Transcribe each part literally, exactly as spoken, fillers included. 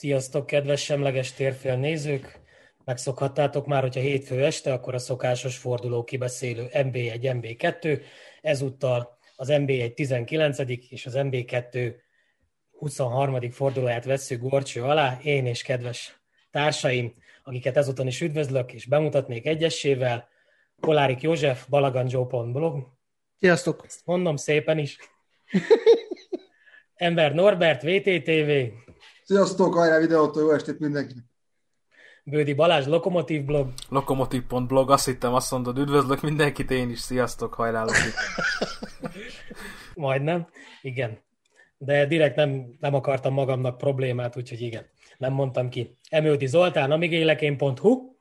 Sziasztok, kedves semleges térfél nézők! Megszokhattátok már, hogyha hétfő este, akkor a szokásos forduló kibeszélő em bé egy, em bé kettő, ezúttal az em bé egy tizenkilencedik és az em bé kettő huszonharmadik fordulóját vesszük gorcső alá. Én és kedves társaim, akiket ezúton is üdvözlök, és bemutatnék egyesével, Kolárik József, balagandzsó pont blog. Sziasztok! Ezt mondom szépen is. Ember Norbert, vé té té vé. Sziasztok, hajrá videótól, jó estét mindenkinek! Bődi Balázs, Lokomotív blog. Lokomotív pont blog, azt hittem, azt mondod, üdvözlök mindenkit, én is, sziasztok, hajrá Loki! Majdnem, igen. De direkt nem, nem akartam magamnak problémát, úgyhogy igen, nem mondtam ki. Emődi Zoltán, amíg élek én pont hu.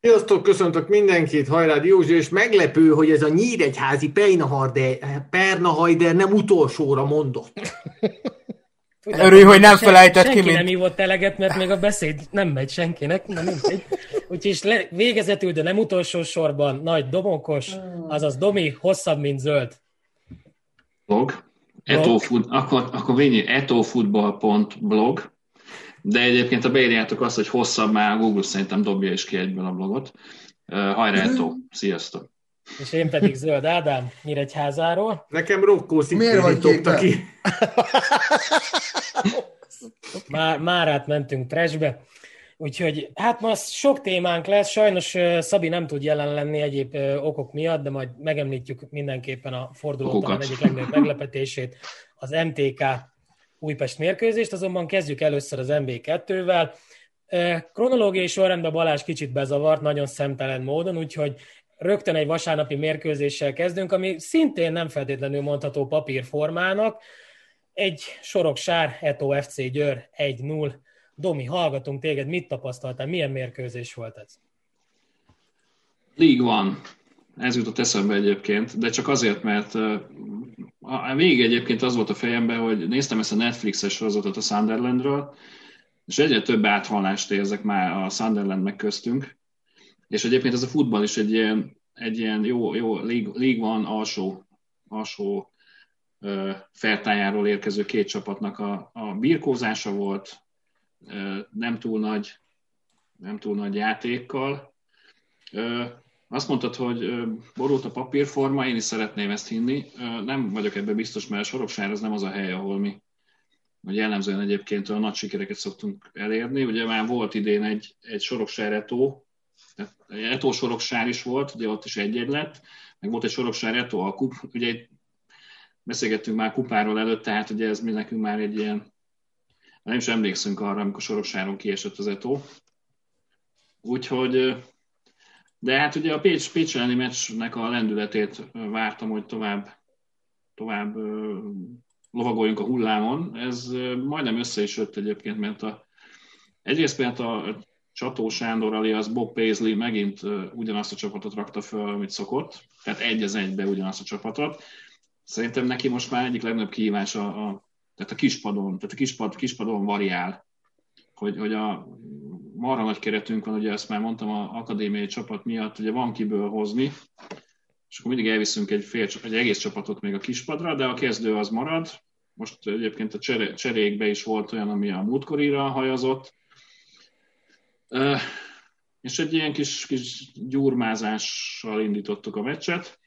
Sziasztok, köszöntök mindenkit, hajrá Józsi, és meglepő, hogy ez a nyíregyházi Pernahajder nem utolsóra mondott. Ugyan, örülj, hogy nem felejtett ki, mint... Senki nem hívott eleget, mert még a beszéd nem megy senkinek, nem mindegy. Úgyis le, végezetül, de nem utolsó sorban, Nagy Domokos, azaz Domi, hosszabb, mint zöld. Blog. Etofood, akkor, akkor végig etofootball pont blog, de egyébként, ha beírjátok azt, hogy hosszabb, már Google szerintem dobja is ki egyből a blogot. Uh, hajrá, Eto! Sziasztok! És én pedig Zöld Ádám, Nyíregyházáról. Nekem Rokkó szintén dobta ki. Már, már átmentünk trashbe. Úgyhogy hát ma sok témánk lesz, sajnos Szabi nem tud jelen lenni egyéb okok miatt, de majd megemlítjük mindenképpen a fordulótán egyik legnagyobb meglepetését, az em té ká Újpest mérkőzést, azonban kezdjük először az em bé kettővel. Kronológiai sorrendben Balázs kicsit bezavart, nagyon szemtelen módon, úgyhogy rögtön egy vasárnapi mérkőzéssel kezdünk, ami szintén nem feltétlenül mondható papírformának. Egy soroksár, Eto ef cé Győr egy null. Domi, hallgatunk téged, mit tapasztaltál, milyen mérkőzés volt ez? League One. Ez jutott eszembe egyébként, de csak azért, mert a végig egyébként az volt a fejemben, hogy néztem ezt a Netflixes sorozatot a Sunderlandről, és egyre több áthallást érzek már a Sunderland meg köztünk. És egyébként ez a futball is egy ilyen, egy ilyen jó, jó League One alsó, alsó ö, feltájáról érkező két csapatnak a, a birkózása volt, ö, nem, túl nagy, nem túl nagy játékkal. Ö, azt mondtad, hogy ö, borult a papírforma, én is szeretném ezt hinni. Ö, nem vagyok ebben biztos, mert a soroksár az nem az a hely, ahol mi jellemzően egyébként a nagy sikereket szoktunk elérni. Ugye már volt idén egy, egy soroksár Eto, Eto soroksár is volt, de ott is egy-egy lett, meg volt egy soroksár Eto alkup, ugye beszélgettünk már kupáról előtt, tehát ugye ez mi nekünk már egy ilyen, nem is emlékszünk arra, amikor soroksáron kiesett az Eto. Úgyhogy, de hát ugye a Pécs, Pécs elleni meccsnek a lendületét vártam, hogy tovább, tovább lovagoljunk a hullámon. Ez majdnem össze is jött egyébként, mert a, egyrészt mert a Csató Sándor alias Bob Paisley megint ugyanazt a csapatot rakta föl, amit szokott, tehát egy az egybe ugyanazt a csapatot. Szerintem neki most már egyik legnagyobb kihívás a, a, tehát a kispadon, tehát a kispad, kispadon variál, hogy, hogy a marha nagy keretünk van, ugye ezt már mondtam, a akadémiai csapat miatt, ugye van kiből hozni, és akkor mindig elviszünk egy, fél, egy egész csapatot még a kispadra, de a kezdő az marad. Most egyébként a cseré, cserékben is volt olyan, ami a múltkorira hajazott. Uh, és egy ilyen kis, kis gyurmázással indítottuk a meccset,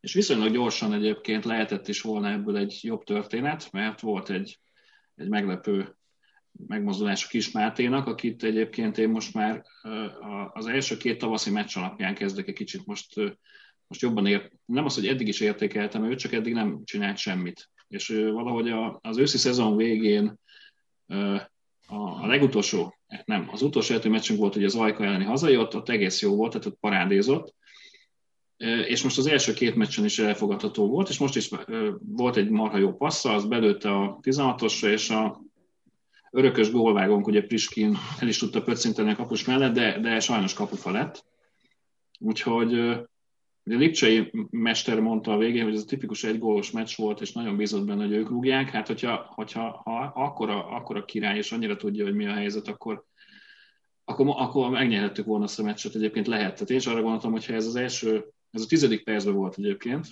és viszonylag gyorsan egyébként lehetett is volna ebből egy jobb történet, mert volt egy, egy meglepő megmozdulás a Kismáténak, akit egyébként én most már uh, az első két tavaszi meccs alapján kezdek egy kicsit most, uh, most jobban ért, nem az, hogy eddig is értékeltem, ő csak eddig nem csinált semmit. És uh, valahogy a, az őszi szezon végén uh, a legutolsó, nem, az utolsó eltő meccsünk volt, hogy az Ajka elleni hazai, ott, ott egész jó volt, tehát ott parádézott, és most az első két meccsen is elfogadható volt, és most is volt egy marha jó passza, az belőtte a tizenhatosra, és a örökös gólvágónk, ugye Priskin el is tudta pöccinteni a kapus mellett, de, de sajnos kapufa lett. Úgyhogy ugye Lipcsei mester mondta a végén, hogy ez a tipikus egygólos meccs volt, és nagyon bízott benne, hogy ők rúgják. Hát, hogyha, hogyha ha akkora, akkora király, és annyira tudja, hogy mi a helyzet, akkor, akkor, akkor megnyerhettük volna azt a meccset, egyébként lehet. Tehát én is arra gondoltam, hogyha ez az első, ez a tizedik percben volt egyébként.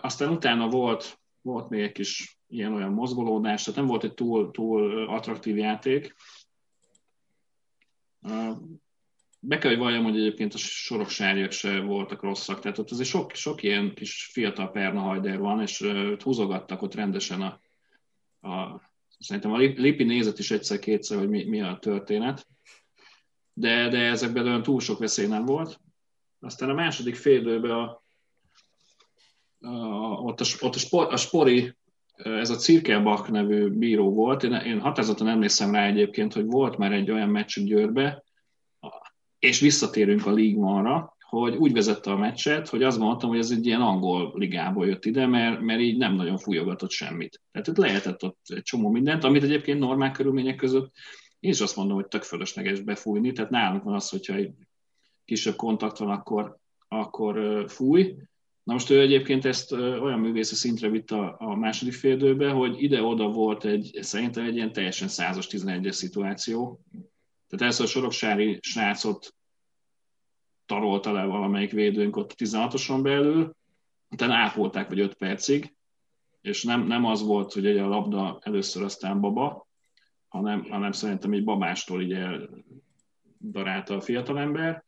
Aztán utána volt volt még egy kis ilyen-olyan mozgolódás, tehát nem volt egy túl, túl attraktív játék. Be kell, hogy valljam, hogy egyébként a sorok sárjak se voltak rosszak, tehát ott azért sok, sok ilyen kis fiatal pernahajder van, és húzogattak ott rendesen a, a szerintem a Lipi nézett is egyszer-kétszer, hogy mi, mi a történet, de, de ezekben olyan túl sok veszély nem volt. Aztán a második félidőben a, a, ott, a, ott a, spor, a spori, ez a Cirkelbach nevű bíró volt, én, én határozottan emlékszem rá egyébként, hogy volt már egy olyan meccs Győrbe, és visszatérünk a League One-ra, hogy úgy vezette a meccset, hogy azt gondoltam, hogy ez egy ilyen angol ligából jött ide, mert, mert így nem nagyon fújogatott semmit. Tehát itt lehetett ott egy csomó mindent, amit egyébként normál körülmények között én is azt mondom, hogy tök fölösleges befújni, tehát nálunk van az, hogyha egy kisebb kontakt van, akkor, akkor fúj. Na most ő egyébként ezt olyan művészi szintre vitt a, a második félidőbe, hogy ide-oda volt egy, szerintem egy ilyen teljesen százas tizenegyes szituáció. Tehát először a soroksári srácot tarolta le valamelyik védőnk ott a tizenhatoson belül, utána ápolták vagy öt percig, és nem, nem az volt, hogy egy a labda először aztán baba, hanem, hanem szerintem egy babástól így eldarálta a fiatalember.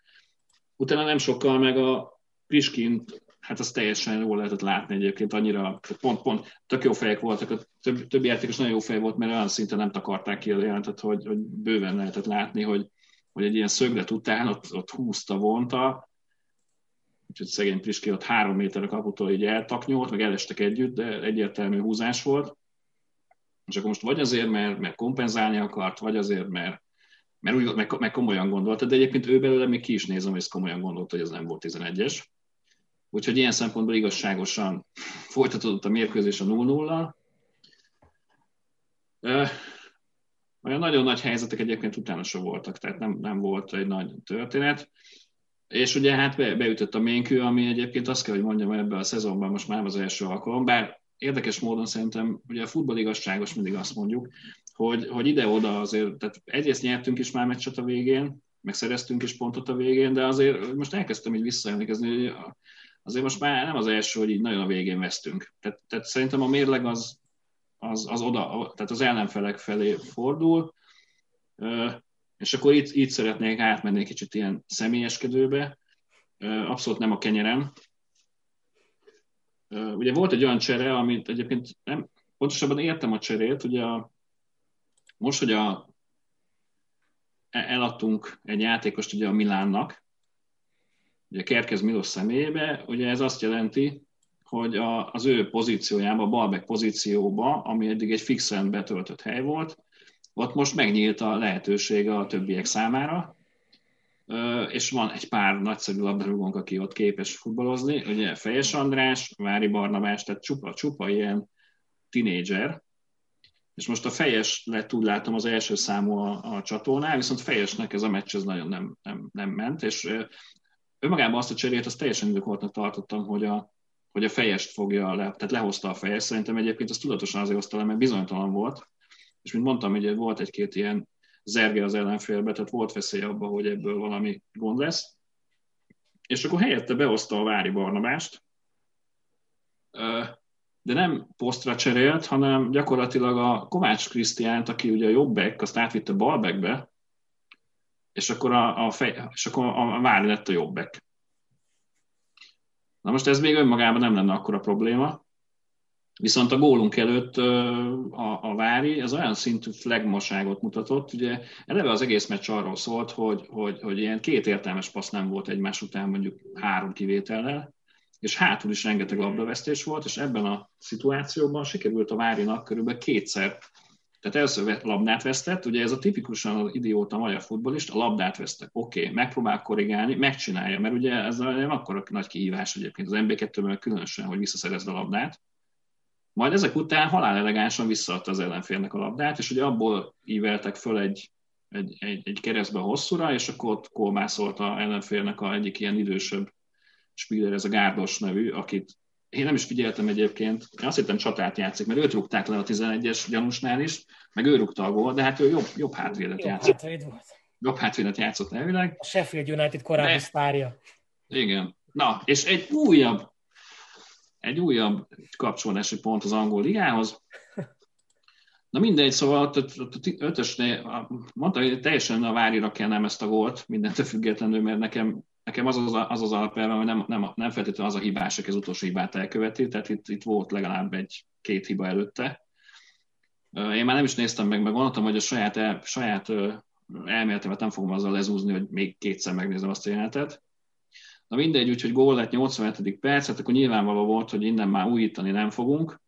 Utána nem sokkal meg a Priskint, hát az teljesen jól lehetett látni egyébként, annyira pont-pont tök jó fejek voltak, a többi, többi játékos nagyon jó fej volt, mert olyan szinten nem takarták ki a jelentet, hogy, hogy bőven lehetett látni, hogy, hogy egy ilyen szöglet után ott, ott húzta, vonta, úgyhogy szegény Priskin ott három méterre kaputól így eltaknyolt, meg elestek együtt, de egyértelmű húzás volt, és akkor most vagy azért, mert, mert kompenzálni akart, vagy azért, mert, mert úgy, meg, meg komolyan gondolta, de egyébként ő belőle még ki is nézem, hogy ez komolyan gondolta, hogy ez nem volt tizenegyes. Úgyhogy ilyen szempontból igazságosan folytatódott a mérkőzés a nulla nullal. Olyan nagyon nagy helyzetek egyébként utána sem voltak, tehát nem, nem volt egy nagy történet. És ugye hát be, beütött a ménkű, ami egyébként azt kell, hogy mondjam, ebben a szezonban most már az első alkalom, bár érdekes módon szerintem ugye a futball igazságos, mindig azt mondjuk, hogy, hogy ide-oda azért, tehát egyrészt nyertünk is már meccset a végén, meg szereztünk is pontot a végén, de azért most elkezdtem így visszaemlékezni, hogy a, azért most már nem az első, hogy így nagyon a végén vesztünk. Tehát, tehát szerintem a mérleg az, az, az oda, tehát az ellenfelek felé fordul, és akkor itt, itt szeretnék átmenni kicsit ilyen személyeskedőbe. Abszolút nem a kenyerem. Ugye volt egy olyan csere, amit egyébként nem, pontosabban értem a cserét, ugye a, most, hogy a, eladtunk egy játékost ugye a Milánnak, ugye Kérkez Milos személyébe, ugye ez azt jelenti, hogy a, az ő pozíciójában, a balback pozícióban, ami eddig egy fixen betöltött hely volt, ott most megnyílt a lehetőség a többiek számára, és van egy pár nagyszerű labdarúgónk, aki ott képes futballozni, ugye Fejes András, Vári Barnabás, tehát csupa-csupa ilyen tinédzser, és most a Fejes lett, úgy látom, az első számú a, a csatónál, viszont Fejesnek ez a meccs ez nagyon nem, nem, nem ment, és önmagában azt a cserét, azt teljesen indokoltnak tartottam, hogy a, hogy a Fejest fogja le, tehát lehozta a Fejest. Szerintem egyébként azt tudatosan azért hozta le, mert bizonytalan volt, és mint mondtam, hogy volt egy-két ilyen zerge az ellenfélbe, tehát volt veszély abba, hogy ebből valami gond lesz. És akkor helyette behozta a Vári Barnabást, de nem posztra cserélt, hanem gyakorlatilag a Kovács Krisztiánt, aki ugye a jobbek, azt átvitte balbekbe, és akkor a, a, fej, és akkor a Vári lett a jobbek. Na most ez még önmagában nem lenne akkora probléma, viszont a gólunk előtt a, a Vári az olyan szintű flagmaságot mutatott, ugye eleve az egész meccs arról szólt, hogy, hogy, hogy ilyen két értelmes passz nem volt egymás után mondjuk három kivétellel, és hátul is rengeteg labdavesztés volt, és ebben a szituációban sikerült a Várinak körülbelül kétszer, tehát először labdát vesztett, ugye ez a tipikusan az idióta magyar futballista, a labdát vesztek, oké, okay, megpróbál korrigálni, megcsinálja, mert ugye ez akkora nagy kihívás egyébként az em bé kettőben különösen, hogy visszaszerezd a labdát. Majd ezek után halálelegánsan visszaadta az ellenfélnek a labdát, és ugye abból íveltek föl egy, egy, egy, egy keresztbe hosszúra, és akkor ott kolbászolta ellenfélnek a egyik ilyen idősebb spiller, ez a Gárdos nevű, akit én nem is figyeltem egyébként, én azt hittem csatát játszik, mert őt rúgták le a tizenegyes gyanúsnál is, meg ő rúgta a gólt, de hát ő jobb, jobb hátvédet játszott. Hátvéd volt. Jobb hátvédet játszott elvileg. A Sheffield United korábbi sztárja. Igen. Na, és egy újabb egy újabb kapcsolódási pont az angol ligához. Na mindegy, szóval ott, ott, ott ötösnél mondta, hogy teljesen a Várira kellnem ezt a gólt, mindentől függetlenül, mert nekem, nekem az az, az, az alapelve, hogy nem, nem, nem feltétlenül az a hibás, aki az utolsó hibát elköveti, tehát itt, itt volt legalább egy-két hiba előtte. Én már nem is néztem meg, meg gondoltam, hogy a saját, el, saját elméletemet nem fogom azzal lezúzni, hogy még kétszer megnézem azt a jelenetet. Na mindegy, úgyhogy gól lett nyolcvanhetedik perc, hát akkor nyilvánvaló volt, hogy innen már újítani nem fogunk.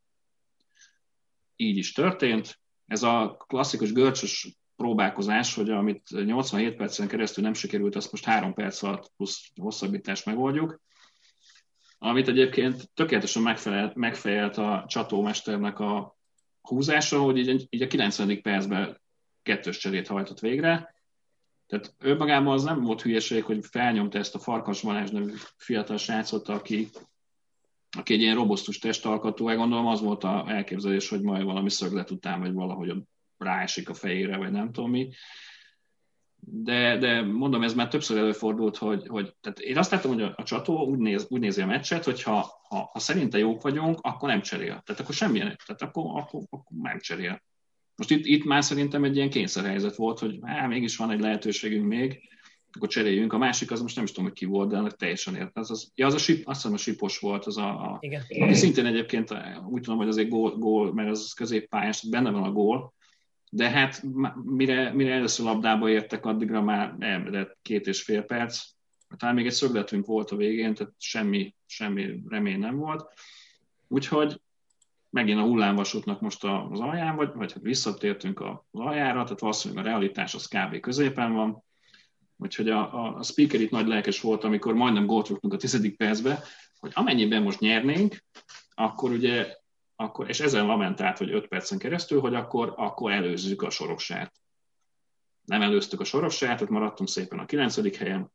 Így is történt. Ez a klasszikus görcsös próbálkozás, hogy amit nyolcvanhét percen keresztül nem sikerült, azt most három perc alatt plusz hosszabbítást megoldjuk. Amit egyébként tökéletesen megfelelt, megfelelt a csatómesternek a húzása, hogy így, így a kilencvenedik percben kettős cserét hajtott végre. Tehát ő magában az nem volt hülyeség, hogy felnyomta ezt a Farkas Balázs nevű fiatal srácot, aki, aki egy ilyen robosztus testalkatú, el gondolom az volt az elképzelés, hogy majd valami szöglet után, vagy valahogy ráesik a fejére, vagy nem tudom mi. De, de mondom, ez már többször előfordult, hogy, hogy tehát én azt láttam, hogy a, a csató úgy, néz, úgy nézi a meccset, hogy ha, ha, ha szerinte jók vagyunk, akkor nem cserél. Tehát akkor semmilyen, tehát akkor, akkor, akkor nem cserél. Most itt, itt már szerintem egy ilyen kényszerhelyzet volt, hogy hát mégis van egy lehetőségünk még, akkor cseréljünk. A másik az most nem is tudom, hogy ki volt, de ennek teljesen ért. Az, az, ja, az a sip, azt hiszem a Sipos volt, az a, a, aki szintén egyébként úgy tudom, hogy azért gól, gól mert az középpályás, benne van a gól, de hát mire, mire először labdába értek, addigra már elmedett két és fél perc. Talán még egy szögletünk volt a végén, tehát semmi, semmi remény nem volt. Úgyhogy megint a hullámvasútnak most az alján, vagy, vagy visszatértünk az aljára, tehát valószínűleg a realitás az kb. Középen van. Úgyhogy a, a speaker itt nagy lelkes volt, amikor majdnem gólt rúgtunk a tizedik percbe, hogy amennyiben most nyernénk, akkor ugye, akkor, és ezen lamentált, hogy öt percen keresztül, hogy akkor, akkor előzzük a soroksárt. Nem előztük a soroksárt, tehát maradtunk szépen a kilencedik helyen,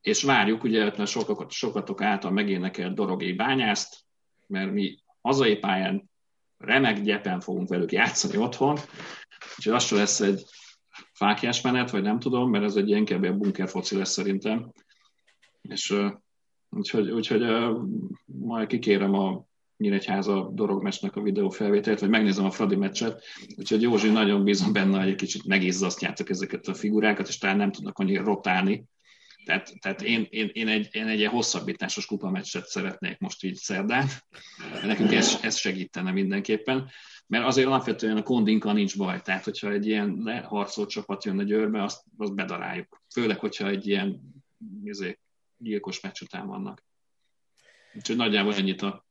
és várjuk ugye sokat, sokatok által megénekelt Dorogi Bányászt, mert mi hazai pályán remek gyepen fogunk velük játszani otthon, úgyhogy az sem lesz egy fáklyás menet, vagy nem tudom, mert ez egy ilyen kevés bunkerfoci lesz szerintem. És úgyhogy, úgyhogy majd kikérem a Nyíregyháza Dorogmesnek a videófelvételt, vagy megnézem a Fradi meccset, úgyhogy Józsi nagyon bízom benne, hogy egy kicsit megizzasztjátok ezeket a figurákat, és talán nem tudnak annyira rotálni. Tehát, tehát én, én, én egy, én egy hosszabbításos kupameccset szeretnék most így szerdán. Nekünk ez, ez segítene mindenképpen, mert azért alapvetően a kondinkkal nincs baj. Tehát, hogyha egy ilyen leharcolt csapat jön a Győrbe, azt, azt bedaráljuk. Főleg, hogyha egy ilyen azért, gyilkos meccs után vannak. Úgyhogy nagyjából ennyit a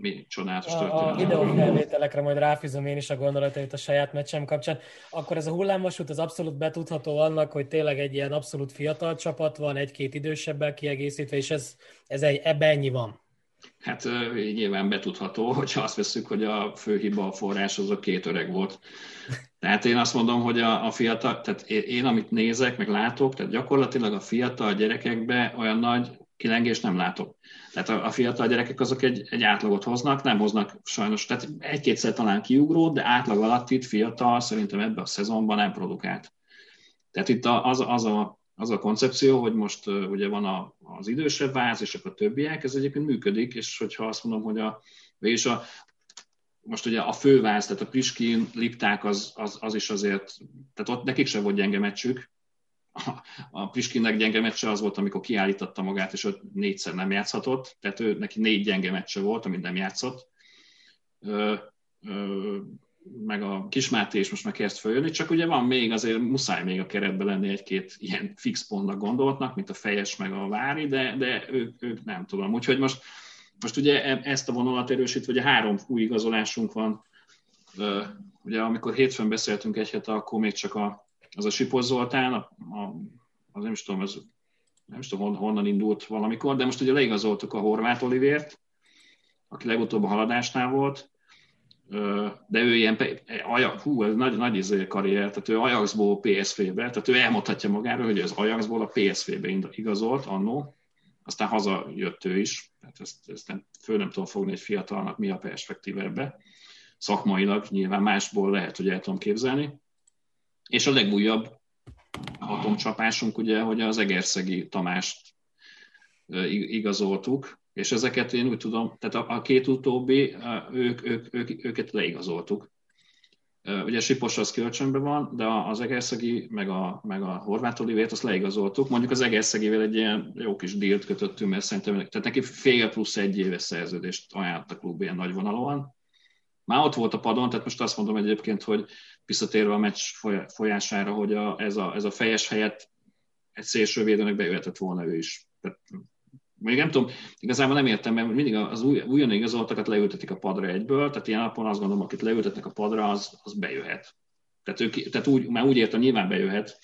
mi csodálatos történet. A videófelvételekre majd ráfűzöm én is a gondolatait a saját meccsem kapcsán. Akkor ez a hullámvasút az abszolút betudható annak, hogy tényleg egy ilyen abszolút fiatal csapat van, egy-két idősebbel kiegészítve, és ez, ez egy, ebben ennyi van. Hát nyilván betudható, hogyha azt veszük, hogy a fő hiba a forrás az a két öreg volt. Tehát én azt mondom, hogy a, a fiatal, tehát én, én amit nézek, meg látok, tehát gyakorlatilag a fiatal gyerekekbe olyan nagy kilengést nem látok. Tehát a, a fiatal gyerekek azok egy, egy átlagot hoznak, nem hoznak sajnos, tehát egy-kétszer talán kiugró, de átlag alatt itt fiatal szerintem ebben a szezonban nem produkált. Tehát itt az, az, a, az a koncepció, hogy most uh, ugye van a, az idősebb váz, és akkor a többiek, ez egyébként működik, és hogyha azt mondom, hogy a, és a most ugye a főváz, tehát a Priskin, Lipták, az, az, az is azért, tehát ott nekik sem volt gyenge meccsük. A Priskinnek gyenge meccse az volt, amikor kiállította magát, és ott négyszer nem játszhatott, tehát ő, neki négy gyenge meccse volt, amit nem játszott. Ö, ö, meg a Kismáté is most már kezd följönni, csak ugye van még, azért muszáj még a keretben lenni egy-két ilyen fix pontnak gondoltnak, mint a Fejes meg a Vári, de, de ők, ők nem tudom. Úgyhogy most, most ugye ezt a vonalat erősítve, ugye három új igazolásunk van. Ö, ugye amikor hétfőn beszéltünk egy hete, akkor még csak a az a Sipos Zoltán, a, a, az nem is tudom, az, nem is tudom honnan indult valamikor, de most ugye leigazoltuk a Horváth Olivért, aki legutóbb a Haladásnál volt, de ő ilyen, hú, ez nagy, nagy izé karrier, tehát ő Ajaxból pé es vé-be, tehát ő elmondhatja magáról, hogy az Ajaxból a pé es vé-be igazolt annó, aztán hazajött ő is, tehát ezt, ezt nem, föl nem tudom fogni egy fiatalnak, mi a perspektíve ebbe, szakmailag nyilván másból lehet, hogy el tudom képzelni. És a legújabb atomcsapásunk ugye, hogy az Egerszegi Tamást igazoltuk, És ezeket én úgy tudom, tehát a, a két utóbbi, ők, ők, ők, őket leigazoltuk. Ugye Sipos az kölcsönben van, de az egerszegi, meg a, meg a Horváth Olivért azt leigazoltuk. Mondjuk az egerszegivel egy ilyen jó kis dílt kötöttünk, mert szerintem tehát neki fél plusz egy éves szerződést ajánlott a klub ilyen nagy vonalon. Már ott volt a padon, tehát most azt mondom egyébként, hogy visszatérve a meccs folyására, hogy a, ez, a, ez a fejes helyett egy szélsővédőnek bejöhetett volna ő is. Tehát, mondjuk nem tudom, igazából nem értem, mert mindig az új, újonnan igazoltakat leültetik a padra egyből, tehát ilyen napon azt gondolom, akit leültetnek a padra, az, az bejöhet. Tehát, ők, tehát úgy, már úgy értem, nyilván bejöhet,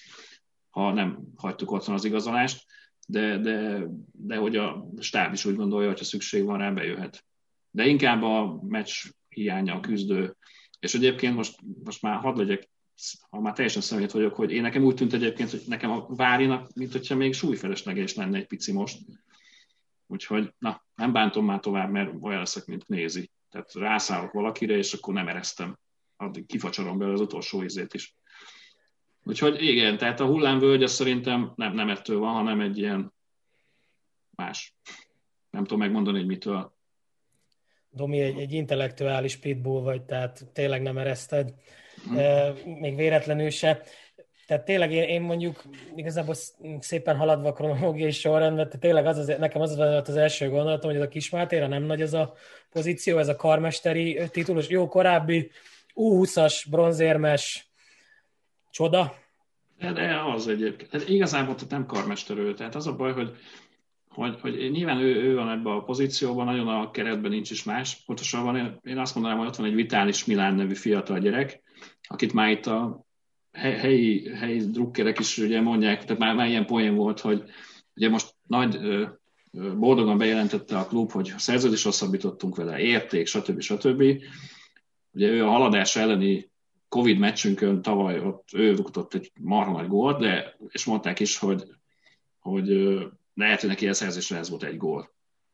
ha nem hagytuk otthon az igazolást, de, de, de hogy a stáb is úgy gondolja, hogyha szükség van rá, bejöhet. De inkább a meccs hiánya a küzdő. És egyébként most, most már hadd legyek, ha már teljesen személyt vagyok, hogy én nekem úgy tűnt egyébként, hogy nekem a Várinak, mint hogyha még súlyfelesleges lenne egy pici most. Úgyhogy na, nem bántom már tovább, mert olyan leszek, mint Nézi. Tehát rászállok valakire, és akkor nem eresztem. Addig kifacsarom belőle az utolsó ízét is. Úgyhogy igen, tehát a hullámvölgy az szerintem nem, nem ettől van, hanem egy ilyen más. Nem tudom megmondani, hogy mitől. Domi, egy, egy intellektuális pitbull vagy, tehát tényleg nem ereszted. Mm. Még véletlenül se. Tehát tényleg én, én mondjuk igazából szépen haladva a kronológiai sorrendben, tényleg az, az, nekem az volt az első gondolatom, hogy ez a Kismátéra nem nagy ez a pozíció, ez a karmesteri titulus, jó korábbi U húszas bronzérmes csoda. De, de az egyébként. Hát igazából nem karmesterő, tehát az a baj, hogy, hogy, hogy nyilván ő, ő van ebben a pozícióban, nagyon a keretben nincs is más. Pontosabban én, én azt mondanám, hogy ott van egy Vitális Milán nevű fiatal gyerek, akit már itt a helyi, helyi drukkerek is ugye mondják, tehát már, már ilyen poén volt, hogy ugye most nagy boldogan bejelentette a klub, hogy szerződést hosszabbítottunk vele, érték, stb. Stb. Ugye ő a haladás elleni Covid meccsünkön tavaly ott ő rúgtott egy marha nagy gólt, de, és mondták is, hogy, hogy lehet, hogy neki a szerződésre ez volt egy gól.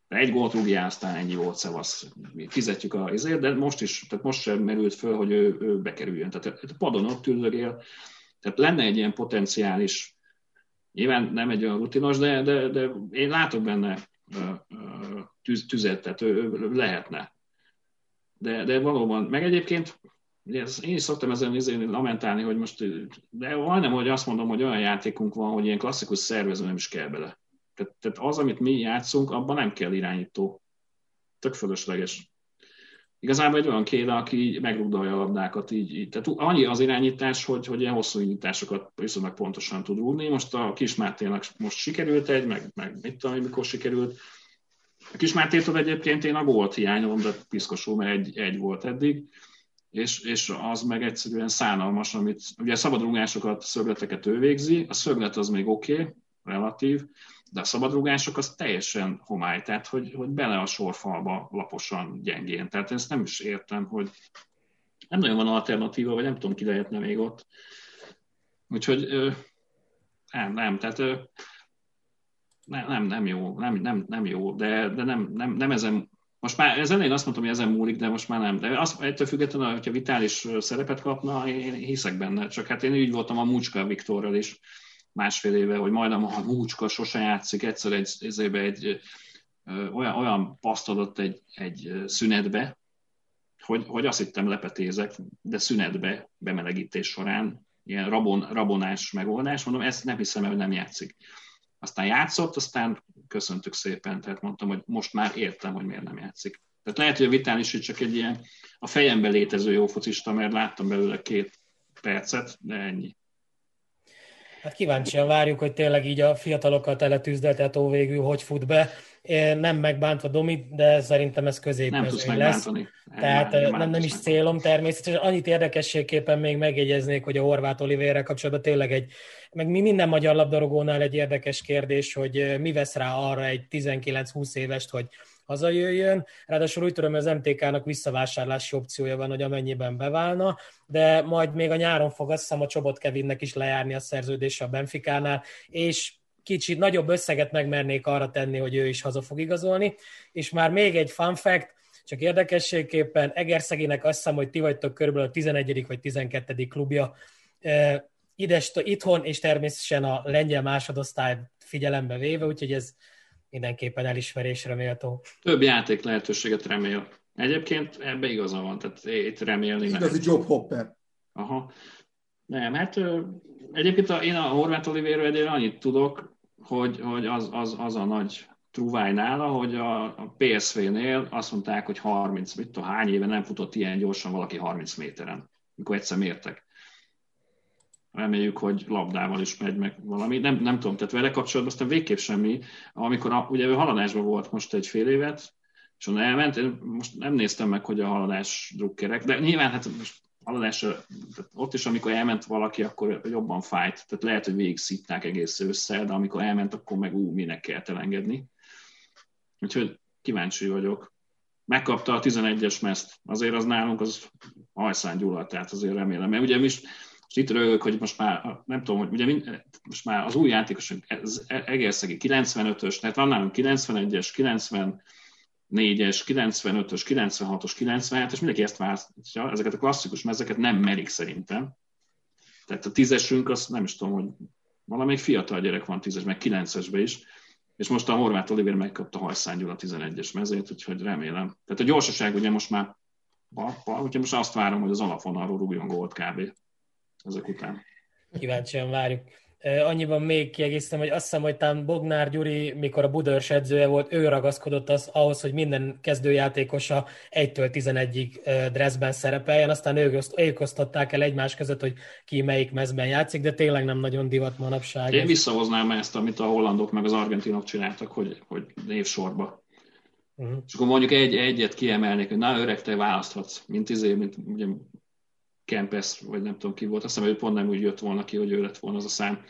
De egy gólt rúgjál, aztán ennyi volt, szevasz, mi fizetjük az izért, de most is, tehát most sem merült föl, hogy ő, ő bekerüljön. Tehát a padon ott üldögél, tehát lenne egy ilyen potenciális, nyilván nem egy olyan rutinos, de, de, de én látok benne tüz, tüzet, tehát ő, ő lehetne. De, de valóban, meg egyébként, én is szoktam ezen lamentálni, hogy most, de majdnem, hogy azt mondom, hogy olyan játékunk van, hogy ilyen klasszikus szervező nem is kell bele. Tehát az, amit mi játszunk, abban nem kell irányító. Tök fölösleges. Igazából egy olyan kéne, aki megrugdalja a labdákat így, így. Tehát annyi az irányítás, hogy, hogy ilyen hosszú indításokat viszonylag pontosan tud rúgni. Most a Kismáténak most sikerült egy, meg, meg mit tudom, mikor sikerült. A Kismátétől egyébként én a gólt hiányolom, de piszkosul, mert egy, egy volt eddig. És, és az meg egyszerűen szánalmas, amit ugye szabadrúgásokat, szögleteket ő végzi. A szöglet az még oké, okay, relatív. De a szabadrugások az teljesen homály, tehát hogy, hogy bele a sorfalba laposan, gyengén. Tehát ezt nem is értem, hogy nem nagyon van alternatíva, vagy nem tudom, ki lehetne még ott. Úgyhogy nem, nem, tehát nem, nem, nem jó, nem, nem, nem jó, de, de nem, nem, nem ezen, most már ezen én azt mondtam, hogy ezen múlik, de most már nem. De azt, ettől függetlenül, hogyha vitális szerepet kapna, én hiszek benne. Csak hát én így voltam a Mucska Viktorral is, másfél éve, hogy majdnem a Múcska sose játszik, egyszer egy, egy, egy ö, olyan, olyan paszt adott egy, egy szünetbe, hogy, hogy azt hittem lepetézek, de szünetbe, bemelegítés során, ilyen rabon, rabonás megoldás, mondom, ezt nem hiszem, hogy nem játszik. Aztán játszott, aztán köszöntük szépen, tehát mondtam, hogy most már értem, hogy miért nem játszik. Tehát lehet, hogy a Vitális csak egy ilyen a fejemben létező jó focista, mert láttam belőle két percet, de ennyi. Hát kíváncsian várjuk, hogy tényleg így a fiatalokkal teletűzdeltetó végül hogy fut be. Nem megbántva Domi, de szerintem ez középmezőny lesz. Nem tudsz megbántani. Tehát nem, nem, nem, nem is célom természetesen. Annyit érdekességképpen még megjegyeznék, hogy a Horváth Olivérrel kapcsolatban tényleg egy, meg minden magyar labdarúgónál egy érdekes kérdés, hogy mi vesz rá arra egy tizenkilenc-húsz évest, hogy hazajöjjön. Ráadásul úgy tudom, hogy az em té ká-nak visszavásárlási opciója van, hogy amennyiben beválna, de majd még a nyáron fog azt hiszem a Csobot Kevinnek is lejárni a szerződése a Benficánál, és kicsit nagyobb összeget megmernék arra tenni, hogy ő is haza fog igazolni. És már még egy fun fact, csak érdekességképpen Egerszeginek azt hiszem, hogy ti vagytok körülbelül a tizenegyedik vagy tizenkettedik klubja ides, itthon, és természetesen a lengyel másodosztály figyelembe véve, úgyhogy ez mindenképpen elismerésre méltó. Több játék lehetőséget remél. Egyébként ebbe igaza van, tehát itt remélni. Igazi jobb hopper. Aha. Nem, hát egyébként én a Horváth Olivérről annyit tudok, hogy, hogy az, az, az a nagy truváj nála, hogy a pé es vé-nél azt mondták, hogy harminc, mit tudom, hány éve nem futott ilyen gyorsan valaki harminc méteren, mikor egyszer mértek. Reméljük, hogy labdával is megy meg valami, nem, nem tudom, tehát vele kapcsolatban aztán végképp semmi. Amikor a, ugye ő haladásban volt most egy fél évet, és onnan elment, én most nem néztem meg, hogy a haladás drukkerek, de nyilván hát most haladás, ott is amikor elment valaki, akkor jobban fájt, tehát lehet, hogy végig szitták egész ősszel, de amikor elment, akkor meg ú, minek kell elengedni. Úgyhogy kíváncsi vagyok. Megkapta a tizenegyes mezt, azért az nálunk az hajszángyullad, tehát azért remélem, mert ugye mi is, és itt rögök, hogy most már, nem tudom, hogy ugye mind, most már az új játékosok, Egerszegi kilencvenötös, tehát van nálunk kilencvenegyes, kilencvennégyes, kilencvenötös, kilencvenhatos, kilencvenhetes, mindenki ezt váltja, ezeket a klasszikus mezeket nem merik szerintem. Tehát a tízesünk, azt nem is tudom, hogy valamelyik fiatal gyerek van tízes, meg kilencesben is, és most a Horváth Olivér megkapta hajszángyul a tizenegyes mezét, úgyhogy remélem. Tehát a gyorsaság ugye most már, barpa, úgyhogy most azt várom, hogy az alapvonalról rúgjon gólt kb. Ezek után. Kíváncsian várjuk. Annyiban még kiegészítem, hogy azt hiszem, hogy talán Bognár Gyuri, mikor a Budörs edzője volt, ő ragaszkodott az, ahhoz, hogy minden kezdőjátékosa egytől tizenegyig dresszben szerepeljen, aztán ők, ők osztották el egymás között, hogy ki melyik mezben játszik, de tényleg nem nagyon divat manapság. Én visszahoznám ezt, amit a hollandok meg az argentinok csináltak, hogy, hogy évsorba. Uh-huh. És akkor mondjuk egy, egyet kiemelnék, hogy na öreg, te választhatsz, mint izé, mint ugye, Kempesz, vagy nem tudom ki volt, azt hiszem, hogy pont nem úgy jött volna ki, hogy ő lett volna az a szám.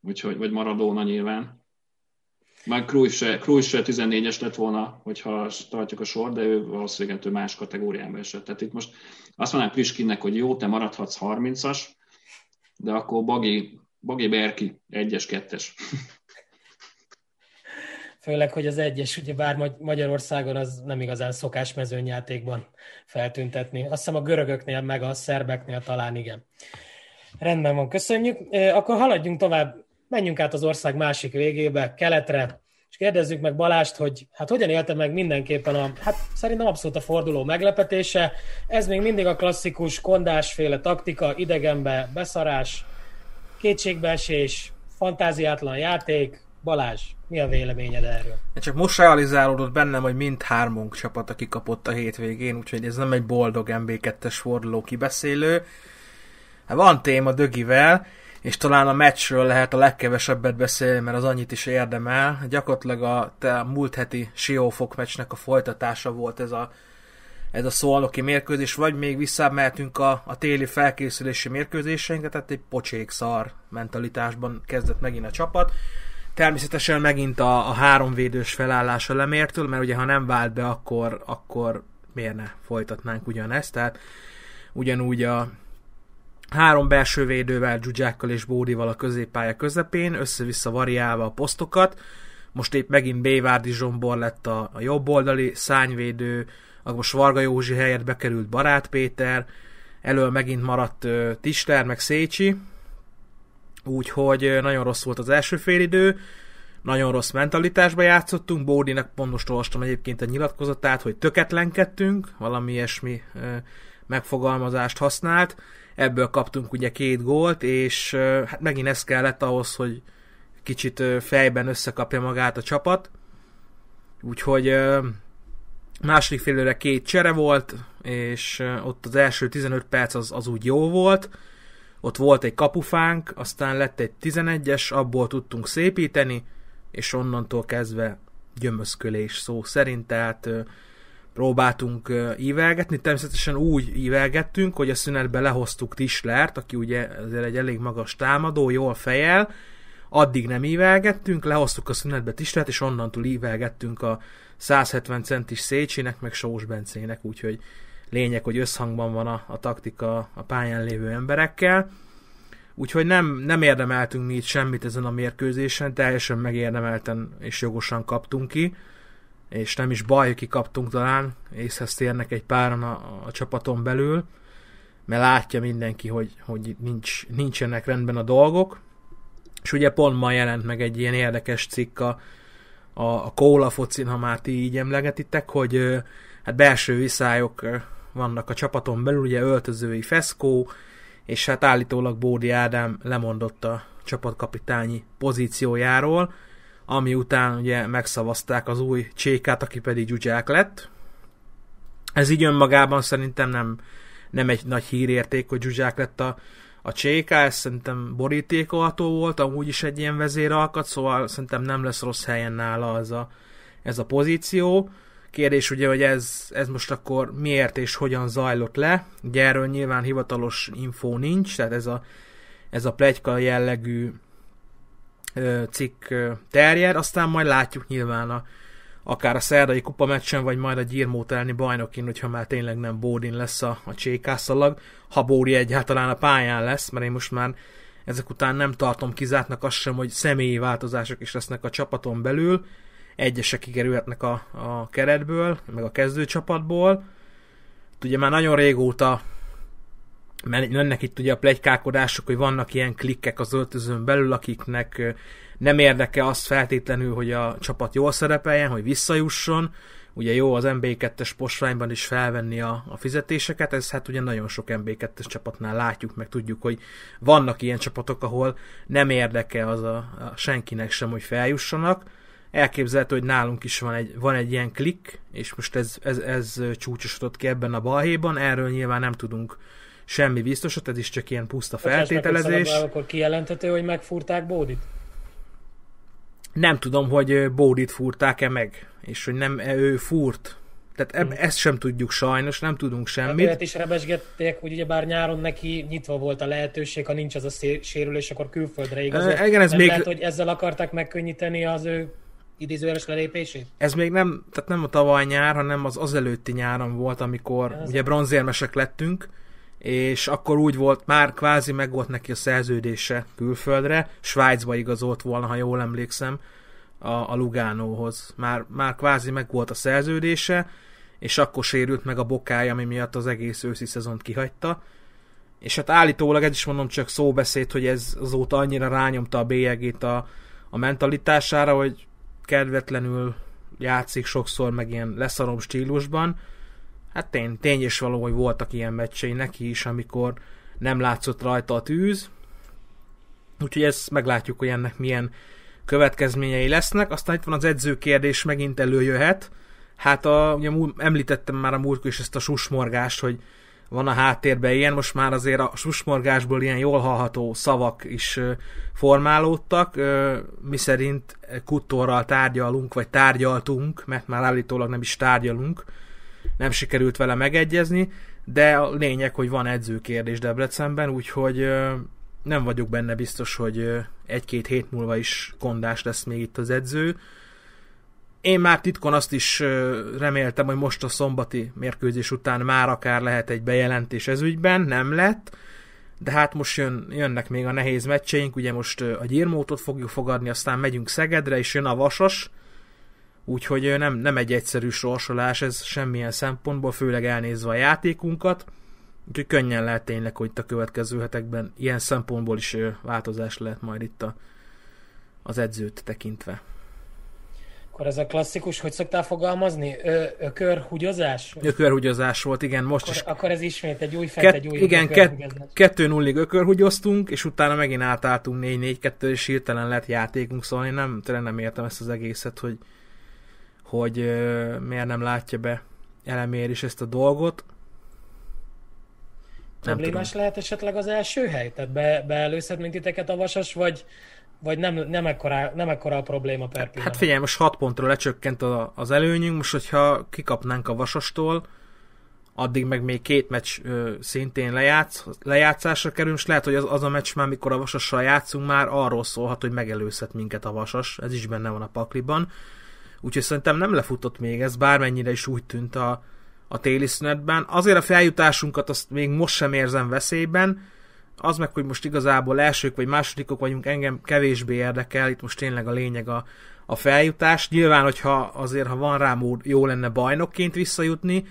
Úgyhogy, vagy Maradona nyilván. Már Cruyff se, Cruyff se tizennégyes lett volna, hogyha tartjuk a sor, de ő valószínűleg ő más kategóriában esett. Tehát itt most azt mondanám Priskinnek, hogy jó, te maradhatsz harmincas, de akkor Bagi, Bagi Berki egyes, kettes. Főleg, hogy az egyes, ugye bár Magyarországon az nem igazán szokás mezőnyjátékban feltüntetni. Azt hiszem a görögöknél, meg a szerbeknél talán igen. Rendben van, köszönjük. Akkor haladjunk tovább, menjünk át az ország másik végébe, keletre, és kérdezzük meg Balást, hogy hát hogyan élte meg mindenképpen a, hát szerintem abszolút a forduló meglepetése. Ez még mindig a klasszikus kondásféle taktika, idegenbe beszarás, kétségbeesés, fantáziátlan játék. Balázs, mi a véleményed erről? Csak most realizálódott bennem, hogy mindhármunk csapata kikapott a hétvégén, úgyhogy ez nem egy boldog en bé kettes forduló kibeszélő. Hát van téma dögivel, és talán a meccsről lehet a legkevesebbet beszélni, mert az annyit is érdemel. Gyakorlatilag a, a múlt heti Siófok meccsnek a folytatása volt ez a, ez a szolnoki mérkőzés, vagy még visszamehetünk a, a téli felkészülési mérkőzéseinkre, tehát egy pocsék szar mentalitásban kezdett megint a csapat. Természetesen megint a, a háromvédős felállás a Lemértől, mert ugye ha nem vált be, akkor, akkor miért ne folytatnánk ugyanezt. Tehát ugyanúgy a három belső védővel, Dzsudzsákkal és Bódival a középpálya közepén, össze-vissza variálva a posztokat. Most épp megint Bévárdi Zsombor lett a, a jobboldali szárnyvédő, akkor Varga Józsi helyett bekerült Barát Péter, elől megint maradt uh, Tister meg Szécsi. Úgyhogy nagyon rossz volt az első félidő, nagyon rossz mentalitásba játszottunk, Bódinak pont most olvastam egyébként a nyilatkozatát, hogy töketlenkedtünk, valami ilyesmi megfogalmazást használt, ebből kaptunk ugye két gólt, és hát megint ez kellett ahhoz, hogy kicsit fejben összekapja magát a csapat, úgyhogy második félidőre két csere volt, és ott az első tizenöt perc az, az úgy jó volt. Ott volt egy kapufánk, aztán lett egy tizenegyes, abból tudtunk szépíteni, és onnantól kezdve gyömözkölés szó szerint, tehát ö, próbáltunk ö, ívelgetni, természetesen úgy ívelgettünk, hogy a szünetben lehoztuk Tislert, aki ugye azért egy elég magas támadó, jól fejel, addig nem ívelgettünk, lehoztuk a szünetbe Tislert, és onnantól ívelgettünk a száz hetven centis Szécsinek, meg Sós Bencének, úgyhogy lényeg, hogy összhangban van a, a taktika a pályán lévő emberekkel. Úgyhogy nem, nem érdemeltünk mi itt semmit ezen a mérkőzésen, teljesen megérdemelten és jogosan kaptunk ki, és nem is baj, hogy kikaptunk talán, észhez térnek egy páran a, a csapaton belül, mert látja mindenki, hogy, hogy nincs, nincsenek rendben a dolgok. És ugye pont ma jelent meg egy ilyen érdekes cikk a a, a kóla focin, ha már ti így emlegetitek, hogy hát belső viszályok vannak a csapaton belül, ugye öltözői feszkó, és hát állítólag Bődi Ádám lemondott a csapatkapitányi pozíciójáról, ami után ugye megszavazták az új Csékát, aki pedig Gyugyák lett. Ez így önmagában szerintem nem, nem egy nagy hírérték, hogy Gyugyák lett a, a Cséka, ez szerintem borítékolható volt, amúgy is egy ilyen vezéralkat, szóval szerintem nem lesz rossz helyen nála ez a, ez a pozíció. Kérdés ugye, hogy ez, ez most akkor miért és hogyan zajlott le, ugye erről nyilván hivatalos infó nincs, tehát ez a, ez a pletyka jellegű ö, cikk ö, terjed, aztán majd látjuk nyilván a, akár a szerdai kupameccsen, vagy majd a Gyirmót elleni bajnokin, hogyha már tényleg nem Bódin lesz a, a csékászalag, ha Bódi egyáltalán a pályán lesz, mert én most már ezek után nem tartom kizártnak azt sem, hogy személyi változások is lesznek a csapaton belül, egyesek kikerülhetnek a, a keretből, meg a kezdőcsapatból. Ugye már nagyon régóta mennek itt ugye a pletykálkodások, hogy vannak ilyen klikkek az öltözőn belül, akiknek nem érdeke azt feltétlenül, hogy a csapat jól szerepeljen, hogy visszajusson. Ugye jó az en bé kettes posványban is felvenni a, a fizetéseket, ez hát ugye nagyon sok en bé kettes csapatnál látjuk, meg tudjuk, hogy vannak ilyen csapatok, ahol nem érdeke az a, a senkinek sem, hogy feljussanak. Elképzelhető, hogy nálunk is van egy, van egy ilyen klik, és most ez, ez, ez csúcsosodott ki ebben a balhéban, erről nyilván nem tudunk semmi biztosat, ez is csak ilyen puszta feltételezés. Bár, akkor kijelenthető, hogy megfúrták Bódit? Nem tudom, hogy Bódit fúrták-e meg, és hogy nem ő fúrt. Tehát eb- hmm. ezt sem tudjuk sajnos, nem tudunk semmit. Hát is rebesgették, hogy ugye bár nyáron neki nyitva volt a lehetőség, ha nincs az a szé- sérülés, akkor külföldre igaz. E, igen, ez még... lehet, hogy ezzel akarták megkönnyíteni az ő idézőjeles lelépését? Ez még nem, tehát nem a tavaly nyár, hanem az azelőtti nyáron volt, amikor ez ugye bronzérmesek lettünk, és akkor úgy volt, már kvázi meg volt neki a szerződése külföldre, Svájcba igazolt volna, ha jól emlékszem, a, a Lugánóhoz. Már, már kvázi meg volt a szerződése, és akkor sérült meg a bokája, ami miatt az egész őszi szezont kihagyta. És hát állítólag, ez is mondom csak szóbeszéd, hogy ez azóta annyira rányomta a bélyegét a, a mentalitására, hogy kedvetlenül játszik sokszor, meg ilyen leszarom stílusban. Hát tény, tény és való, hogy voltak ilyen meccsei neki is, amikor nem látszott rajta a tűz. Úgyhogy ezt meglátjuk, hogy ennek milyen következményei lesznek. Aztán itt van az edző kérdés, megint előjöhet. Hát a, ugye említettem már a múltkor is ezt a susmorgást, hogy van a háttérben ilyen, most már azért a susmorgásból ilyen jól hallható szavak is formálódtak, miszerint Kuttorral tárgyalunk, vagy tárgyaltunk, mert már állítólag nem is tárgyalunk, nem sikerült vele megegyezni, de a lényeg, hogy van edzőkérdés Debrecenben, úgyhogy nem vagyok benne biztos, hogy egy-két hét múlva is kondás lesz még itt az edző. Én már titkon azt is reméltem, hogy most a szombati mérkőzés után már akár lehet egy bejelentés ezügyben, nem lett, de hát most jön, jönnek még a nehéz meccseink, ugye most a Gyirmótot fogjuk fogadni, aztán megyünk Szegedre, és jön a Vasas, úgyhogy nem, nem egy egyszerű sorsolás ez semmilyen szempontból, főleg elnézve a játékunkat, úgyhogy könnyen lehet tényleg, hogy itt a következő hetekben ilyen szempontból is változás lehet majd itt a, az edzőt tekintve. Akkor ez a klasszikus, hogy szoktál fogalmazni? Ö, ökörhúgyozás? Ökörhúgyozás volt, igen, most akkor, is. Akkor ez ismét egy új fent, egy új igen, kettő nulláig ökörhúgyoztunk, és utána megint átálltunk négy négy kettő, és hirtelen lett játékunk, szóval én nem, tényleg nem értem ezt az egészet, hogy, hogy ö, miért nem látja be Elemér is ezt a dolgot. Nem problémás tudom. Lehet esetleg az első hely? Tehát be, beelőzhet mint titeket a Vasas, vagy... Vagy nem, nem, ekkora, nem ekkora a probléma per pillanat. Hát figyelj, most hat pontra lecsökkent a, az előnyünk, most hogyha kikapnánk a Vasastól, addig meg még két meccs ö, szintén lejátsz, lejátszásra kerül, és lehet, hogy az, az a meccs már, mikor a Vasassal játszunk, már arról szólhat, hogy megelőzhet minket a Vasas, ez is benne van a pakliban. Úgyhogy szerintem nem lefutott még ez, bármennyire is úgy tűnt a, a téli szünetben. Azért a feljutásunkat azt még most sem érzem veszélyben, az meg, hogy most igazából elsők vagy másodikok vagyunk, engem kevésbé érdekel, itt most tényleg a lényeg a, a feljutás. Nyilván, hogyha azért, ha van rá mód, jó lenne bajnokként visszajutni,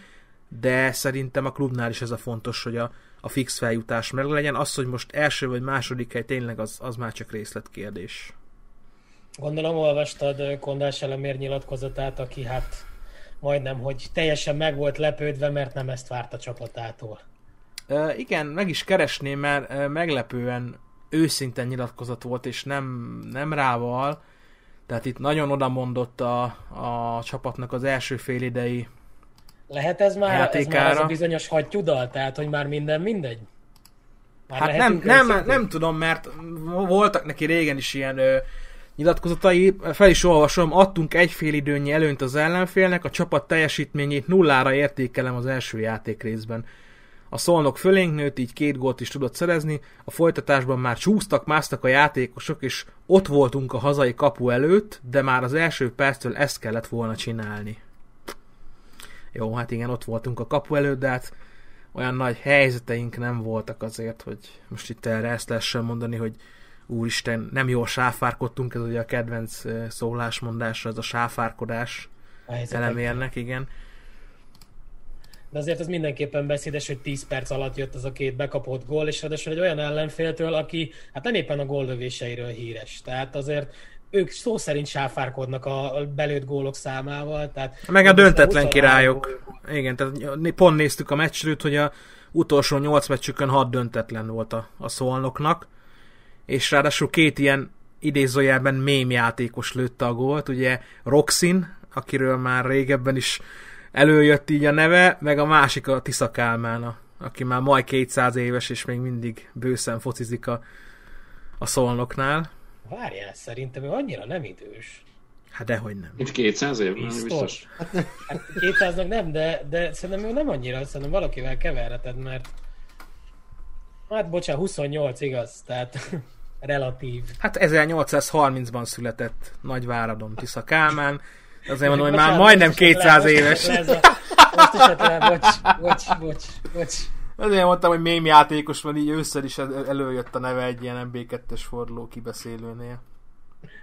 de szerintem a klubnál is ez a fontos, hogy a, a fix feljutás meg legyen. Az, hogy most első vagy második hely, tényleg az, az már csak részletkérdés. Gondolom olvastad Kondás Elemér nyilatkozatát, aki hát majdnem, hogy teljesen meg volt lepődve, mert nem ezt várt a csapatától. Uh, igen, meg is keresném, mert uh, meglepően őszintén nyilatkozat volt, és nem, nem rával. Tehát itt nagyon odamondott a, a csapatnak az első félidei Lehet ez már, játékára. Ez már az a bizonyos hattyudal? Tehát, hogy már minden mindegy? Már hát nem, nem, nem tudom, mert voltak neki régen is ilyen ö, nyilatkozatai. Fel is olvasom, adtunk egy félidőnyi előnyt az ellenfélnek, a csapat teljesítményét nullára értékelem az első játék részben. A Szolnok fölénk nőtt, így két gólt is tudott szerezni, a folytatásban már csúsztak, másztak a játékosok, és ott voltunk a hazai kapu előtt, de már az első perctől ezt kellett volna csinálni. Jó, hát igen, ott voltunk a kapu előtt, de hát olyan nagy helyzeteink nem voltak azért, hogy most itt erre ezt lehessen mondani, hogy úristen, nem jól sáfárkodtunk, ez ugye a kedvenc szólásmondásra, ez a sáfárkodás Elemérnek, igen. De azért ez mindenképpen beszédes, hogy tíz perc alatt jött az a két bekapott gól, és ráadásul egy olyan ellenféltől, aki hát nem éppen a góllövéseiről híres. Tehát azért ők szó szerint sáfárkodnak a belőtt gólok számával. Tehát meg a döntetlen a királyok. Gól. Igen, tehát pont néztük a meccsről, hogy a utolsó nyolc meccsükön hat döntetlen volt a, a Szolnoknak, és ráadásul két ilyen idézőjelben mém játékos lőtte a gólt, ugye Roxin, akiről már régebben is előjött így a neve, meg a másik a Tisza Kálmán, aki már majd kétszáz éves, és még mindig bőszen focizik a, a Szolnoknál. Várjál, szerintem ő annyira nem idős. Hát dehogy nem. Itt kétszáz év? Biztos. Biztos. Hát kétszáznak nem, de, de szerintem ő nem annyira, szerintem valakivel keverheted, mert hát bocsánat, huszonnyolc, igaz? Tehát relatív. Hát ezernyolcszázharmincban született Nagyváradon Tisza Kálmán. Azért mondom, hogy már majdnem kétszáz éves. Most esetlen, bocs, bocs, bocs, bocs. Azért mondtam, hogy mém játékos van, így ősszel is előjött a neve egy ilyen em bé kettes forduló kibeszélőnél.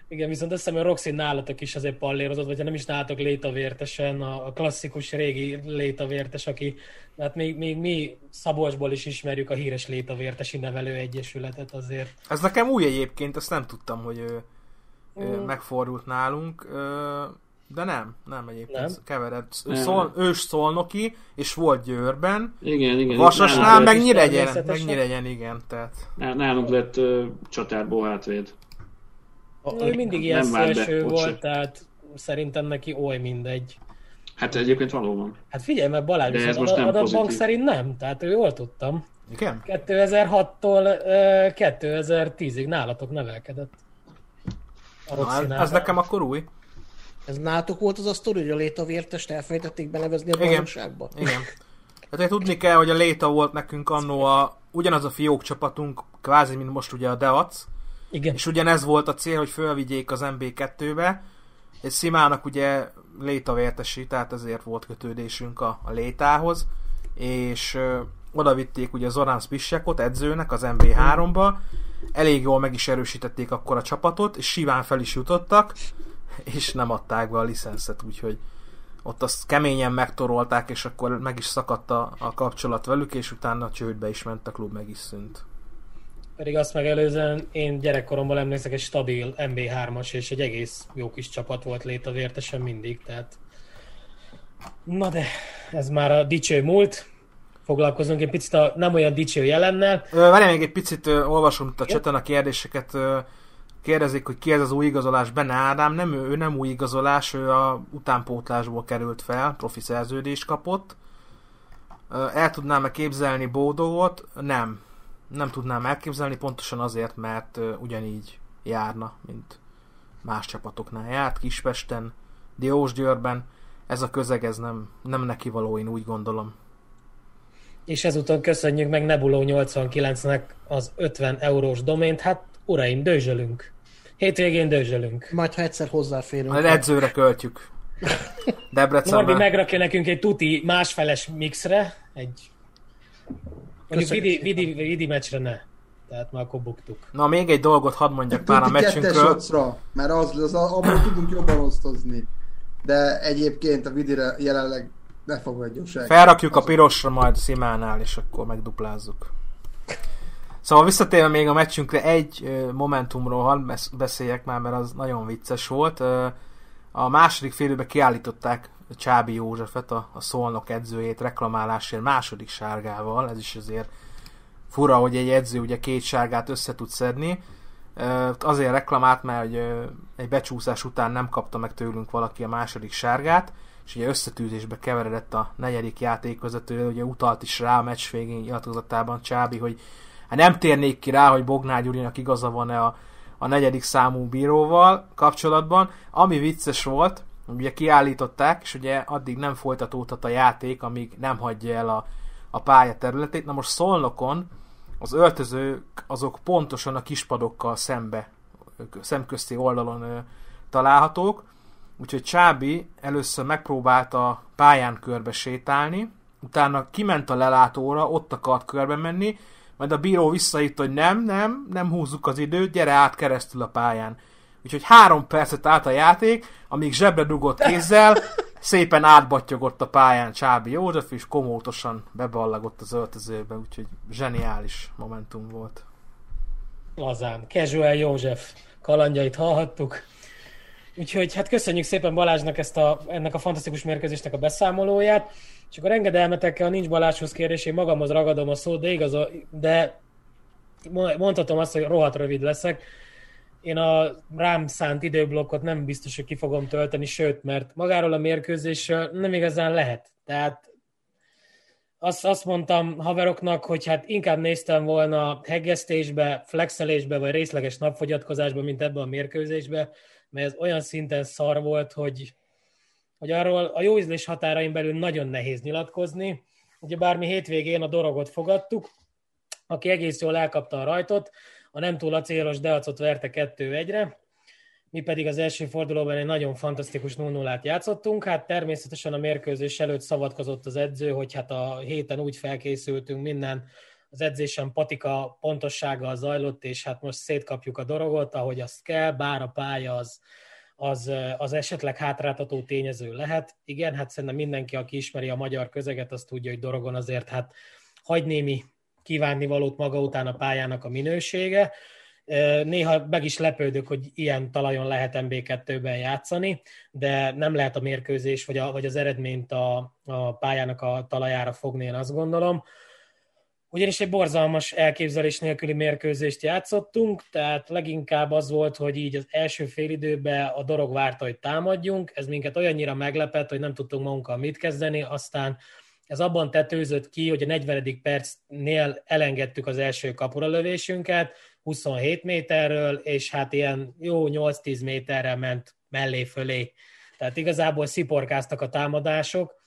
Igen, viszont azt hiszem, hogy Roxy nálatok is azért pallérozott, vagy ha nem is nálatok létavértesen, a klasszikus régi létavértes, aki, hát még, még mi Szabolcsból is ismerjük a híres létavértesi nevelőegyesületet azért. Ez nekem új egyébként, azt nem tudtam, hogy ő, ő mm. megfordult nálunk. De nem, nem egyébként kevered. Szol, ős szolnoki, és volt Győrben. Igen, igen. Vasasnál meg Nyíregyén, meg Nyíregyén, igen. Tehát. Nálunk lett uh, csatárból hátvéd. A, ő mindig ilyen szélső volt, tehát szerintem neki oly mindegy. Hát egyébként valóban. Hát figyelj, mert Balázs viszont adatbank szerint nem, tehát ő jól tudtam. Igen? kétezer-hattól uh, kétezer-tízig nálatok nevelkedett. Na, ez nekem akkor új. Ez nátok volt az a sztori, hogy a létavértest elfelejtették belevezni a bajnokságba? Igen. Hát tudni kell, hogy a léta volt nekünk annó a, ugyanaz a fiók csapatunk, kvázi, mint most ugye a Deac. Igen. És ugyanez volt a cél, hogy fölvigyék az em bé kettőbe. És Szimának ugye létavértesi, tehát ezért volt kötődésünk a, a létához. És ö, odavitték ugye Zorán Spissekot edzőnek az em bé háromba. Elég jól meg is erősítették akkor a csapatot, és simán fel is jutottak. És nem adták be a licenszet, úgyhogy ott azt keményen megtorolták, és akkor meg is szakadt a, a kapcsolat velük, és utána csődbe is ment, a klub meg is szűnt. Pedig azt megelőzően én gyerekkoromban emlékszek, egy stabil em bé hármas, és egy egész jó kis csapat volt létavértesen mindig, tehát na de ez már a dicső múlt. Foglalkozunk egy picit a nem olyan dicső jelennel. Várjál, még egy picit ö, olvasom itt a cseten a kérdéseket. Ö, Kérdezik, hogy ki ez az új igazolás, Benne Ádám, nem ő, ő nem új igazolás, ő a utánpótlásból került fel, profi szerződést kapott. El tudnám-e képzelni Bódogot? Nem. Nem tudnám elképzelni, pontosan azért, mert ugyanígy járna, mint más csapatoknál járt, Kispesten, Diósgyőrben. Ez a közeg, ez nem, nem neki való, én úgy gondolom. És ezúton köszönjük meg Nebuló nyolcvankilencnek az ötven eurós domént, hát uraim, dőzsölünk. Hétvégén dőzsölünk. Majd, ha egyszer hozzáférünk. Majd edzőre költjük. Debrecenben. Norbi megrakja nekünk egy tuti másfeles mixre. Egy... Mondjuk vidi, vidi, vidi meccsre ne. Tehát már akkor buktuk. Na, még egy dolgot hadd mondjak már a meccsünkről. Tuti kettesocra, mert az, az, abból tudunk jobban osztozni. De egyébként a vidire jelenleg ne fogadjuk senki. Felrakjuk az a pirosra majd Szimánál, és akkor megduplázzuk. Szóval visszatérve még a meccsünkre, egy momentumról beszéljek már, mert az nagyon vicces volt. A második fél időben kiállították Csábi Józsefet, a, a Szolnok edzőjét reklamálásért második sárgával. Ez is azért fura, hogy egy edző ugye két sárgát össze tud szedni. Azért reklamált, mert egy becsúszás után nem kapta meg tőlünk valaki a második sárgát, és ugye összetűzésbe keveredett a negyedik játékvezetővel, ugye utalt is rá a meccs végén nyilatkozatában Csábi, hogy hát nem térnék ki rá, hogy Bognár Gyurinak igaza van-e a, a negyedik számú bíróval kapcsolatban. Ami vicces volt, ugye kiállították, és ugye addig nem folytatódhat a játék, amíg nem hagyja el a, a pálya területét. Na most Szolnokon az öltözők azok pontosan a kispadokkal szembe, szemközti oldalon ö, találhatók, úgyhogy Csábi először megpróbálta a pályán körbe sétálni, utána kiment a lelátóra, ott akart körbe menni, majd a bíró visszaírt, hogy nem, nem, nem húzzuk az időt, gyere át keresztül a pályán. Úgyhogy három percet állt a játék, amíg zsebre dugott kézzel, szépen átbattyogott a pályán Csábi József, és komótosan beballagott az öltözőbe, úgyhogy zseniális momentum volt. Lazán, casual József kalandjait hallhattuk. Úgyhogy hát köszönjük szépen Balázsnak ezt a, ennek a fantasztikus mérkőzésnek a beszámolóját. És akkor engedelmetekkel, a nincs Balázshoz kérdés, én magamhoz ragadom a szót, de igaz, de mondhatom azt, hogy rohadt rövid leszek. Én a rám szánt időblokkot nem biztos, hogy ki fogom tölteni, sőt, mert magáról a mérkőzésről nem igazán lehet. Tehát azt, azt mondtam haveroknak, hogy hát inkább néztem volna hegesztésbe, flexelésbe, vagy részleges napfogyatkozásba, mint ebbe a mérkőzésbe, mert ez olyan szinten szar volt, hogy, hogy arról a jó ízlés határain belül nagyon nehéz nyilatkozni. Ugye bármi hétvégén a Dorogot fogadtuk, aki egész jól elkapta a rajtot, a nem túl acélos Deacot verte kettő egyre, mi pedig az első fordulóban egy nagyon fantasztikus nulla nullát játszottunk. Hát természetesen a mérkőzés előtt szavatkozott az edző, hogy hát a héten úgy felkészültünk, minden az edzésen patika pontossággal zajlott, és hát most szétkapjuk a Dorogot, ahogy azt kell, bár a pálya az, az, az esetleg hátráltató tényező lehet. Igen, hát szerintem mindenki, aki ismeri a magyar közeget, azt tudja, hogy Dorogon azért hát hagy némi kívánnivalót maga után a pályának a minősége. Néha meg is lepődök, hogy ilyen talajon lehet em bé kettőben játszani, de nem lehet a mérkőzés vagy, a, vagy az eredményt a, a pályának a talajára fogni, én azt gondolom. Ugyanis egy borzalmas elképzelés nélküli mérkőzést játszottunk, tehát leginkább az volt, hogy így az első fél időben a Dorog várta, hogy támadjunk, ez minket olyannyira meglepett, hogy nem tudtunk magunkkal mit kezdeni, aztán ez abban tetőzött ki, hogy a negyvenedik percnél elengedtük az első kapura lövésünket, huszonhét méterről, és hát ilyen jó nyolc-tíz méterre ment mellé-fölé. Tehát igazából sziporkáztak a támadások.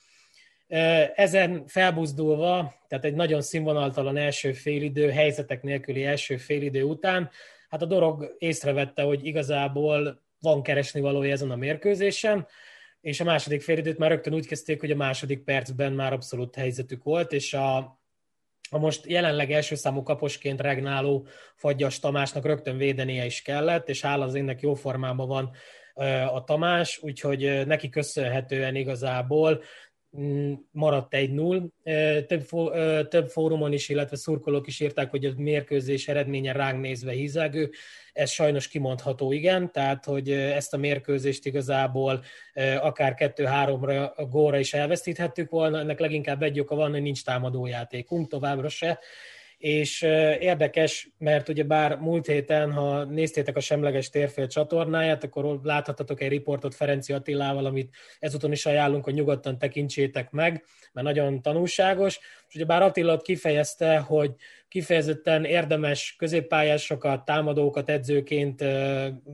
Ezen felbuzdulva, tehát egy nagyon színvonaltalan első félidő, helyzetek nélküli első félidő után, hát a Dorog észrevette, hogy igazából van keresnivalója ezen a mérkőzésen, és a második félidőt már rögtön úgy kezdték, hogy a második percben már abszolút helyzetük volt, és a, a most jelenleg első számú kaposként regnáló Fagyas Tamásnak rögtön védenie is kellett, és hála az énnek jó formában van a Tamás, úgyhogy neki köszönhetően igazából maradt egy null. Több, fó, több fórumon is, illetve szurkolók is írták, hogy a mérkőzés eredménye ránk nézve hízelgő. Ez sajnos kimondható, igen, tehát hogy ezt a mérkőzést igazából akár kettő-háromra gólra is elvesztíthettük volna, ennek leginkább egy oka van, hogy nincs támadójátékunk továbbra se, és érdekes, mert ugye bár múlt héten, ha néztétek a Semleges Térfél csatornáját, akkor láthatatok egy riportot Ferenci Attilával, amit ezúton is ajánlunk, hogy nyugodtan tekintsétek meg, mert nagyon tanulságos. És ugye bár Attila kifejezte, hogy kifejezetten érdemes középpályásokat, támadókat edzőként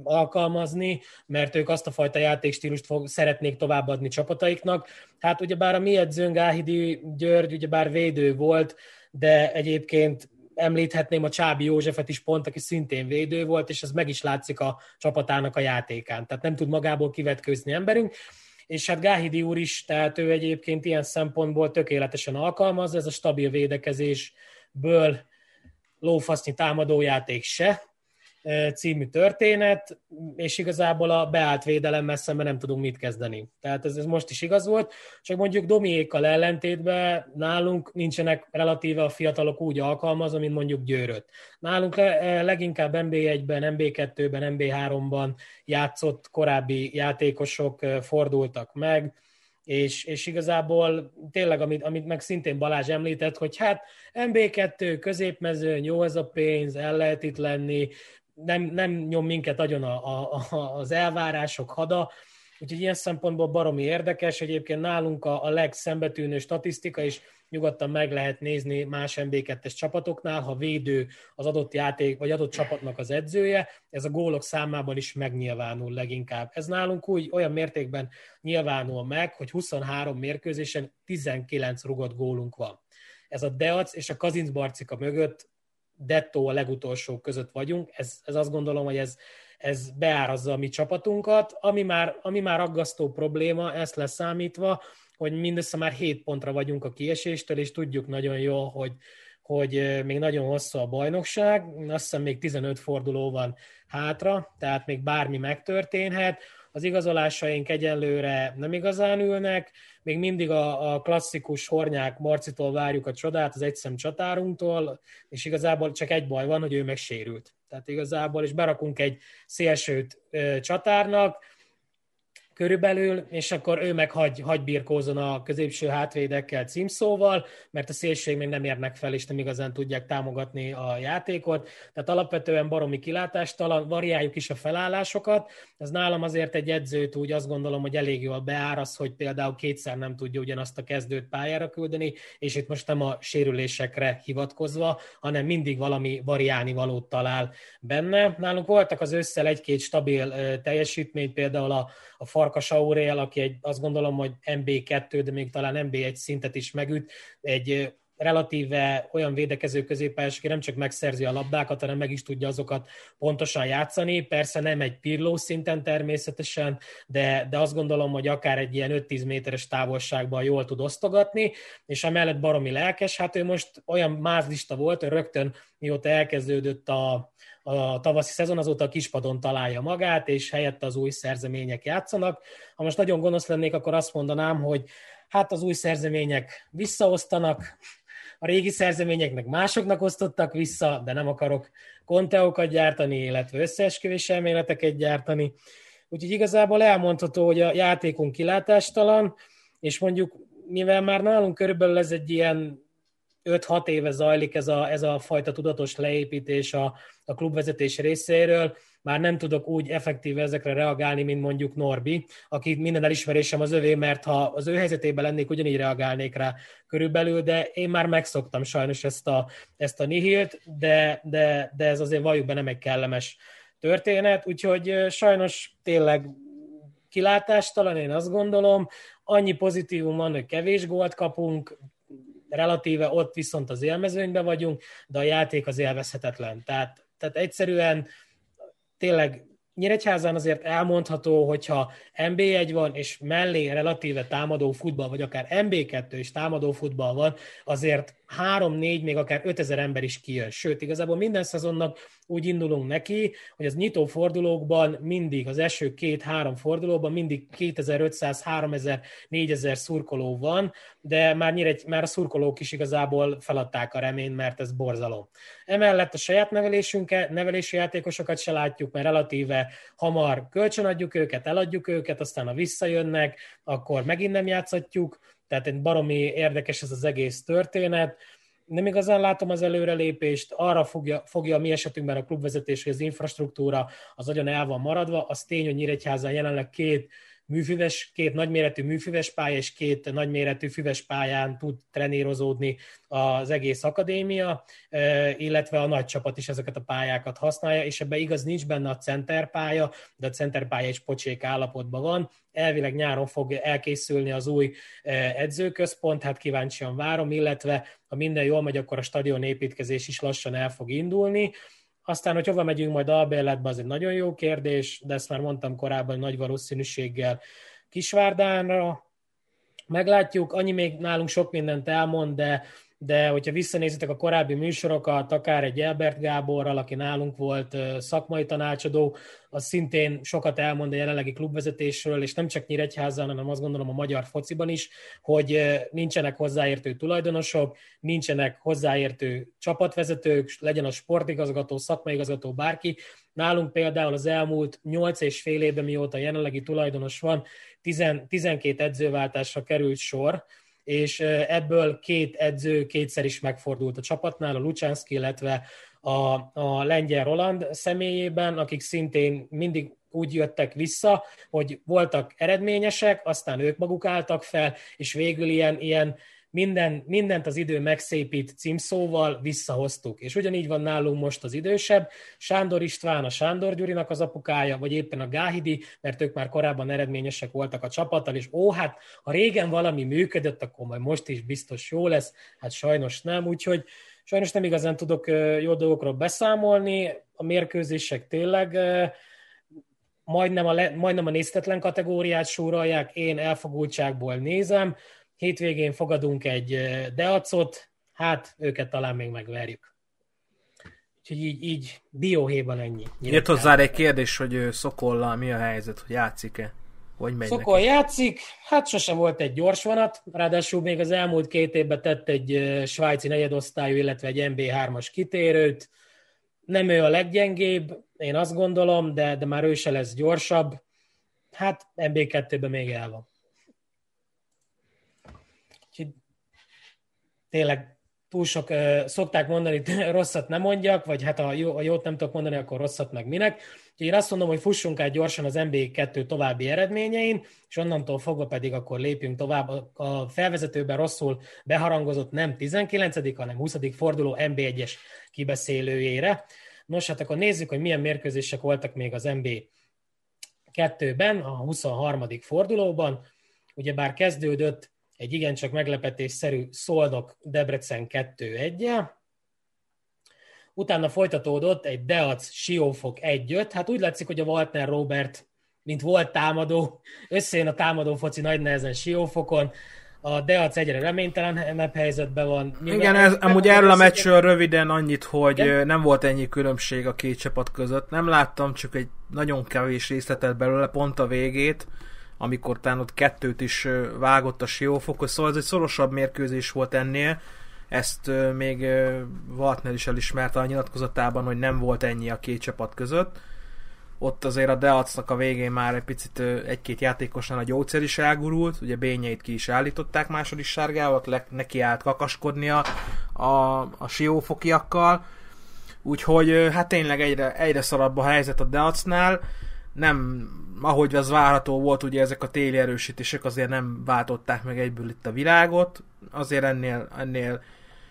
alkalmazni, mert ők azt a fajta játékstílust fog, szeretnék továbbadni csapataiknak. Hát ugye bár a mi edzőnk Áhidi György ugye bár védő volt, de egyébként említhetném a Csábi Józsefet is pont, aki szintén védő volt, és ez meg is látszik a csapatának a játékán. Tehát nem tud magából kivetkőzni emberünk, és hát Gáhidi úr is, tehát ő egyébként ilyen szempontból tökéletesen alkalmaz, ez a stabil védekezésből lófasznyi támadójáték se, című történet, és igazából a beállt védelemmel szemben nem tudunk mit kezdeni. Tehát ez, ez most is igaz volt, csak mondjuk Domiékkal ellentétben nálunk nincsenek relatíve a fiatalok úgy alkalmazva, mint mondjuk Győröt. Nálunk leginkább en bé egyben, en bé kettőben, en bé háromban játszott korábbi játékosok fordultak meg, És, és igazából tényleg, amit, amit meg szintén Balázs említett, hogy hát en bé kettő, középmezőny, jó ez a pénz, el lehet itt lenni, nem, nem nyom minket agyon a, a, a, az elvárások hada, úgyhogy ilyen szempontból baromi érdekes, egyébként nálunk a, a legszembetűnő statisztika is, nyugodtan meg lehet nézni más en bé kettes csapatoknál, ha védő az adott játék, vagy adott csapatnak az edzője, ez a gólok számában is megnyilvánul leginkább. Ez nálunk úgy olyan mértékben nyilvánul meg, hogy huszonhárom mérkőzésen tizenkilenc rugott gólunk van. Ez a Deac és a Kazincbarcika mögött dettó a legutolsók között vagyunk, ez, ez azt gondolom, hogy ez, ez beárazza a mi csapatunkat, ami már, ami már aggasztó probléma, ezt leszámítva, hogy mindössze már hét pontra vagyunk a kieséstől, és tudjuk nagyon jól, hogy, hogy még nagyon hosszú a bajnokság, azt hiszem még tizenöt forduló van hátra, tehát még bármi megtörténhet, az igazolásaink egyenlőre nem igazán ülnek, még mindig a, a klasszikus Hornyák Marcitól várjuk a csodát, az egyszem csatárunktól, és igazából csak egy baj van, hogy ő megsérült. Tehát igazából, és berakunk egy szélsőt ö, csatárnak, körülbelül, és akkor ő meg hagy, hagy birkózon a középső hátvédekkel címszóval, mert a szélség még nem érnek fel, és nem igazán tudják támogatni a játékot. Tehát alapvetően baromi kilátástalan, variáljuk is a felállásokat. Ez nálam azért egy edzőt úgy azt gondolom, hogy elég jól beáraz, hogy például kétszer nem tudja ugyanazt a kezdőt pályára küldeni, és itt most nem a sérülésekre hivatkozva, hanem mindig valami variálni valót talál benne. Nálunk voltak az ősszel egy-két stabil teljesítmény, például a, a far Farkas Aurél, aki egy, azt gondolom, hogy en bé kettő, de még talán en bé egy szintet is megüt, egy relatíve olyan védekező középpályás, aki nem csak megszerzi a labdákat, hanem meg is tudja azokat pontosan játszani. Persze nem egy Pirló szinten természetesen, de, de azt gondolom, hogy akár egy ilyen öt-tíz méteres távolságban jól tud osztogatni, és amellett baromi lelkes, hát ő most olyan mázlista volt, hogy rögtön mióta elkezdődött a a tavaszi szezon, azóta a kispadon találja magát, és helyette az új szerzemények játszanak. Ha most nagyon gonosz lennék, akkor azt mondanám, hogy hát az új szerzemények visszaosztanak, a régi szerzeményeknek másoknak osztottak vissza, de nem akarok konteókat gyártani, illetve összeesküvés elméleteket gyártani. Úgyhogy igazából elmondható, hogy a játékunk kilátástalan, és mondjuk, mivel már nálunk körülbelül ez egy ilyen öt-hat éve zajlik ez a, ez a fajta tudatos leépítés a, a klubvezetés részéről, már nem tudok úgy effektíve ezekre reagálni, mint mondjuk Norbi, aki minden elismerésem az övé, mert ha az ő helyzetében lennék, ugyanígy reagálnék rá körülbelül, de én már megszoktam sajnos ezt a, ezt a nihilt, de, de, de ez azért valljuk be nem egy kellemes történet, úgyhogy sajnos tényleg kilátástalan, én azt gondolom, annyi pozitívum van, hogy kevés gólt kapunk, relatíve ott viszont az élmezőnyben vagyunk, de a játék az élvezhetetlen. Tehát, tehát egyszerűen tényleg Nyíregyházán azért elmondható, hogyha en bé egy van, és mellé relatíve támadó futball, vagy akár en bé kettő is támadó futball van, azért három-négy, még akár ötezer ember is kijön. Sőt, igazából minden szezonnak úgy indulunk neki, hogy az nyitó fordulókban mindig, az első két-három fordulóban mindig kétezer-ötszáz, háromezer, négyezer szurkoló van, de már, nyíregy, már a szurkolók is igazából feladták a reményt, mert ez borzalom. Emellett a saját nevelésünket, nevelési játékosokat se látjuk, mert relatíve hamar kölcsönadjuk őket, eladjuk őket, aztán ha visszajönnek, akkor megint nem játszatjuk, tehát egy baromi érdekes ez az egész történet. Nem igazán látom az előrelépést, arra fogja, fogja a mi esetünkben a klubvezetés, hogy az infrastruktúra az agyon el van maradva. Az tény, hogy Nyíregyházán jelenleg két műfüves, két nagyméretű műfüves pálya és két nagyméretű füves pályán tud trenírozódni az egész akadémia, illetve a nagy csapat is ezeket a pályákat használja, és ebben igaz nincs benne a centerpálya, de a centerpálya is pocsék állapotban van. Elvileg nyáron fog elkészülni az új edzőközpont, hát kíváncsian várom, illetve ha minden jól megy, akkor a stadion építkezés is lassan el fog indulni. Aztán, hogy hova megyünk majd albérletbe, az egy nagyon jó kérdés, de ezt már mondtam korábban, nagy valószínűséggel Kisvárdánra. Meglátjuk, annyi még nálunk sok mindent elmond, de, de hogyha visszanézitek a korábbi műsorokat, akár egy Elbert Gáborral, aki nálunk volt szakmai tanácsadó, az szintén sokat elmond a jelenlegi klubvezetésről, és nem csak Nyíregyházán, hanem azt gondolom a magyar fociban is, hogy nincsenek hozzáértő tulajdonosok, nincsenek hozzáértő csapatvezetők, legyen a sportigazgató, szakmaigazgató, bárki. Nálunk például az elmúlt nyolc és fél évben, mióta jelenlegi tulajdonos van, tizenkét edzőváltásra került sor, és ebből két edző kétszer is megfordult a csapatnál, a Lucsánszky, illetve a, a lengyel-roland személyében, akik szintén mindig úgy jöttek vissza, hogy voltak eredményesek, aztán ők maguk álltak fel, és végül ilyen, ilyen minden, mindent az idő megszépít címszóval visszahoztuk. És ugyanígy van nálunk most az idősebb, Sándor István, a Sándor Gyurinak az apukája, vagy éppen a Gáhidi, mert ők már korábban eredményesek voltak a csapattal, és ó, hát ha régen valami működött, akkor majd most is biztos jó lesz, hát sajnos nem, úgyhogy sajnos nem igazán tudok jó dolgokról beszámolni, a mérkőzések tényleg... Majdnem a, le, majdnem a nézhetetlen kategóriát súrolják, én elfogultságból nézem, hétvégén fogadunk egy Deacot, hát őket talán még megverjük. Úgyhogy így, így dióhéjban ennyi. Jött hozzá egy kérdés, hogy Szokollal mi a helyzet, hogy játszik-e? Hogy megy Szokol neki? Játszik, hát sose volt egy gyors vonat, ráadásul még az elmúlt két évben tett egy svájci negyedosztályú, illetve egy en bé hármas kitérőt. Nem ő a leggyengébb, én azt gondolom, de, de már ő se lesz gyorsabb. Hát en bé kettőben még el van. Úgyhogy tényleg túl sok, ö, szokták mondani, rosszat nem mondjak, vagy hát ha jó, jót nem tudok mondani, akkor rosszat meg minek. Úgyhogy én azt mondom, hogy fussunk át gyorsan az en bé kettő további eredményein, és onnantól fogva pedig akkor lépjünk tovább. A felvezetőben rosszul beharangozott nem tizenkilencedik, hanem huszadik forduló en bé egyes kibeszélőjére. Nos, hát akkor nézzük, hogy milyen mérkőzések voltak még az en bé kettőben, a huszonharmadik fordulóban. Ugyebár kezdődött egy igencsak meglepetésszerű Szolnok Debrecen kettő egy-jel. Utána folytatódott egy Deac Siófok egy öt. Hát úgy látszik, hogy a Waltner Robert, mint volt támadó, összejön a támadó foci nagy nehezen Siófokon. A Deac egyre reménytelenebb helyzetben van. Nyilván igen, ez, amúgy erről a meccsről röviden annyit, hogy igen? Nem volt ennyi különbség a két csapat között. Nem láttam, csak egy nagyon kevés részletet belőle, pont a végét, amikor tán ott kettőt is vágott a Siófokhoz. Szóval ez egy szorosabb mérkőzés volt ennél. Ezt még Waltner is elismerte a nyilatkozatában, hogy nem volt ennyi a két csapat között. Ott azért a Deacnak a végén már egy picit egy-két játékosnál a gyógyszer is elgurult, ugye Bényeit ki is állították második sárgával, neki állt kakaskodnia a, a Siófokiakkal. Úgyhogy hát tényleg egyre, egyre szarabb a helyzet a Deacnál. Nem, ahogy az várható volt, ugye ezek a téli erősítések azért nem váltották meg egyből itt a világot. Azért ennél, ennél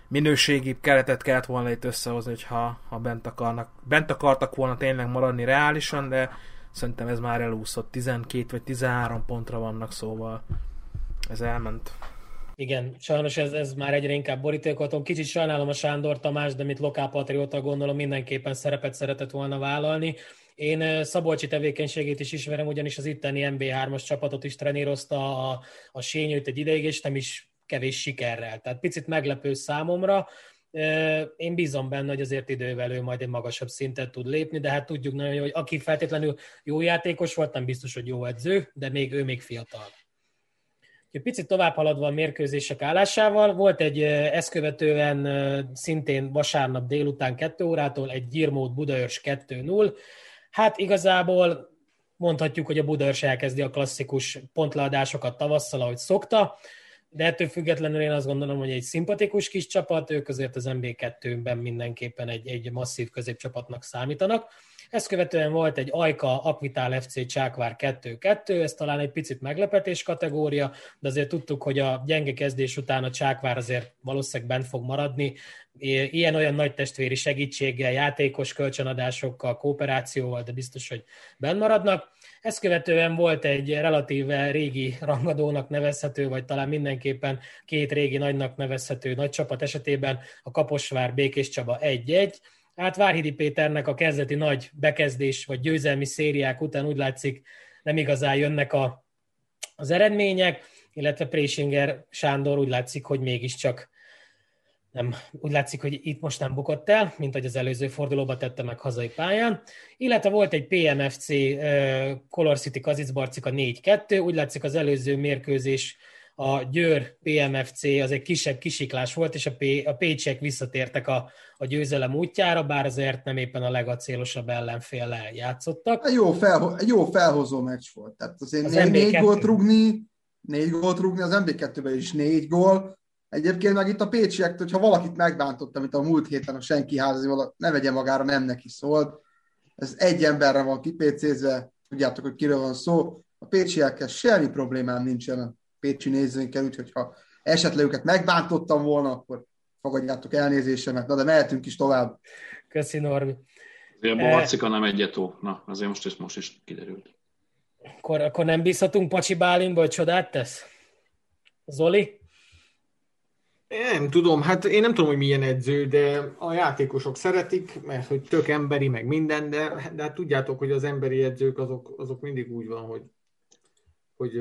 minőségibb keretet kellett volna itt összehozni, hogyha ha bent akarnak. Bent akartak volna tényleg maradni reálisan, de szerintem ez már elúszott. tizenkét vagy tizenhárom pontra vannak, szóval ez elment. Igen, sajnos ez, ez már egyre inkább borítékolható. Kicsit sajnálom a Sándor Tamás, de mint lokálpatrióta gondolom mindenképpen szerepet szeretett volna vállalni. Én Szabolcsi tevékenységét is ismerem, ugyanis az itteni en bé hármas csapatot is trenírozta a, a Sényőt egy ideig, és nem is kevés sikerrel. Tehát picit meglepő számomra. Én bízom benne, hogy azért idővel ő majd egy magasabb szintet tud lépni, de hát tudjuk nagyon jó, hogy aki feltétlenül jó játékos volt, nem biztos, hogy jó edző, de még ő még fiatal. Picit tovább haladva a mérkőzések állásával, volt egy ezt követően szintén vasárnap délután kettő órától egy Gyirmót Budaörs kettő null. Hát igazából mondhatjuk, hogy a Budaörs elkezdi a klasszikus pontleadásokat tavasszal, ahogy szokta, de ettől függetlenül én azt gondolom, hogy egy szimpatikus kis csapat, ők azért az en bé kettőben mindenképpen egy, egy masszív középcsapatnak számítanak. Ezt követően volt egy Ajka Akvitál ef cé Csákvár kettő kettő, ez talán egy picit meglepetés kategória, de azért tudtuk, hogy a gyenge kezdés után a Csákvár azért valószínűleg bent fog maradni. Ilyen-olyan nagy testvéri segítséggel, játékos kölcsönadásokkal, kooperációval, de biztos, hogy bent maradnak. Ezt követően volt egy relatíve régi rangadónak nevezhető, vagy talán mindenképpen két régi nagynak nevezhető nagy csapat esetében a Kaposvár Békés Csaba egy egy, Hát Várhidi Péternek a kezdeti nagy bekezdés vagy győzelmi szériák után úgy látszik nem igazán jönnek a, az eredmények, illetve Présinger Sándor úgy látszik, hogy mégiscsak nem, úgy látszik, hogy itt most nem bukott el, mint ahogy az előző fordulóba tette meg hazai pályán. Illetve volt egy pé em ef cé Color City Kazicbarcika négy kettő, úgy látszik az előző mérkőzés, a Győr pé em ef cé az egy kisebb kisiklás volt, és a, P- a pécsiek visszatértek a, a győzelem útjára, bár azért nem éppen a legacélosabb ellenféllel játszottak. Jó, felho- jó felhozó meccs volt. Tehát azért az né- négy gólt rúgni, négy gólt rúgni, az em bé kettőben is négy gól. Egyébként meg itt a pécsiektől, hogyha valakit megbántottam, mint a múlt héten a senki házi, ne vegye magára, nem neki szólt. Ez egy emberre van kipécézve, tudjátok, hogy kiről van szó. A pécsiekkel semmi problémám nincsen. Pécsi nézőinkkel, úgyhogy ha esetleg őket megbántottam volna, akkor fogadjátok elnézésemet, na de mehetünk is tovább. Köszi, Norbi. Azért a Barcika nem egyetó, na azért most is, most is kiderült. Akkor, akkor nem bízhatunk Pacsi Bálinból, hogy csodát tesz? Zoli? Nem tudom, hát én nem tudom, hogy milyen edző, de a játékosok szeretik, mert hogy tök emberi, meg minden, de, de hát tudjátok, hogy az emberi edzők azok, azok mindig úgy van, hogy hogy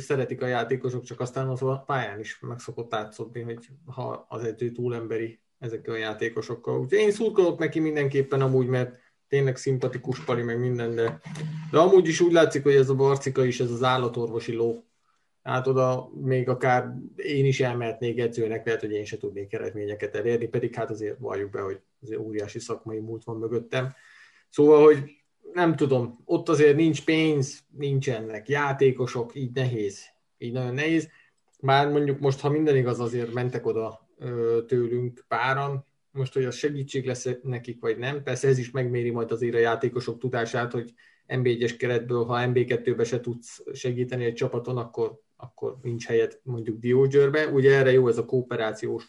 szeretik a játékosok, csak aztán az a pályán is meg szokott átszobni, hogy ha az edző túlemberi ezekkel a játékosokkal. Úgyhogy én szurkolok neki mindenképpen amúgy, mert tényleg szimpatikus pali, meg minden, de, de amúgy is úgy látszik, hogy ez a Barcika is, ez az állatorvosi ló. Hát oda még akár én is elmehetnék edzőnek, lehet, hogy én se tudnék eredményeket elérni, pedig hát azért valljuk be, hogy azért óriási szakmai múlt van mögöttem. Szóval, hogy nem tudom, ott azért nincs pénz, nincsenek játékosok, így nehéz, így nagyon nehéz. Már mondjuk most, ha minden igaz, azért mentek oda ö, tőlünk páran, most, hogy az segítség lesz nekik, vagy nem. Persze ez is megméri majd azért a játékosok tudását, hogy em bé egyes keretből, ha em bé kettőbe se tudsz segíteni egy csapaton, akkor, akkor nincs helyet mondjuk Diógyőrbe. Ugye erre jó ez a kooperációs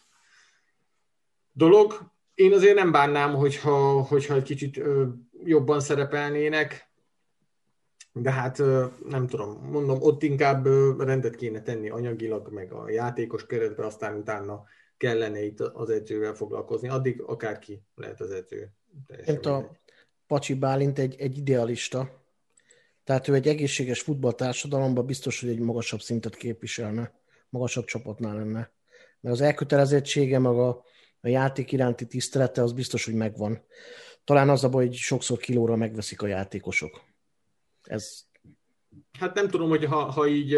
dolog. Én azért nem bánnám, hogyha, hogyha egy kicsit ö, jobban szerepelnének, de hát ö, nem tudom, mondom, ott inkább ö, rendet kéne tenni anyagilag, meg a játékos keretbe, aztán utána kellene itt az edzővel foglalkozni. Addig akárki lehet az edző. Én a Pacsi Bálint egy, egy idealista, tehát ő egy egészséges futballtársadalomban biztos, hogy egy magasabb szintet képviselne, magasabb csapatnál lenne. Mert az elkötelezettsége, maga a játék iránti tisztelete, az biztos, hogy megvan. Talán az a baj, hogy sokszor kilóra megveszik a játékosok. Ez... Hát nem tudom, hogy ha, ha, így,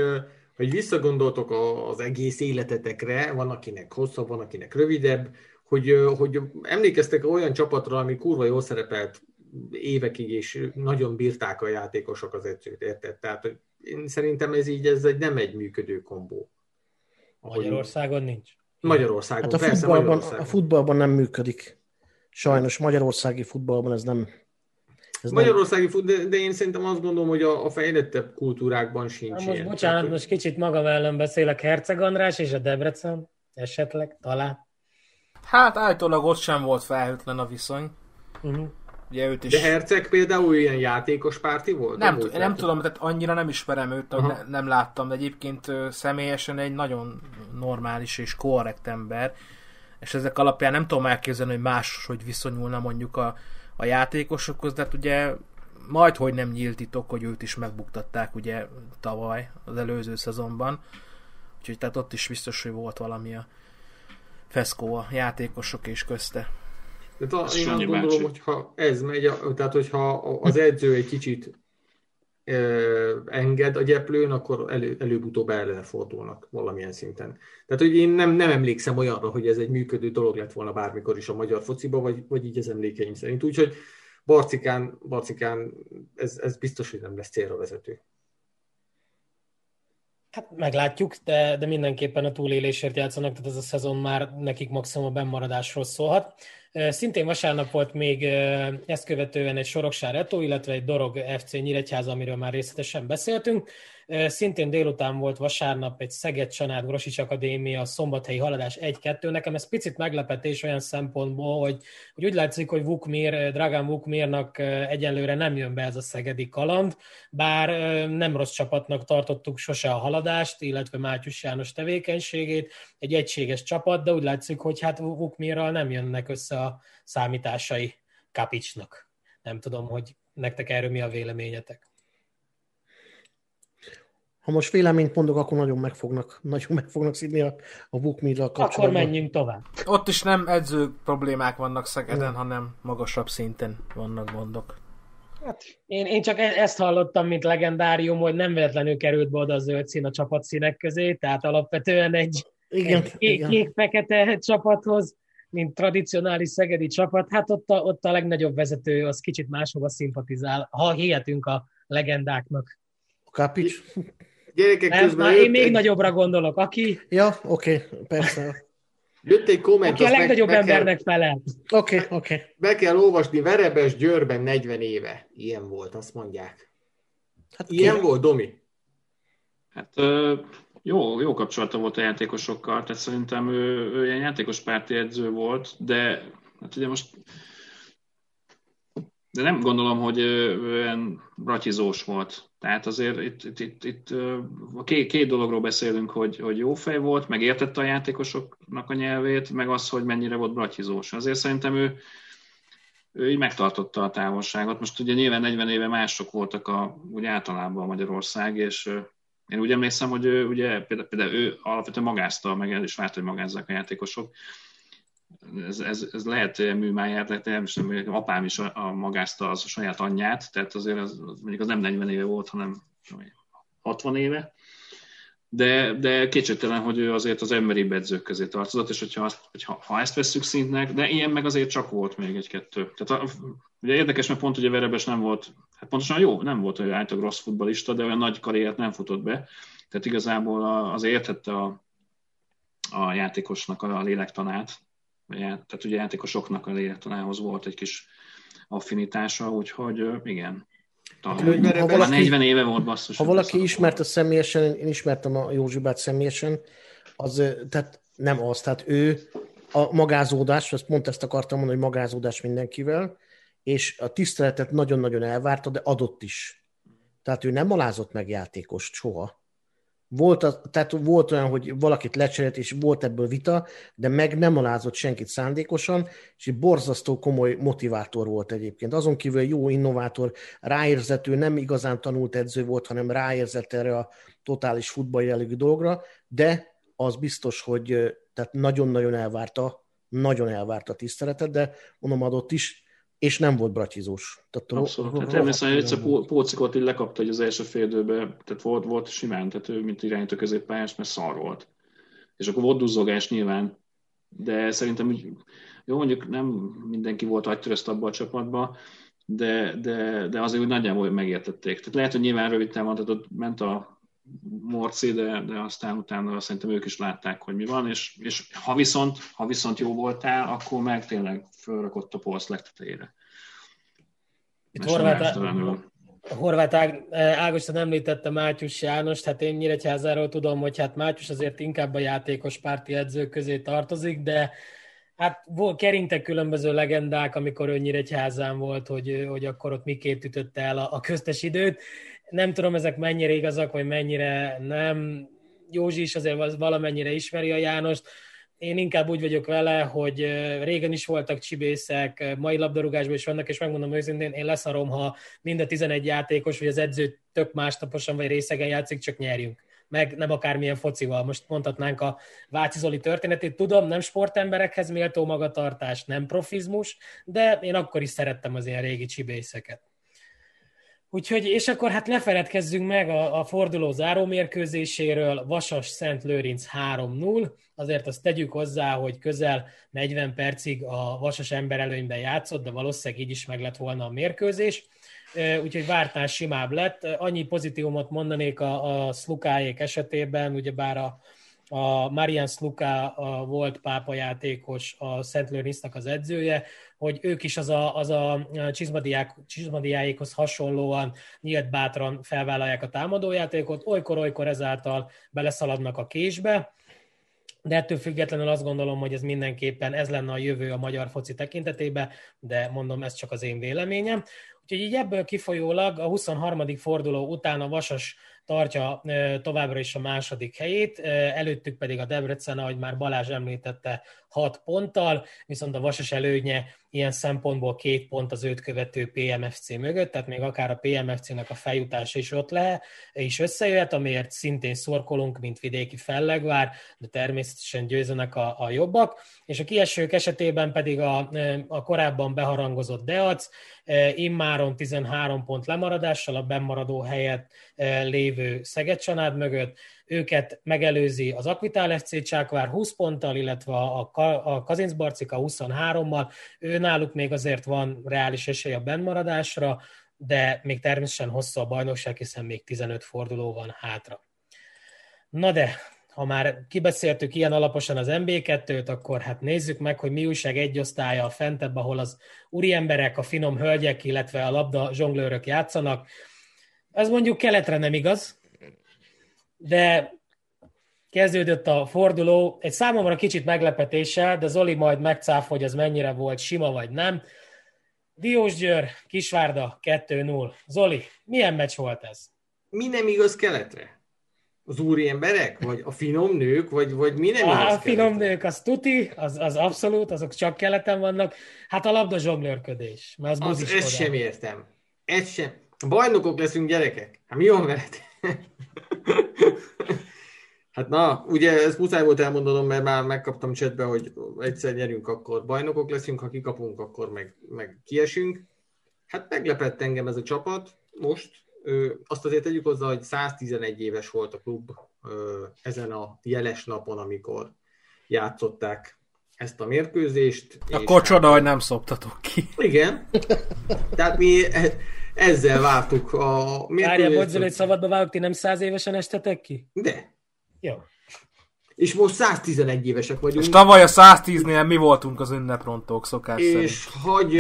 ha így visszagondoltok az egész életetekre, van akinek hosszabb, van akinek rövidebb, hogy, hogy emlékeztek olyan csapatra, ami kurva jól szerepelt évekig, és nagyon bírták a játékosok az edzőt, érted? Tehát én szerintem ez így ez egy, nem egy működő kombó. Ahogy... Magyarországon nincs. Magyarországon, hát a persze futballban, Magyarországon. A futballban nem működik. Sajnos magyarországi futballban ez nem... Ez magyarországi nem... futball, de én szerintem azt gondolom, hogy a, a fejlettebb kultúrákban sincs. Na, most ilyen. Bocsánat, tehát, most kicsit magam ellen beszélek, Herceg András és a Debrecen esetleg, talán. Hát állítólag ott sem volt felhőtlen a viszony. Uh-huh. Ugye őt is... De Herceg például ilyen játékos párti volt? Nem, t- nem tudom, tehát annyira nem ismerem őt, uh-huh. ne, nem láttam, de egyébként személyesen egy nagyon normális és korrekt ember, és ezek alapján nem tudom elképzelni, hogy más, hogy viszonyulna mondjuk a, a játékosokhoz, de hát ugye majdhogy nem nyílt titok, hogy őt is megbuktatták ugye tavaly, az előző szezonban, úgyhogy tehát ott is biztos, hogy volt valami a feszkó a játékosok és közte. De a, én azt gondolom, hogy ha ez megy, tehát hogyha az edző egy kicsit eh, enged a gyeplőn, akkor elő, előbb-utóbb ellenfordulnak valamilyen szinten. Tehát, hogy én nem, nem emlékszem olyanra, hogy ez egy működő dolog lett volna bármikor is a magyar fociba, vagy, vagy így az emlékeim szerint. Úgyhogy Barcikán, Barcikán ez, ez biztos, hogy nem lesz célra vezető. Hát meglátjuk, de, de mindenképpen a túlélésért játszanak, tehát ez a szezon már nekik maximum a bennmaradásról szólhat. Szintén vasárnap volt még ezt követően egy Soroksár Eto, illetve egy Dorog ef cé Nyíregyháza, amiről már részletesen beszéltünk. Szintén délután volt vasárnap egy Szeged-Csanád Grosics Akadémia, Szombathelyi Haladás egy kettő. Nekem ez picit meglepetés olyan szempontból, hogy, hogy úgy látszik, hogy Vukmir, Dragan Vukmirnak egyelőre nem jön be ez a szegedi kaland, bár nem rossz csapatnak tartottuk sose a Haladást, illetve Mátyus János tevékenységét, egy egységes csapat, de úgy látszik, hogy hát Vukmirral nem jönnek össze a számításai Kapicsnak. Nem tudom, hogy nektek erről mi a véleményetek. Ha most véleményt mondok, akkor nagyon meg fognak, nagyon meg fognak szidni a, a Bookmead-ral kapcsolatban. Akkor menjünk tovább. Ott is nem edző problémák vannak Szegeden, mm. hanem magasabb szinten vannak gondok. Hát, én, én csak ezt hallottam, mint legendárium, hogy nem véletlenül került be oda a zöld szín a csapatszínek közé, tehát alapvetően egy, igen, egy igen. kék-fekete csapathoz, mint tradicionális szegedi csapat. Hát ott a, ott a legnagyobb vezető, az kicsit máshova szimpatizál, ha hihetünk a legendáknak. A Kápics? Gyerekek, nem, közben én még egy... nagyobbra gondolok, aki... Ja, oké, okay, persze. Jött egy komment, aki a legnagyobb meg, embernek kell... felel. Oké, okay, oké. Okay. Be kell olvasni, Verebes Győrben negyven éve. Ilyen volt, azt mondják. Hát Ilyen ki? volt, Domi? Hát jó, jó kapcsolata volt a játékosokkal, tehát szerintem ő, ő ilyen játékos párti edző volt, de hát ugye most... De nem gondolom, hogy olyan ratizós volt. Tehát azért itt, itt, itt, itt két, két dologról beszélünk, hogy, hogy jó fej volt, meg értette a játékosoknak a nyelvét, meg az, hogy mennyire volt bratizós. Azért szerintem ő, ő így megtartotta a távolságot. Most ugye nyilván negyven éve mások voltak a, úgy általában Magyarország, és én úgy emlékszem, hogy ő, ugye, például ő alapvetően magázta, meg el is várt, hogy magázzák a játékosok. Ez, ez, ez lehet műmáját, lehet, nem is nem, apám is a, a magázta az a saját anyját, tehát azért az, mondjuk az nem negyven éve volt, hanem hatvan éve, de, de kétségtelen, hogy ő azért az emberi edzők közé tartozott, és hogyha azt, hogyha, ha ezt vesszük szintnek, de ilyen meg azért csak volt még egy-kettő. Tehát a, ugye érdekes, mert pont ugye Verebes nem volt, hát pontosan jó, nem volt olyan általában rossz futballista, de olyan nagy karriert nem futott be, tehát igazából azért értette a, a játékosnak a lélektanát, tehát ugye játékosoknak a lélektanához volt egy kis affinitása, úgyhogy igen. Hát, ha valaki, negyven éve volt basszus. Ha valaki ismerte személyesen, én ismertem a Józsibát személyesen, az, tehát nem az, tehát ő a magázódás, ezt pont ezt akartam mondani, hogy magázódás mindenkivel, és a tiszteletet nagyon-nagyon elvárta, de adott is. Tehát ő nem alázott meg játékost soha. Volt, a, tehát volt olyan, hogy valakit lecserélt, és volt ebből vita, de meg nem alázott senkit szándékosan, és egy borzasztó komoly motivátor volt egyébként. Azon kívül jó innovátor, ráérzető, nem igazán tanult edző volt, hanem ráérzett erre a totális futball jellegű dologra, de az biztos, hogy tehát nagyon-nagyon elvárta, nagyon elvárta a tiszteletet, de mondom adott is, és nem volt bratizós. Abszolút. Tehát természetesen egyszer Pócikot így lekapta az első fél időben, tehát volt, volt simán, tehát ő mint irányító középpályás, mert szar volt. És akkor volt duzzogás nyilván, de szerintem jó, mondjuk nem mindenki volt agytörözt abban a csapatban, de, de, de azért úgy nagyjából megértették. Tehát lehet, hogy nyilván rövid távon, tehát ott ment a Morci, de, de aztán utána szerintem ők is látták, hogy mi van, és, és ha, viszont, ha viszont jó voltál, akkor meg tényleg fölrakott a polc legtetejére. Horváth Ágoston említette Mátyus Jánost, hát én Nyíregyházáról tudom, hogy hát Mátyus azért inkább a játékos párti edzők közé tartozik, de hát keringtek különböző legendák, amikor ő Nyíregyházán volt, hogy, hogy akkor ott miként ütötte el a, a köztes időt. Nem tudom, ezek mennyire igazak, vagy mennyire nem. Józsi is azért valamennyire ismeri a Jánost. Én inkább úgy vagyok vele, hogy régen is voltak csibészek, mai labdarúgásban is vannak, és megmondom őszintén, én leszarom, ha mind a tizenegy játékos, vagy az edző tök másnaposan, vagy részegen játszik, csak nyerjünk. Meg nem akármilyen focival. Most mondhatnánk a Váci Zoli történetét. Tudom, nem sportemberekhez méltó magatartás, nem profizmus, de én akkor is szerettem az ilyen régi csibészeket. Úgyhogy, és akkor hát ne feledkezzünk meg a, a forduló zárómérkőzéséről, Vasas-Szent Lőrinc három null, azért azt tegyük hozzá, hogy közel negyven percig a Vasas emberelőnyben játszott, de valószínűleg így is meg lett volna a mérkőzés, úgyhogy vártnál simább lett. Annyi pozitívumot mondanék a, a Szlukáék esetében, ugyebár a, a Marian Szluká volt pápajátékos, a Szent Lőrincnek az edzője, hogy ők is az a, az a csizmadiák, csizmadiáékhoz hasonlóan nyílt bátran felvállalják a támadójátékot, olykor-olykor ezáltal beleszaladnak a késbe, de ettől függetlenül azt gondolom, hogy ez mindenképpen ez lenne a jövő a magyar foci tekintetében, de mondom, ez csak az én véleményem. Úgyhogy így ebből kifolyólag a huszonharmadik forduló után a Vasas tartja továbbra is a második helyét, előttük pedig a Debrecen, ahogy már Balázs említette, hat ponttal, viszont a Vasas előnye ilyen szempontból két pont az őt követő pé em ef cé mögött, tehát még akár a pé em ef cé-nek a feljutása is ott lehet, és összejöhet, amiért szintén szorkolunk, mint Vidéki Fellegvár, de természetesen győzőnek a, a jobbak, és a kiesők esetében pedig a, a korábban beharangozott Deac, immáron tizenhárom pont lemaradással a bennmaradó helyet lévő Szeged-Csanád mögött, őket megelőzi az Akvitál ef cé Csákvár húsz ponttal, illetve a Kazincbarcika huszonhárommal, ő náluk még azért van reális esély a bennmaradásra, de még természetesen hosszú a bajnokság, hiszen még tizenöt forduló van hátra. Na de, ha már kibeszéltük ilyen alaposan az en bé kettőt, akkor hát nézzük meg, hogy mi újság egy osztálya a fentebb, ahol az úriemberek, a finom hölgyek, illetve a labda zsonglőrök játszanak. Ez mondjuk keletre nem igaz, de kezdődött a forduló, egy számomra kicsit meglepetéssel, de Zoli majd megcáfol, hogy ez mennyire volt sima vagy nem. Diósgyőr, Kisvárda kettő null. Zoli, milyen meccs volt ez? Mi nem igaz keletre? Az úriemberek? Vagy a finom nők? Vagy, vagy mi nem igaz? A, a finom nők, az tuti, az, az abszolút, azok csak keleten vannak. Hát a labda zsonglőrködés. Mert az az ezt sem értem. Ezt sem. Bajnokok leszünk, gyerekek. Hát mi van veled? Hát na, ugye ezt muszáj volt elmondanom, mert már megkaptam csetbe, hogy egyszer nyerünk, akkor bajnokok leszünk, ha kikapunk, akkor meg, meg kiesünk. Hát meglepett engem ez a csapat most. Ö, azt azért tegyük hozzá, hogy száztizenegy éves volt a klub ö, ezen a jeles napon, amikor játszották ezt a mérkőzést. Akkor csoda, hogy nem szoptatok ki. Igen. Tehát mi ezzel vártuk a mérkőzést. Várjál, bocsánat, hogy szabadba vágok, ti nem száz évesen estetek ki? De. Jó. És most száztizenegy évesek vagyunk. És tavaly a száztíznél mi voltunk az ünneprontók szokás és szerint. Hagy,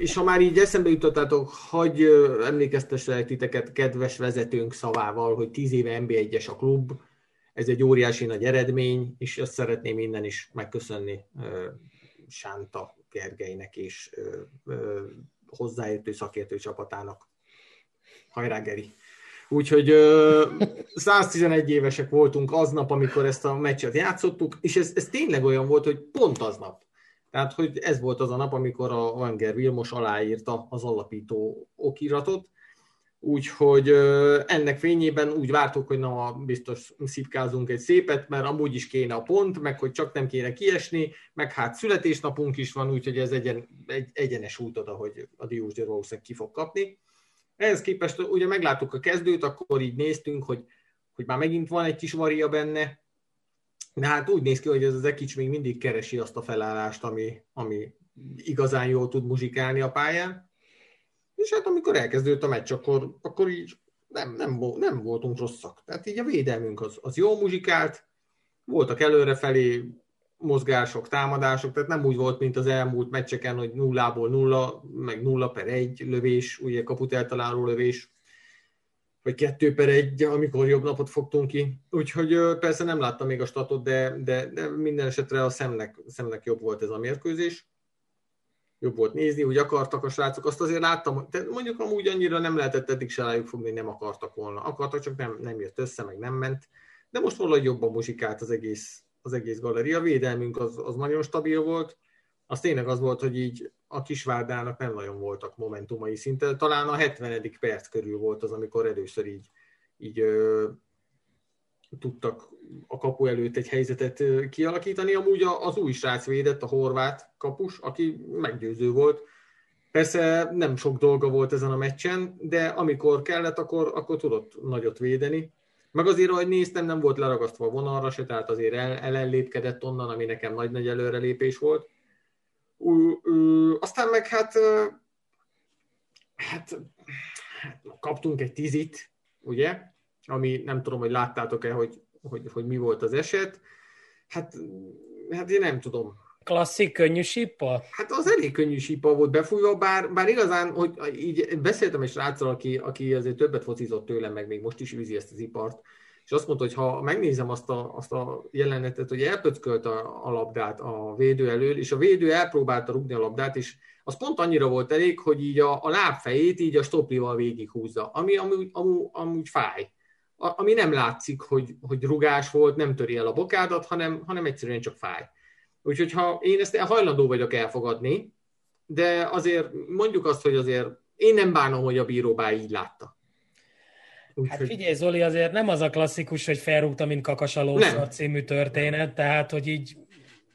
és ha már így eszembe jutottátok, hagy emlékeztesselek titeket kedves vezetőnk szavával, hogy tíz éve en bé egyes a klub. Ez egy óriási nagy eredmény, és ezt szeretném innen is megköszönni Sánta Gergelynek és hozzáértő szakértő csapatának. Hajrá, Geri! Úgyhogy száztizenegy évesek voltunk aznap, amikor ezt a meccset játszottuk, és ez, ez tényleg olyan volt, hogy pont aznap. Tehát, hogy ez volt az a nap, amikor a Wenger Vilmos aláírta az alapító okiratot, úgyhogy ennek fényében úgy vártuk, hogy na, biztos szipkázunk egy szépet, mert amúgy is kéne a pont, meg hogy csak nem kéne kiesni, meg hát születésnapunk is van, úgyhogy ez egyen, egy egyenes út oda, hogy a Diósgyőr valószínűleg ki fog kapni. Ehhez képest ugye megláttuk a kezdőt, akkor így néztünk, hogy, hogy már megint van egy kis varia benne, de hát úgy néz ki, hogy ez a Zekics még mindig keresi azt a felállást, ami, ami igazán jól tud muzsikálni a pályán. És hát amikor elkezdődött a meccs, akkor, akkor így nem, nem, nem voltunk rosszak. Tehát így a védelmünk az, az jól muzsikált, voltak előrefelé mozgások, támadások, tehát nem úgy volt, mint az elmúlt meccseken, hogy nullából nulla, meg nulla per egy lövés, ugye kaput eltaláló lövés, vagy kettő per egy, amikor jobb napot fogtunk ki. Úgyhogy persze nem láttam még a statot, de, de, de minden esetre a szemnek, szemnek jobb volt ez a mérkőzés. Jobb volt nézni, úgy akartak a srácok. Azt azért láttam, de mondjuk amúgy annyira nem lehetett eddig se rájuk fogni, nem akartak volna. Akartak, csak nem, nem jött össze, meg nem ment. De most valahogy jobban muzsikált az egész, az egész galéria. A védelmünk az, az nagyon stabil volt. Az tényleg az volt, hogy így a Kisvárdának nem nagyon voltak momentumai szinte. Talán a hetvenedik perc körül volt az, amikor először így, így ö, tudtak a kapu előtt egy helyzetet kialakítani. Amúgy az új srác védett, a horvát kapus, aki meggyőző volt. Persze nem sok dolga volt ezen a meccsen, de amikor kellett, akkor, akkor tudott nagyot védeni. Meg azért, ahogy néztem, nem volt leragasztva a vonalra se, tehát azért ellenlépkedett onnan, ami nekem nagy-nagy előrelépés volt. Ú, ú, aztán meg hát, hát kaptunk egy tízit, ugye? Ami nem tudom, hogy láttátok-e, hogy, hogy, hogy mi volt az eset. Hát, hát én nem tudom. Klasszik könnyű sípa? Hát az elég könnyű sípa volt befújva, bár, bár igazán, hogy így beszéltem egy sráccal, aki, aki azért többet focizott tőlem, meg még most is űzi ezt az ipart, és azt mondta, hogy ha megnézem azt a, azt a jelenetet, hogy elpöckölt a, a labdát a védő elől, és a védő elpróbálta rúgni a labdát, és az pont annyira volt elég, hogy így a, a lábfejét így a stoplival végighúzza, ami amúgy, amúgy, amúgy fáj. A, ami nem látszik, hogy, hogy rugás volt, nem töri el a bokádat, hanem, hanem egyszerűen csak fáj. Úgyhogy ha én ezt hajlandó vagyok elfogadni, de azért mondjuk azt, hogy azért én nem bánom, hogy a bíró bár így látta. Úgy, hát figyelj, Zoli, azért nem az a klasszikus, hogy felrúgta, mint kakasalószor című történet, tehát, hogy így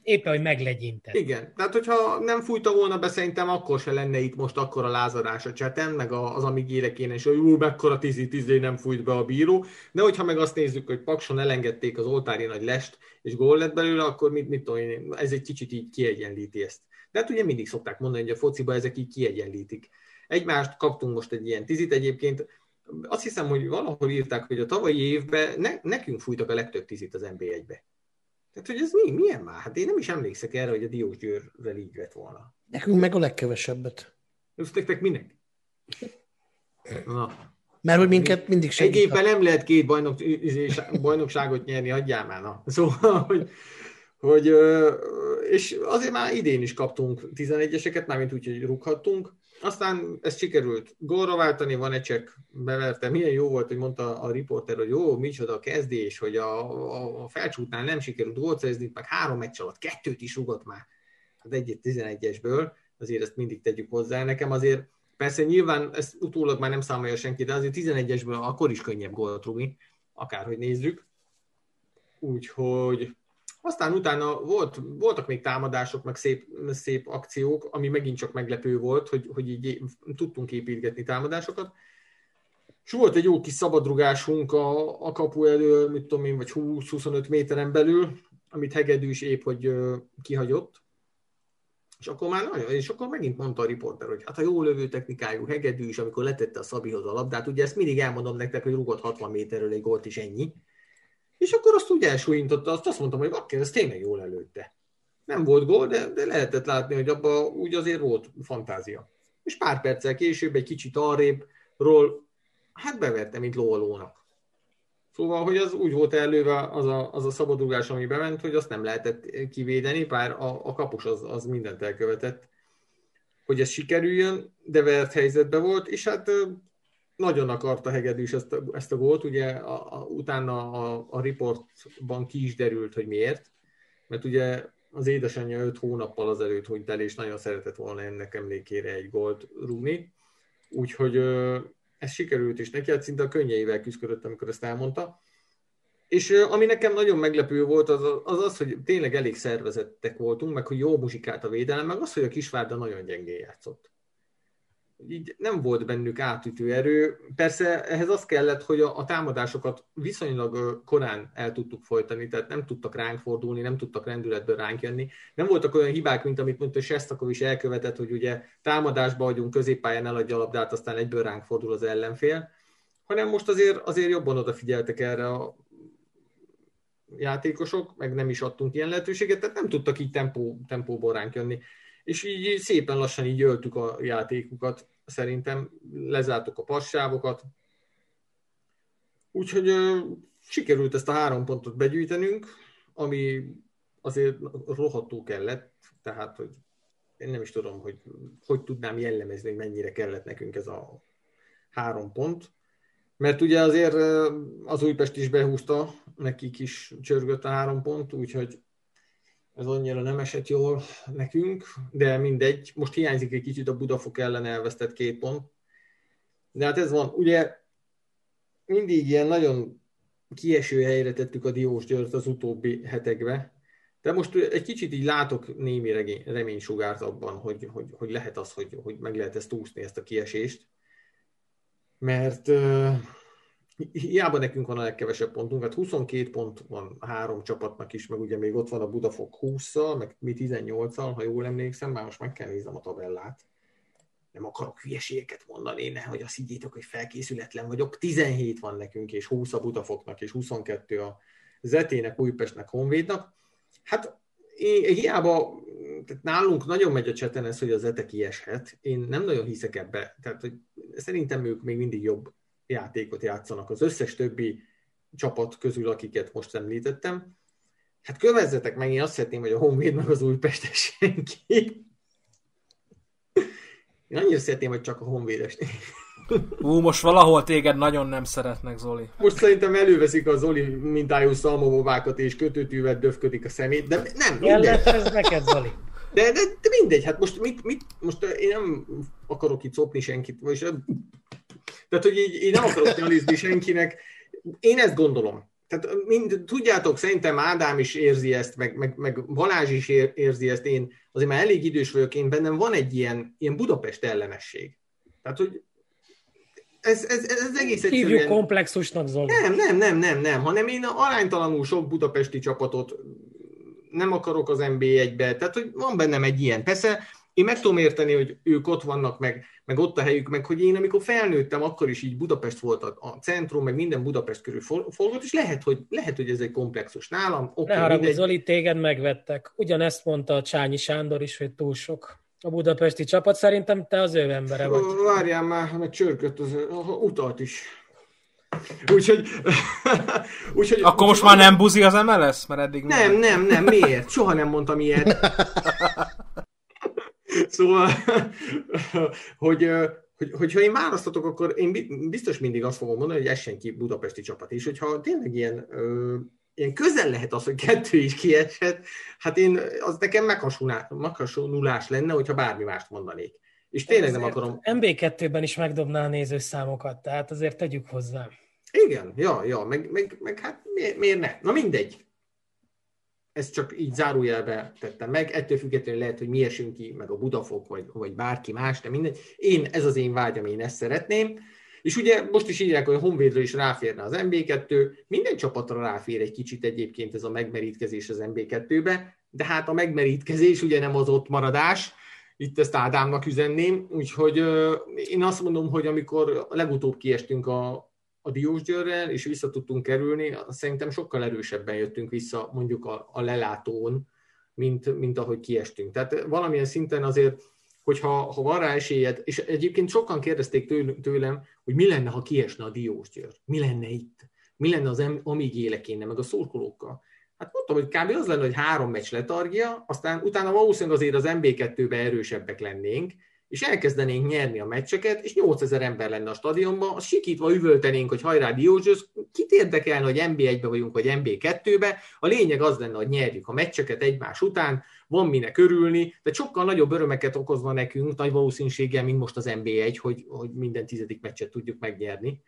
éppen, hogy meglegyintett. Igen, tehát hogyha nem fújta volna be, szerintem akkor se lenne itt most akkora lázadás a cseten, meg az, amíg érekéne is, hogy ú, mekkora tízi-tízé nem fújt be a bíró, de hogyha meg azt nézzük, hogy Pakson elengedték az oltári nagy lest, és gól lett belőle, akkor mit, mit tudom én, ez egy kicsit így kiegyenlíti ezt. De hát ugye mindig szokták mondani, hogy a fociba ezek így kiegyenlítik. Egymást kaptunk most egy ilyen tízit egyébként. Azt hiszem, hogy valahol írták, hogy a tavalyi évben ne, nekünk fújtak a legtöbb tízit az en bé egybe. Tehát, hogy ez mi? Milyen már? Hát én nem is emlékszek erre, hogy a Diós Győrrel így vett volna. Nekünk meg a legkevesebbet. Ezt nektek minek? Na. Mert hogy minket mindig segít. Egy évben nem lehet két bajnok, bajnokságot nyerni, adjál már, na. Szóval, hogy... hogy és azért már idén is kaptunk tizenegyeseket, mármint úgy, hogy rúghattunk. Aztán ez sikerült gólra váltani, van ecsek, beverte. Milyen jó volt, hogy mondta a riporter, hogy jó, micsoda a kezdés, hogy a, a, a Felcsútnál nem sikerült gólt szerezni, meg három meccs alatt kettőt is rúgott már. Hát egyet tizenegyesből, azért ezt mindig tegyük hozzá. Nekem azért, persze nyilván ezt utólag már nem számolja senki, de azért tizenegyesből akkor is könnyebb gólt rúgni, akárhogy nézzük. Úgyhogy... Aztán utána volt, voltak még támadások, meg szép, szép akciók, ami megint csak meglepő volt, hogy, hogy így tudtunk építgetni támadásokat. És volt egy jó kis szabadrugásunk a, a kapu elől, mit tudom én, vagy húsz-huszonöt méteren belül, amit Hegedűs épp, hogy kihagyott. És akkor már nagyon, és akkor megint mondta a riporter, hogy hát a jó lövő technikájú Hegedűs, amikor letette a Szabihoz a labdát, ugye ezt mindig elmondom nektek, hogy rúgott hatvan méterről egy gólt is ennyi. És akkor azt úgy elsúlyintotta, azt, azt mondtam, hogy bakker, ez tényleg jól előtte. Nem volt gól, de, de lehetett látni, hogy abban úgy azért volt fantázia. És pár perccel később egy kicsit arrébról, hát beverte, mint ló a lónak. Szóval, hogy az úgy volt előve az a, az a szabadrugás, ami bement, hogy azt nem lehetett kivédeni, pár a, a kapus az, az mindent elkövetett, hogy ez sikerüljön, de vert helyzetben volt, és hát... Nagyon akarta Hegedűs ezt a, ezt a gólt, ugye a, a, utána a, a riportban ki is derült, hogy miért, mert ugye az édesanyja öt hónappal azelőtt hunyt el, és nagyon szeretett volna ennek emlékére egy gólt rúgni, úgyhogy ö, ez sikerült is neki, hát szinte a könnyeivel küzdött, amikor ezt elmondta. És ö, ami nekem nagyon meglepő volt, az, az az, hogy tényleg elég szervezettek voltunk, meg hogy jó muzsikált a védelem, meg az, hogy a Kisvárda nagyon gyengén játszott. Így nem volt bennük átütő erő. Persze ehhez az kellett, hogy a, a támadásokat viszonylag korán el tudtuk folytani, tehát nem tudtak ránk fordulni, nem tudtak rendületből ránk jönni. Nem voltak olyan hibák, mint amit mondta Sestakov is elkövetett, hogy ugye támadásba adjunk, középpályán eladja a labdát, aztán egyből ránk fordul az ellenfél, hanem most azért, azért jobban odafigyeltek erre a játékosok, meg nem is adtunk ilyen lehetőséget, tehát nem tudtak így tempó, tempóból ránk jönni. És így szépen lassan így öltük a játékukat, szerintem lezártuk a passávokat. Úgyhogy ö, sikerült ezt a három pontot begyűjtenünk, ami azért rohadtul kellett, tehát hogy én nem is tudom, hogy hogy tudnám jellemezni, hogy mennyire kellett nekünk ez a három pont. Mert ugye azért az Újpest is behúzta, nekik is csörgött a három pont, úgyhogy ez annyira nem esett jól nekünk, de mindegy. Most hiányzik egy kicsit a Budafok ellen elvesztett két pont. De hát ez van. Ugye mindig ilyen nagyon kieső helyre tettük a Diós Győrt az utóbbi hetekbe, de most egy kicsit így látok némi regény, reménysugárt abban, hogy, hogy, hogy lehet az, hogy, hogy meg lehet ezt úszni, ezt a kiesést. Mert uh, hiába nekünk van a legkevesebb pontunk, hát huszonkét pont van három csapatnak is, meg ugye még ott van a Budafok hússzal, meg mi tizennyolccal, ha jól emlékszem, már most meg kell néznem a tabellát. Nem akarok hülyeségeket mondani, nehogy azt higgyétek, hogy felkészületlen vagyok. tizenhét van nekünk, és húsz a Budafoknak, és huszonkettő a Zetének, Újpestnek, Honvédnak. Hát én, hiába tehát nálunk nagyon megy a cseten ez, hogy a Zete kieshet. Én nem nagyon hiszek ebbe. Tehát, hogy szerintem ők még mindig jobb játékot játszanak az összes többi csapat közül, akiket most említettem. Hát kövezzetek meg, én azt szeretném, hogy a Honvéd meg az Újpest essen ki. Én annyira szeretném, hogy csak a honvédesnél. Ú, most valahol téged nagyon nem szeretnek, Zoli. Most szerintem előveszik a Zoli mintájú szalmabobákat és kötőtűvel döfködik a szemét, de nem, mindegy. Ez neked, Zoli. De, de, de mindegy, hát most mit, mit, most én nem akarok itt szopni senkit, vagyis tehát, hogy így, így nem akarok nyalizni senkinek. Én ezt gondolom. Tehát, mind, tudjátok, szerintem Ádám is érzi ezt, meg, meg, meg Balázs is ér, érzi ezt, én azért már elég idős vagyok, én bennem van egy ilyen, ilyen Budapest ellenesség. Tehát, hogy ez, ez, ez egész egyszerűen... Hívjuk komplexusnak, Zoli. Nem, nem, nem, nem, nem, hanem én aránytalanul sok budapesti csapatot nem akarok az en bé egybe, tehát, hogy van bennem egy ilyen. Persze, én meg tudom érteni, hogy ők ott vannak, meg, meg ott a helyük, meg hogy én amikor felnőttem, akkor is így Budapest volt a, a centrum, meg minden Budapest körül forgott, és lehet, hogy, lehet, hogy ez egy komplexus nálam. Okay, ne haragudj, mindegy... Zoli, téged megvettek. Ugyanezt mondta a Csányi Sándor is, hogy túl sok a budapesti csapat. Szerintem te az ő embere vagy. Várjál már, mert csörgött az utalt is. Úgyhogy... Úgyhogy... Akkor most már nem buzi az em el es? Mert eddig nem, nem, nem, nem. Miért? Soha nem mondtam ilyet. Szóval, hogy, hogy, hogyha én választatok, akkor én biztos mindig azt fogom mondani, hogy essen ki budapesti csapat is. Hogyha tényleg ilyen, ilyen közel lehet az, hogy kettő is kiesett, hát én, az nekem meghasonulás lenne, hogyha bármi mást mondanék. És tényleg nem akarom... em bé kettőben is megdobná a nézőszámokat, tehát azért tegyük hozzá. Igen, ja, ja, meg, meg, meg hát miért, miért ne? Na mindegy. Ezt csak így zárójelbe tettem meg, ettől függetlenül lehet, hogy mi esünk ki, meg a Budafok, vagy, vagy bárki más, de mindegy. Én, ez az én vágyam, én ezt szeretném. És ugye most is írják, hogy a Honvédről is ráférne az em bé kettő, minden csapatra ráfér egy kicsit egyébként ez a megmerítkezés az em bé kettőbe, de hát a megmerítkezés ugye nem az ott maradás, itt ezt Ádámnak üzenném, úgyhogy én azt mondom, hogy amikor legutóbb kiestünk a... a Diósgyőrrel, és vissza tudtunk kerülni, szerintem sokkal erősebben jöttünk vissza mondjuk a, a lelátón, mint, mint ahogy kiestünk. Tehát valamilyen szinten azért, hogyha ha van rá esélyed, és egyébként sokan kérdezték tőlem, hogy mi lenne, ha kiesne a Diósgyőr? Mi lenne itt? Mi lenne az, amíg élek énne, meg a szurkolókkal? Hát mondtam, hogy kb. Az lenne, hogy három meccs letargia, aztán utána valószínűleg azért az em bé kettőbe erősebbek lennénk, és elkezdenénk nyerni a meccseket, és nyolcezer ember lenne a stadionban, azt sikítva üvöltenénk, hogy hajrá Diósgyőz, kit érdekelne, hogy em bé egybe vagyunk, vagy em bé kettőbe, a lényeg az lenne, hogy nyerjük a meccseket egymás után, van minek örülni, de sokkal nagyobb örömeket okozna nekünk, nagy valószínűséggel, mint most az en bé egy, hogy, hogy minden tizedik meccset tudjuk megnyerni.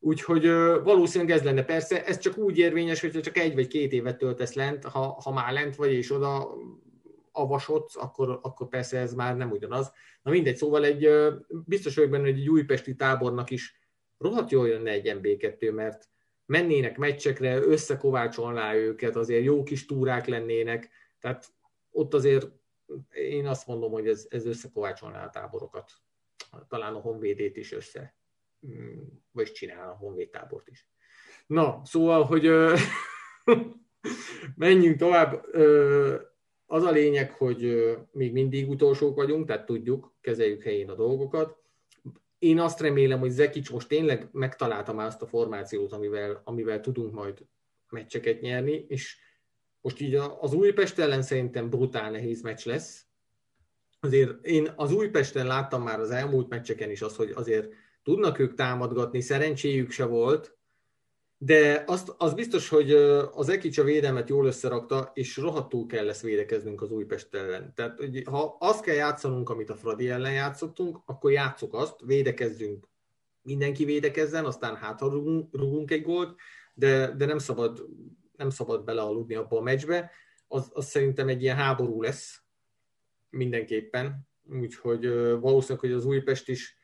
Úgyhogy valószínűleg ez lenne persze, ez csak úgy érvényes, hogyha csak egy vagy két évet töltesz lent, ha, ha már lent vagy, és oda... avasodsz, akkor, akkor persze ez már nem ugyanaz. Na mindegy, szóval egy, biztos vagyok benne, hogy egy újpesti tábornak is rohadt jól jönne egy em bé kettő, mert mennének meccsekre, összekovácsolná őket, azért jó kis túrák lennének, tehát ott azért én azt mondom, hogy ez, ez összekovácsolná a táborokat. Talán a honvédét is össze, vagy csinál a honvédtábort is. Na, szóval, hogy menjünk tovább. Az a lényeg, hogy még mindig utolsók vagyunk, tehát tudjuk, kezeljük helyén a dolgokat. Én azt remélem, hogy Zekics most tényleg megtalálta már azt a formációt, amivel, amivel tudunk majd meccseket nyerni, és most így az Újpest ellen szerintem brutál nehéz meccs lesz. Azért én az Újpesten láttam már az elmúlt meccseken is azt, hogy azért tudnak ők támadgatni, szerencséjük se volt, de azt, az biztos, hogy az Zekics a védelmet jól összerakta, és rohadtul kell lesz védekeznünk az Újpest ellen. Tehát, hogy ha azt kell játszanunk, amit a Fradi ellen játszottunk, akkor játsszuk azt, védekezzünk, mindenki védekezzen, aztán hátra rugunk, rugunk egy gólt, de, de nem szabad, nem szabad belealudni abba a meccsbe. Az, az szerintem egy ilyen háború lesz mindenképpen, úgyhogy valószínűleg, hogy az Újpest is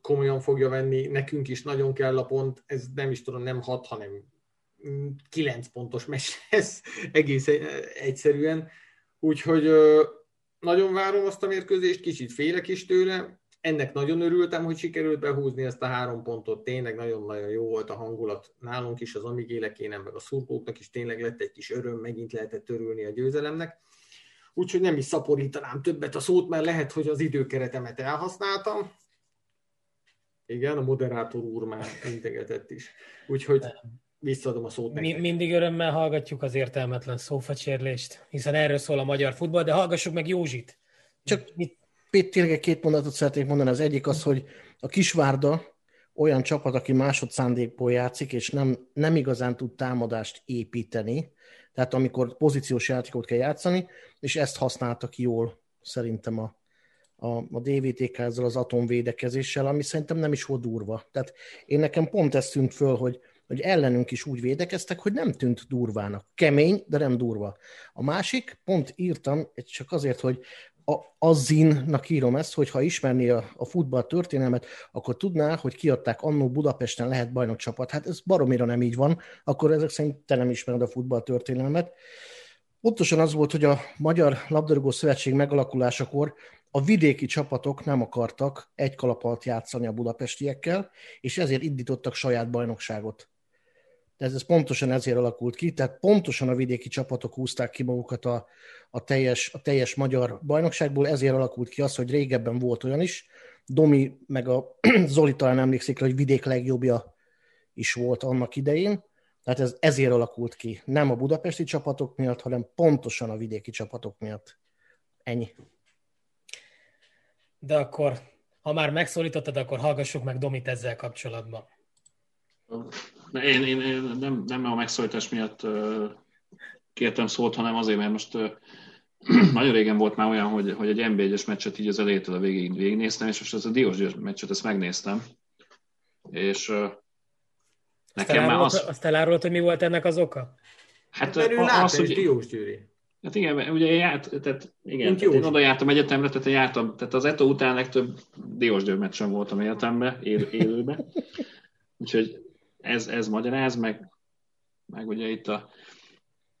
komolyan fogja venni, nekünk is nagyon kell a pont, ez nem is tudom, nem hat, hanem kilenc pontos meccs lesz egész egyszerűen. Úgyhogy nagyon várom azt a mérkőzést, kicsit félek is tőle, ennek nagyon örültem, hogy sikerült behúzni ezt a három pontot, tényleg nagyon-nagyon jó volt a hangulat nálunk is, az amíg élek énem, meg a szurkolóknak is tényleg lett egy kis öröm, megint lehetett örülni a győzelemnek. Úgyhogy nem is szaporítanám többet a szót, mert lehet, hogy az időkeretemet elhasználtam. Igen, a moderátor úr már integetett is. Úgyhogy visszaadom a szót neked. Mi, mindig örömmel hallgatjuk az értelmetlen szófacsérlést, hiszen erről szól a magyar futball, de hallgassuk meg Józsit. Csak mit tényleg két mondatot szeretnék mondani. Az egyik az, hogy a Kisvárda olyan csapat, aki másodszándékból játszik, és nem, nem igazán tud támadást építeni, tehát amikor pozíciós játékot kell játszani, és ezt használta ki jól szerintem a, a, a dé vé té ká ezzel az atomvédekezéssel, ami szerintem nem is volt durva. Tehát én nekem pont ezt tűnt föl, hogy, hogy ellenünk is úgy védekeztek, hogy nem tűnt durvának. Kemény, de nem durva. A másik, pont írtam, csak azért, hogy Azinnak írom ezt, hogy ha ismerné a, a futball történelmet, akkor tudná, hogy kiadták annó Budapesten lehet bajnok csapat. Hát ez baromira nem így van, akkor ezek szerint te nem ismered a futball történelmet. Pontosan az volt, hogy a Magyar Labdarúgó Szövetség megalakulásakor a vidéki csapatok nem akartak egy kalap alatt játszani a budapestiekkel, és ezért indítottak saját bajnokságot. De ez, ez pontosan ezért alakult ki, tehát pontosan a vidéki csapatok húzták ki magukat a, a, teljes, a teljes magyar bajnokságból, ezért alakult ki az, hogy régebben volt olyan is. Domi meg a Zoli talán emlékszik, hogy vidék legjobbja is volt annak idején, tehát ez ezért alakult ki. Nem a budapesti csapatok miatt, hanem pontosan a vidéki csapatok miatt. Ennyi. De akkor, ha már megszólítottad, akkor hallgassuk meg Domit ezzel kapcsolatban. Én, én, én nem, nem a megszólítás miatt kértem szót, hanem azért, mert most nagyon régen volt már olyan, hogy, hogy egy en bé egyes meccset így az elejétől a végig végignéztem, és most ezt a Diósgyőr meccset ezt megnéztem, és nekem elárult, már az... Azt elárult, hogy mi volt ennek az oka? Hát, hát a, látom, az, hogy Diósgyőri. Hát igen, ugye járt, tehát, igen, tehát én oda jártam egyetemre, tehát, jártam, tehát az e té o után legtöbb Diósgyőr meccsen voltam életemben, él, élőben, úgyhogy Ez, ez magyaráz, meg, meg ugye itt a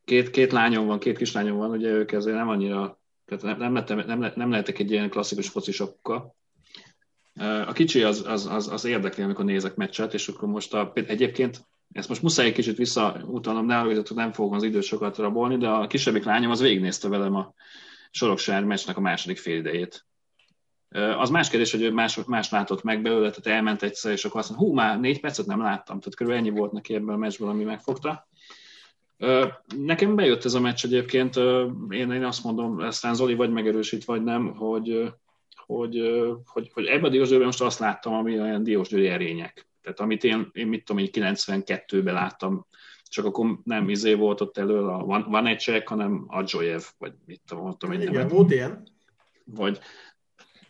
két, két lányom van, két kislányom van, ugye ők ezért nem annyira, tehát nem, nem, lettem, nem, le, nem lehetek egy ilyen klasszikus focisakkal. A kicsi az, az, az, az érdekli, amikor nézek meccset, és akkor most a, egyébként, ezt most muszáj egy kicsit visszautalnom, de arra, nem fogom az időt sokat rabolni, de a kisebbik lányom az végignézte velem a Soroksári meccsnek a második félidejét. Az más kérdés, hogy ő más, más látott meg belőle, tehát elment egyszer, és akkor azt mondta, hú, már négy percet nem láttam, tehát körülbelül ennyi volt neki ebben a meccsből, ami megfogta. Nekem bejött ez a meccs egyébként, én, én azt mondom, aztán Zoli vagy megerősít, vagy nem, hogy, hogy, hogy, hogy ebben a Diósgyőrben most azt láttam, ami olyan diósgyőri erények. Tehát amit én, én mit tudom, így kilencvenkettőben láttam, csak akkor nem izé volt ott elől a Vanecek, hanem Adzsojev, vagy mit tudom, hogy nem. Volt ilyen. Vagy...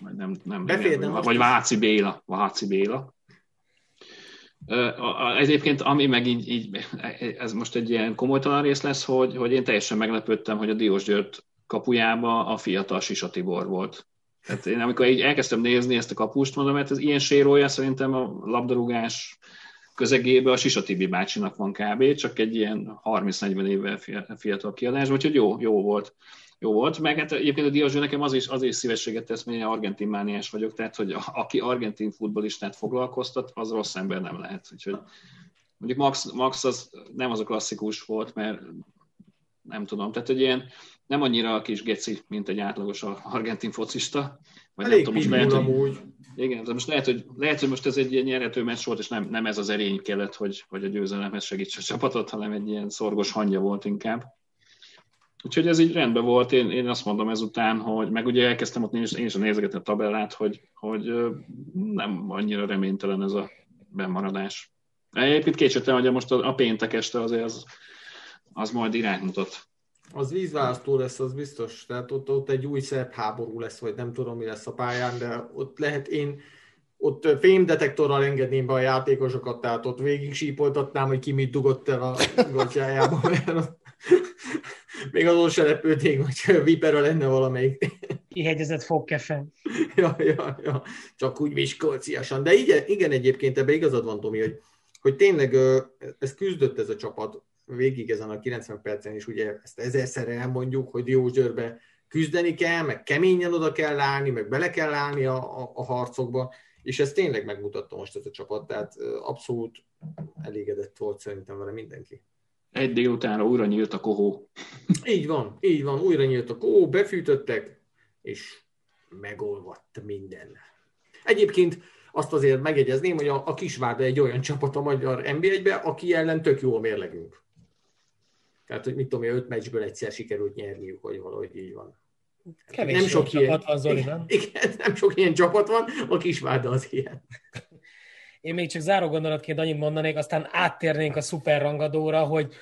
Vagy, nem, nem, nem, vagy Váci Béla. Váci Béla. Egyébként, ami meg így, így, ez most egy ilyen komolytalan rész lesz, hogy, hogy én teljesen meglepődtem, hogy a Diósgyőrt kapujába a fiatal Sisa Tibor volt. Tehát én amikor így elkezdtem nézni ezt a kapust, mondom, mert ez ilyen sérója szerintem a labdarúgás közegébe a Sisa Tibi bácsinak van kb. Csak egy ilyen harminc-negyven évvel fiatal kiadásban, úgyhogy jó, jó volt. Jó volt, meg hát egyébként a Diósgyőr nekem az is, az is szívességet tesz, mert én argentin mániás vagyok, tehát hogy aki argentin futballistát foglalkoztat, az rossz ember nem lehet. Úgyhogy mondjuk Max, Max az nem az a klasszikus volt, mert nem tudom, tehát egy ilyen nem annyira a kis geci, mint egy átlagos argentin focista. Vagy elég nem tudom, lehet, hogy, igen, most lehet, hogy, lehet, hogy most ez egy ilyen nyerhető meccs volt, és nem, nem ez az erény kellett, hogy, hogy a győzelemhez segítse a csapatot, hanem egy ilyen szorgos hangya volt inkább. Úgyhogy ez így rendben volt, én, én azt mondom ezután, hogy meg ugye elkezdtem ott, én is, én is nézegetni a tabellát, hogy, hogy nem annyira reménytelen ez a bennmaradás. Egyébként kétségtelen, hogy most a péntek este azért az, az majd irányt mutat. Az vízválasztó lesz, az biztos, tehát ott, ott egy új szerb háború lesz, vagy nem tudom mi lesz a pályán, de ott lehet én, ott fémdetektorral engedném be a játékosokat, tehát ott végig sípoltatnám, hogy ki mit dugott el a gatyájába, mert még azon se lepődnék, hogy viperre lenne valamelyik. Kihegyezett fogkefen. ja, ja, ja, csak úgy miskolciasan. De igen, igen, egyébként ebben igazad van, Tomi, hogy, hogy tényleg ez küzdött ez a csapat végig ezen a kilencven percen, és ugye ezt ezerszer elmondjuk, hogy Diósgyőrbe küzdeni kell, meg keményen oda kell állni, meg bele kell állni a, a, a harcokba, és ez tényleg megmutatta most ez a csapat, tehát abszolút elégedett volt szerintem vele mindenki. Egy délutánra újra nyílt a kohó. Így van, így van, újra nyílt a kohó, befűtöttek, és megolvadt minden. Egyébként azt azért megjegyezném, hogy a, a Kisvárda egy olyan csapat a magyar en bé egyben, aki ellen tök jól mérlegünk. Tehát, hogy mit tudom, hogy öt meccsből egyszer sikerült nyerniük, hogy valahogy így van. Kevés nem sok ilyen csapat van, Zoli, nem? Igen, nem sok ilyen csapat van, a Kisvárda az ilyen. Én még csak záró gondolatként annyit mondanék, aztán áttérnénk a szuperrangadóra, hogy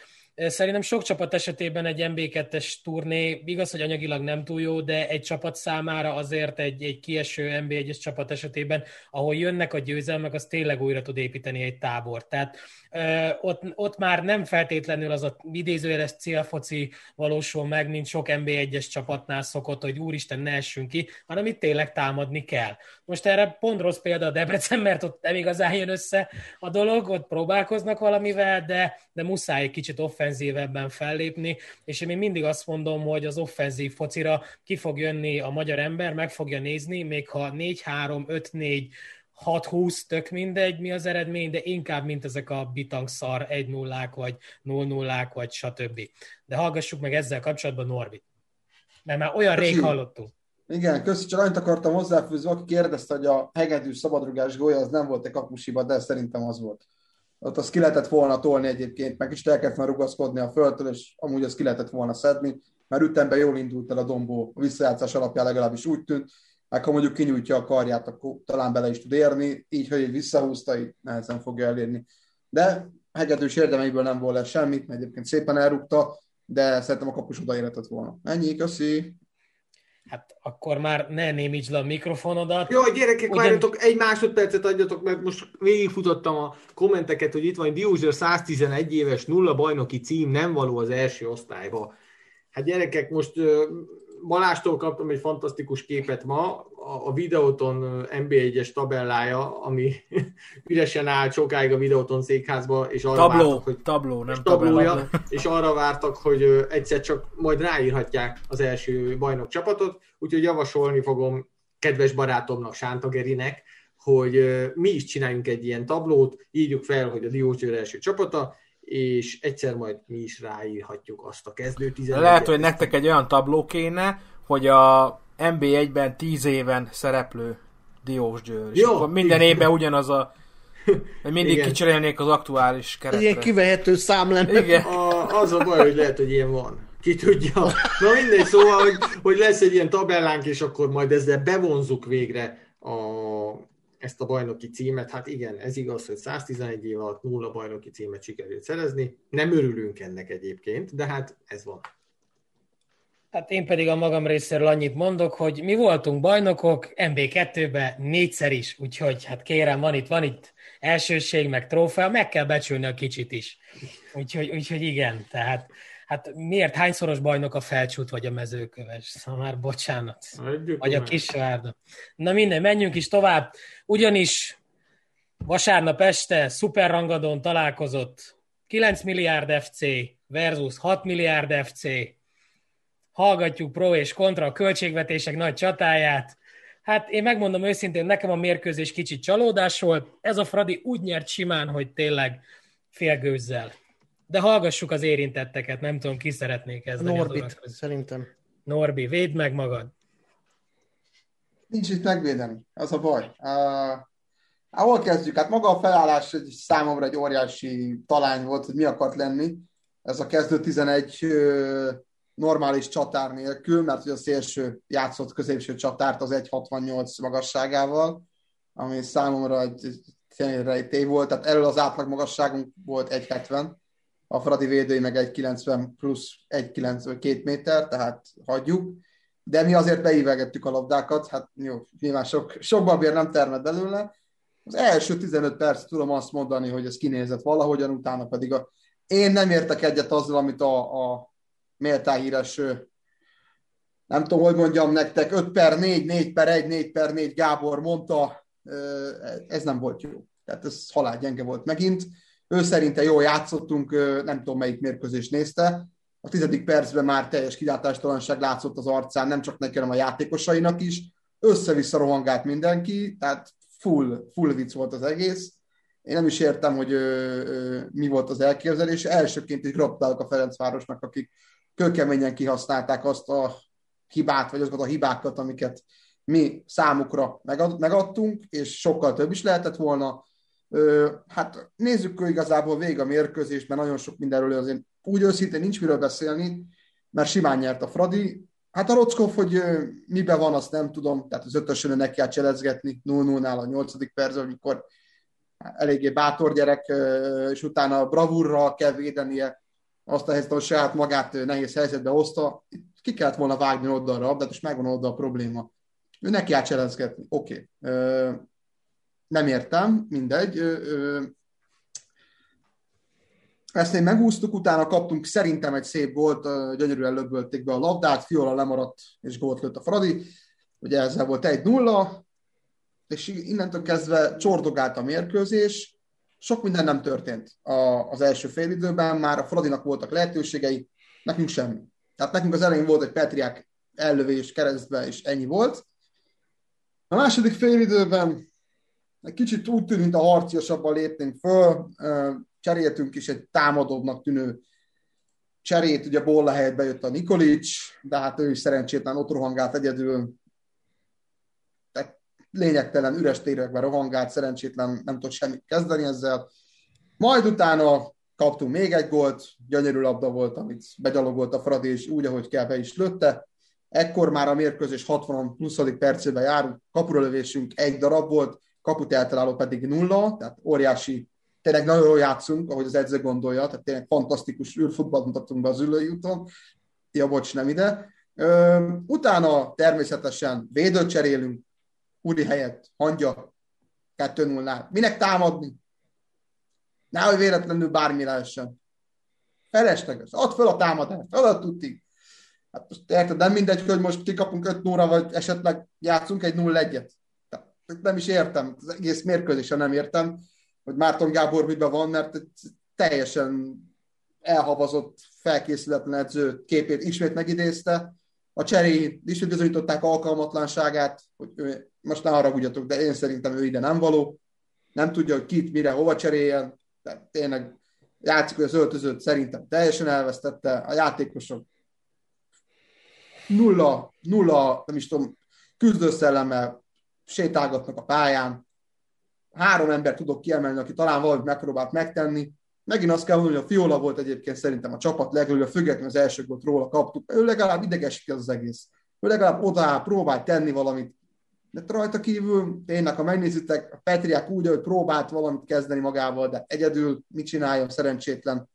szerintem sok csapat esetében egy en bé kettes turné, igaz, hogy anyagilag nem túl jó, de egy csapat számára azért egy, egy kieső en bé egyes csapat esetében, ahol jönnek a győzelmek, az tényleg újra tud építeni egy tábort. Tehát ö, ott, ott már nem feltétlenül az a idézőjeles célfoci valósul meg, mint sok en bé egyes csapatnál szokott, hogy úristen, ne essünk ki, hanem itt tényleg támadni kell. Most erre pont rossz példa a Debrecen, mert ott nem igazán jön össze a dolog, ott próbálkoznak valamivel, de, de muszáj egy kicsit offenzív offenzívebben fellépni, és én mindig azt mondom, hogy az offenzív focira ki fog jönni a magyar ember, meg fogja nézni, még ha négy-három, öt-négy, hat-húsz, tök mindegy, mi az eredmény, de inkább, mint ezek a bitangszar egy nullák, vagy null nullák, vagy stb. De hallgassuk meg ezzel kapcsolatban Norbit, mert már olyan rég hallottunk. Igen, köszi, csak annyit akartam hozzáfűzni, aki kérdezte, hogy a hegedűs szabadrugás gólya az nem volt-e kapusiba, de szerintem az volt. Ott azt ki lehetett volna tolni egyébként, meg is el kellett már rugaszkodni a földtől, és amúgy azt ki lehetett volna szedni, mert ütemben jól indult el a Dombó, a visszajátszás alapján legalábbis úgy tűnt, meg ha mondjuk kinyújtja a karját, akkor talán bele is tud érni, így, hogy így visszahúzta, így nehezen fogja elérni. De hegedős érdemeiből nem volt le semmit, mert egyébként szépen elrúgta, de szerintem a kapus odaérhetett volna. Ennyi, köszi! Hát akkor már ne némítsd le a mikrofonodat. Jó, gyerekek, Ugyan... várjatok, egy másodpercet adjatok, mert most végigfutottam a kommenteket, hogy itt van Diózser száztizenegy éves, nulla bajnoki cím, nem való az első osztályba. Hát gyerekek, most Balástól kaptam egy fantasztikus képet ma, a Videoton en bé egyes tabellája, ami üresen áll sokáig a Videoton székházba, és arra tabló, vártak, hogy tabló, nem tablója, tabló. És arra vártak, hogy egyszer csak majd ráírhatják az első bajnok csapatot, úgyhogy javasolni fogom kedves barátomnak, Sánta Gerinek, hogy mi is csináljunk egy ilyen tablót, írjuk fel, hogy a Diósgyőr első csapata, és egyszer majd mi is ráírhatjuk azt a kezdő tizenegyet. Lehet, hogy nektek egy olyan tabló kéne, hogy a en bé egyben tíz éven szereplő Diósgyőr. És akkor minden évben ugyanaz a... Mindig igen. Kicserélnék az aktuális keretre. Ilyen kivehető szám lenne. Igen. A, az a baj, hogy lehet, hogy ilyen van. Ki tudja. Na mindegy, szóval, hogy, hogy lesz egy ilyen tabellánk, és akkor majd ezzel bevonzuk végre a... ezt a bajnoki címet, hát igen, ez igaz, hogy száztizenegy év alatt nulla bajnoki címet sikerült szerezni. Nem örülünk ennek egyébként, de hát ez van. Hát én pedig a magam részéről annyit mondok, hogy mi voltunk bajnokok en bé kettőben négyszer is, úgyhogy hát kérem, van itt, van itt elsőség, meg trófea, meg kell becsülni a kicsit is. Úgyhogy, úgyhogy igen, tehát hát miért, hányszoros bajnok a Felcsút vagy a Mezőköves? Szóval már bocsánat. Együtt vagy a Kisvárda. Na minden, menjünk is tovább. Ugyanis vasárnap este szuperrangadón találkozott kilenc milliárd ef cé versus hat milliárd ef cé. Hallgatjuk pro és kontra a költségvetések nagy csatáját. Hát én megmondom őszintén, nekem a mérkőzés kicsit csalódás volt. Ez a Fradi úgy nyert simán, hogy tényleg félgőzzel. De hallgassuk az érintetteket, nem tudom, ki szeretnék kezdeni. Norbit, szerintem. Norbi, védd meg magad. Nincs itt megvédeni, az a baj. Uh, ahol kezdjük? Hát maga a felállás egy, számomra egy óriási talány volt, hogy mi akart lenni. Ez a kezdő tizenegy uh, normális csatár nélkül, mert ugye a szélső játszott középső csatárt az egy hatvannyolc magasságával, ami számomra egy, egy tényleg volt, tehát elől az átlag magasságunk volt egy hetven. A Fradi védői meg egy kilencven plusz egy kilencven, két méter, tehát hagyjuk. De mi azért beívelgettük a labdákat, hát jó, nyilván sok, sok babér nem termett belőle. Az első tizenöt perc tudom azt mondani, hogy ez kinézett valahogyan, utána pedig a... én nem értek egyet azzal, amit a, a méltán híres, nem tudom, hogy mondjam nektek, öt per négy, négy per egy, négy per négy Gábor mondta, ez nem volt jó. Tehát ez halálgyenge volt megint. Ő szerinte jól játszottunk, nem tudom melyik mérkőzést nézte. A tizedik percben már teljes kilátástalanság látszott az arcán, nem csak neki, hanem a játékosainak is. Össze-vissza rohangált mindenki, tehát full, full vicc volt az egész. Én nem is értem, hogy ö, ö, mi volt az elképzelés. Elsőként is gratulálok a Ferencvárosnak, akik kőkeményen kihasználták azt a hibát, vagy azokat a hibákat, amiket mi számukra megad, megadtunk, és sokkal több is lehetett volna. Hát nézzük igazából végig a mérkőzést, mert nagyon sok mindenről azért úgy őszintén nincs miről beszélni, mert simán nyert a Fradi, Hát a Rockhoff, hogy miben van, azt nem tudom, tehát az ötösön neki kell cselezgetni, nulla nullánál a nyolcadik percben, amikor eléggé bátor gyerek, és utána bravúrral kell védenie azt a helyzetet, hogy saját magát nehéz helyzetbe hozta, ki kellett volna vágni oldalra, de most megvan oldal a probléma. Ő neki kell cselezgetni, oké. Okay. Nem értem, mindegy. Ezt én megúsztuk, utána kaptunk szerintem egy szép gólt, gyönyörűen löbbölték be a labdát, Fiola lemaradt, és gólt lőtt a Fradi. Ugye ezzel volt egy nulla, és innentől kezdve csordogált a mérkőzés. Sok minden nem történt az első fél időben, már a Fradinak voltak lehetőségei, nekünk semmi. Tehát nekünk az elején volt egy Petriák ellövés keresztbe, és ennyi volt. A második fél időben egy kicsit úgy tűnt, mint a harciasabban lépnénk föl, cseréltünk is egy támadóbbnak tűnő cserét, ugye Bolla helyett bejött a Nikolics, de hát ő is szerencsétlen ott rohangált egyedül, tehát lényegtelen üres térekben rohangált, szerencsétlen, nem tud semmit kezdeni ezzel. Majd utána kaptunk még egy gólt, gyönyörű labda volt, amit begyalogolt a Fradi, és úgy, ahogy kell, be is lőtte. Ekkor már a mérkőzés hatvan plusz percében járunk, kapuralövésünk egy darab volt, kaput eltaláló pedig nulla, tehát óriási. Tényleg nagyon jól játszunk, ahogy az edző gondolja, tehát tényleg fantasztikus űrfutballt mutattunk be az ülői úton. Ja, bocs, nem ide. Ö, utána természetesen védőt cserélünk, Uri helyett Hangya, kettő nullánál. Minek támadni? Nehogy véletlenül bármi lehessen. Felesleges. Add fel a támadást, add tudni. Hát most érted, nem mindegy, hogy most kikapunk öt nullra, vagy esetleg játszunk egy nulla egyet. Nem is értem, az egész mérkőzésre nem értem, hogy Márton Gábor miben van, mert teljesen elhavazott, felkészületlen edző képét ismét megidézte. A cseréit ismét bizonyították alkalmatlanságát, hogy ő, most ne haragudjatok, de én szerintem ő ide nem való. Nem tudja, hogy kit, mire, hova cseréljen. Tehát tényleg játszik, hogy az öltözőt szerintem teljesen elvesztette. A játékosok nulla, nulla, nem is tudom, küzdőszellemmel sétálgatnak a pályán. Három ember tudok kiemelni, aki talán valamit megpróbált megtenni. Megint azt kell mondani, hogy a Fiola volt egyébként szerintem a csapat legnagyobb, függetlenül az első gólt róla kaptuk. Ő legalább idegesíti az, az egész. Ő legalább odaáll, próbál tenni valamit. De rajta kívül, tényleg, ha megnézitek, a Petriák úgy, hogy próbált valamit kezdeni magával, de egyedül mit csináljon, szerencsétlen.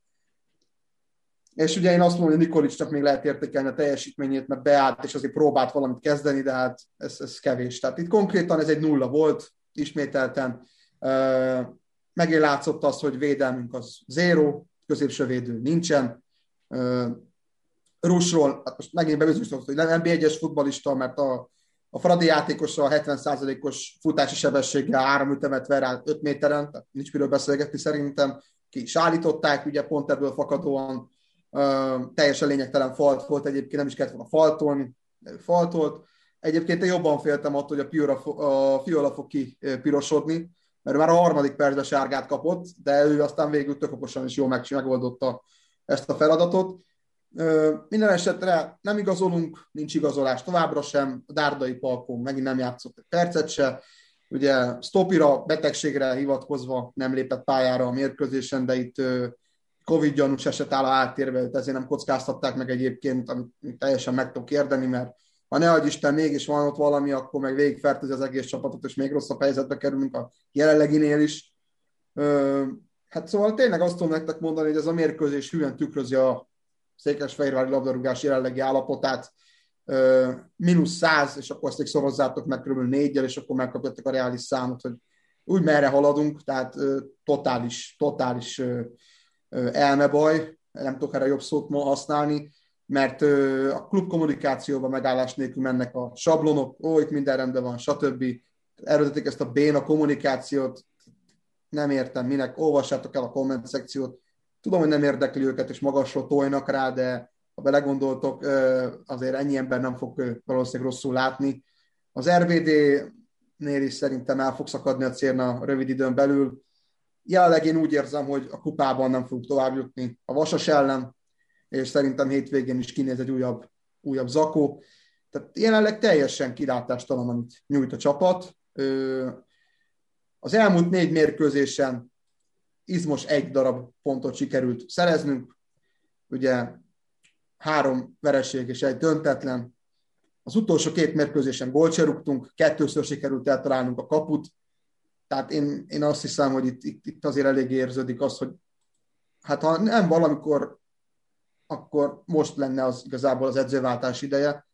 És ugye én azt mondom, hogy Nikolicsnak még lehet értékelni a teljesítményét, mert beállt, és azért próbált valamit kezdeni, de hát ez, ez kevés. Tehát itt konkrétan ez egy nulla volt, ismételten. Megint látszott az, hogy védelmünk az zéro, középső védő nincsen. Rusról, hát most megint bebizonyított, hogy nem en bé egyes futballista, mert a, a Fradi játékosa a hetven százalékos futási sebességgel három ütemet ver rá öt méteren, tehát nincs miről beszélgetni szerintem. Ki is állították, ugye pont ebből fakadóan teljesen lényegtelen falt volt, egyébként nem is kellett volna faltolni, faltolt. Egyébként én jobban féltem attól, hogy a, Piura, a Fiola fog kipirosodni, mert már a harmadik percben sárgát kapott, de ő aztán végül tök okosan is jól megoldotta ezt a feladatot. Minden esetre nem igazolunk, nincs igazolás továbbra sem, a Dárdai Palkó megint nem játszott egy percet se, ugye Stopira betegségre hivatkozva nem lépett pályára a mérkőzésen, de itt Covid gyanús eset áll a áttérbe, ezért nem kockáztatták meg egyébként, amit teljesen meg tudok érdeni, mert ha ne adj Isten, mégis van ott valami, akkor meg végigfertőzi az egész csapatot, és még rosszabb helyzetbe kerülünk a jelenleginél is. Hát szóval tényleg azt tudom nektek mondani, hogy ez a mérkőzés hűen tükrözi a székesfehérvári labdarúgás jelenlegi állapotát. Minusz száz, és akkor azt még szorozzátok meg körülbelül négyel, és akkor megkapjátok a reális számot, hogy úgy merre haladunk, tehát totális, totális elmebaj, nem tudok erre jobb szót ma használni, mert a klub kommunikációban megállás nélkül mennek a sablonok, ó, itt minden rendben van, stb. Erőltetik ezt a béna kommunikációt, nem értem minek, olvassátok el a komment szekciót, tudom, hogy nem érdekli őket, és magasról tojnak rá, de ha belegondoltok, azért ennyi ember nem fog valószínűleg rosszul látni. Az er vé dé-nél is szerintem el fog szakadni a cérna rövid időn belül. Jelenleg én úgy érzem, hogy a kupában nem fogunk tovább jutni. A Vasas ellen, és szerintem hétvégén is kinéz egy újabb, újabb zakó. Tehát jelenleg teljesen kilátástalan, amit nyújt a csapat. Az elmúlt négy mérkőzésen izmos egy darab pontot sikerült szereznünk. Ugye három vereség és egy döntetlen. Az utolsó két mérkőzésen gólt se rúgtunk, kettőször sikerült eltalálnunk a kaput, tehát én, én azt hiszem, hogy itt, itt, itt azért elég érződik az, hogy hát ha nem valamikor, akkor most lenne az igazából az edzőváltás ideje,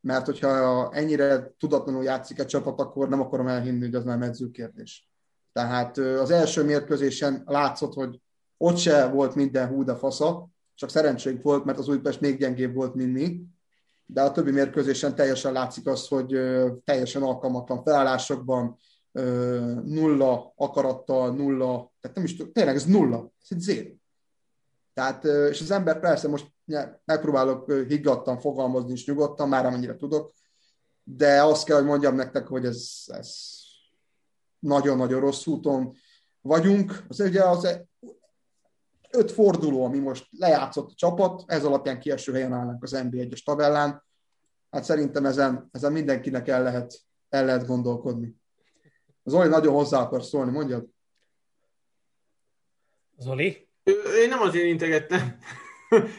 mert hogyha ennyire tudatlanul játszik egy csapat, akkor nem akarom elhinni, hogy az nem edzőkérdés. Tehát az első mérkőzésen látszott, hogy ott se volt minden hú de fasza, csak szerencsénk volt, mert az Újpest még gyengébb volt, mint mi, de a többi mérkőzésen teljesen látszik az, hogy teljesen alkalmatlan felállásokban, nulla akarattal, nulla, tehát nem is tudom, tényleg ez nulla, ez egy zéro. Tehát, és az ember persze most megpróbálok higgadtan fogalmazni és nyugodtan, már amennyire tudok, de azt kell, hogy mondjam nektek, hogy ez, ez nagyon-nagyon rossz úton vagyunk. Az ugye az öt forduló, ami most lejátszott a csapat, ez alapján kieső helyen állnak az en bé egyes tabellán. Hát szerintem ezen, ezen mindenkinek el lehet, el lehet gondolkodni. Zoli nagyon hozzá akar szólni, mondjad? Zoli? Én nem azért integettem,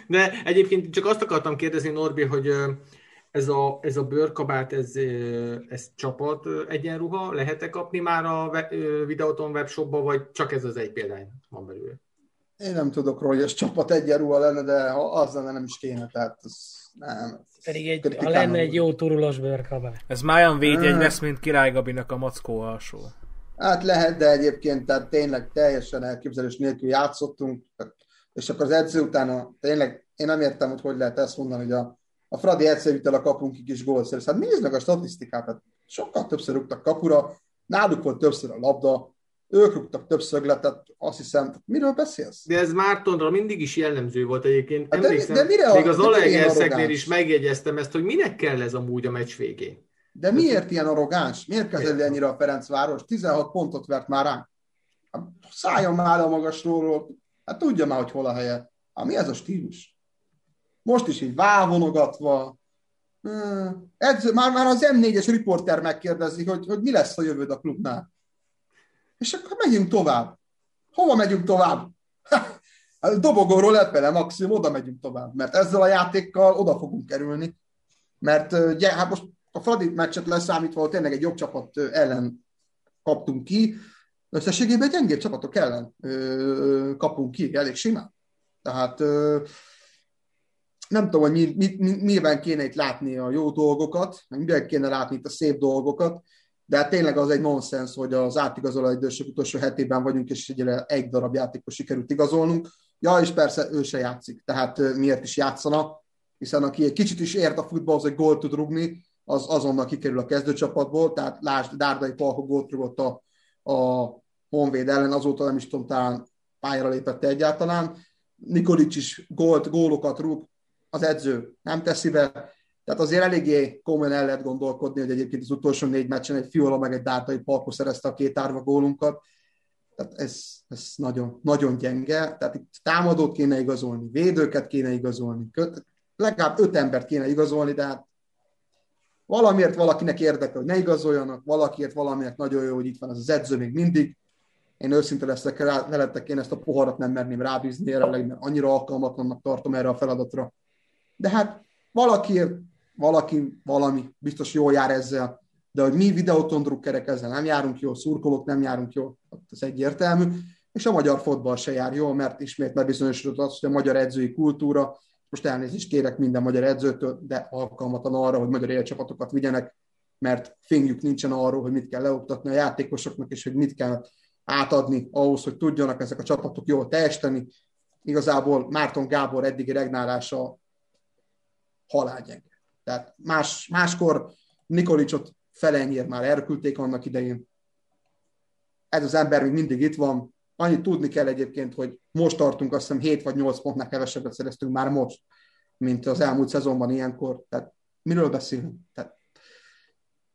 de egyébként csak azt akartam kérdezni, Norbi, hogy ez a, ez a bőrkabát, ez, ez csapat egyenruha, lehet-e kapni már a Videoton webshopba, vagy csak ez az egy példány van belőle? Én nem tudok róla, hogy ez csapat egyenruha lenne, de ha az lenne, nem is kéne, tehát az nem. Pedig egy, ha lenne egy jó turulos bőrkabát. Ez már olyan védjegy lesz, mint Király Gabinak a mackó alsó. Hát lehet, de egyébként tehát tényleg teljesen elképzelés nélkül játszottunk, és akkor az edző utána tényleg, én nem értem, hogy hogy lehet ezt mondani, hogy a, a Fradi egyszerűtől a kapunk ki kis gólszerűs. Hát nézd meg a statisztikát, hát sokkal többször rúgtak kapura, náluk volt többször a labda, ők rúgtak több szögletet, azt hiszem, miről beszélsz? De ez Mártonra mindig is jellemző volt egyébként. Hát emlékszem, de, de mire a, még az Alegerszegnél is megjegyeztem ezt, hogy minek kell ez amúgy a meccs végén. De miért ilyen arrogáns? Miért kezeli ennyire a Ferencváros? tizenhat pontot vert már ránk. Szálljon már a magasról, hát tudja már, hogy hol a helye. Hát mi ez a stílus? Most is így vávonogatva. Edző, már, már az em négyes riporter megkérdezi, hogy, hogy mi lesz a jövőd a klubnál. És akkor megyünk tovább. Hova megyünk tovább? A dobogóról lepele maximum, oda megyünk tovább. Mert ezzel a játékkal oda fogunk kerülni. Mert ugye, hát most a Fradi meccset leszámítva, tényleg egy jobb csapat ellen kaptunk ki, összességében gyengébb csapatok ellen kapunk ki, elég simán. Tehát nem tudom, hogy mi, mi, mi, miben kéne itt látni a jó dolgokat, miben kéne látni itt a szép dolgokat, de hát tényleg az egy nonsens, hogy az átigazoló idősök utolsó hetében vagyunk, és egyre egy darab játékos sikerült igazolnunk. Ja, és persze ő se játszik, tehát miért is játszana, hiszen aki egy kicsit is ért a futballhoz, hogy gólt tud rúgni, az azonnal kikerül a kezdőcsapatból, tehát lásd, Dárdai Palkó gólt rúgott a, a Honvéd ellen, azóta nem is tudom, talán pályára lépett egyáltalán. Nikolics is gólt, gólokat rúg, az edző nem teszi be, tehát azért eléggé komolyan el lehet gondolkodni, hogy egyébként az utolsó négy meccsen egy Fiola meg egy Dárdai Palkó szerezte a két árva gólunkat, tehát ez, ez nagyon, nagyon gyenge, tehát itt támadót kéne igazolni, védőket kéne igazolni, legalább öt embert kéne igazolni, de hát valamiért valakinek érdekel, hogy ne igazoljanak, valakiért valaminek nagyon jó, hogy itt van az edző még mindig. Én őszinte leszek veletek, én ezt a poharat nem merném rábízni, jelenleg, mert annyira alkalmatlannak tartom erre a feladatra. De hát valakiért, valaki, valami biztos jól jár ezzel, de hogy mi Videoton drukkerek ezzel nem járunk jól, szurkolók nem járunk jól, ez egyértelmű, és a magyar fotball se jár jól, mert ismét bebizonyosodott az, hogy a magyar edzői kultúra, most elnézést kérek minden magyar edzőtől, de alkalmatlan arra, hogy magyar élcsapatokat vigyenek, mert fingjuk nincsen arról, hogy mit kell leoktatni a játékosoknak, és hogy mit kell átadni ahhoz, hogy tudjanak ezek a csapatok jól teljesíteni. Igazából Márton Gábor eddigi regnálása halálgyenge. Tehát más, máskor Nikolicsot felennyire már elküldték annak idején. Ez az ember még mindig itt van. Annyit tudni kell egyébként, hogy most tartunk, azt hiszem hét vagy nyolc pontnál kevesebbet szereztünk már most, mint az elmúlt szezonban ilyenkor. Tehát miről beszélünk? Tehát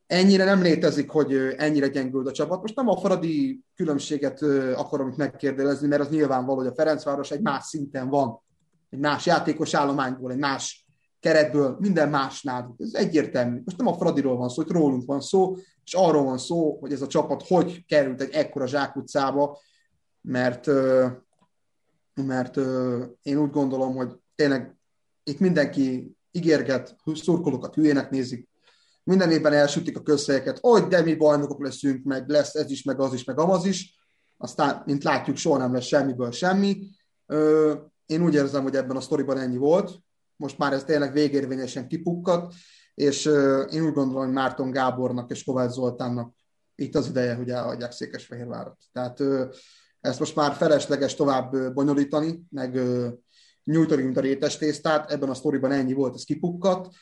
ennyire nem létezik, hogy ennyire gyengült a csapat. Most nem a Fradi különbséget akarom itt megkérdelezni, mert az nyilvánvaló, hogy a Ferencváros egy más szinten van, egy más játékos állományból, egy más keretből, minden más nálunk. Ez egyértelmű. Most nem a Fradiról van szó, hogy rólunk van szó, és arról van szó, hogy ez a csapat hogy került egy ekkora zsákutcába, mert, mert én úgy gondolom, hogy tényleg itt mindenki ígérget, szurkolókat hülyének nézik, Minden évben elsütik a közhelyeket, hogy de mi bajnokok leszünk, meg lesz ez is, meg az is, meg amaz is. Aztán, mint látjuk, soha nem lesz semmiből semmi. Ö, én úgy érzem, hogy ebben a sztoriban ennyi volt. Most már ez tényleg végérvényesen kipukkadt, és ö, én úgy gondolom, hogy Márton Gábornak és Kovács Zoltánnak itt az ideje, hogy elhagyják Székesfehérvárat. Tehát ö, ezt most már felesleges tovább ö, bonyolítani, meg ö, nyújtani, mint a rétes tésztát. Ebben a sztoriban ennyi volt, ez kipukkadt.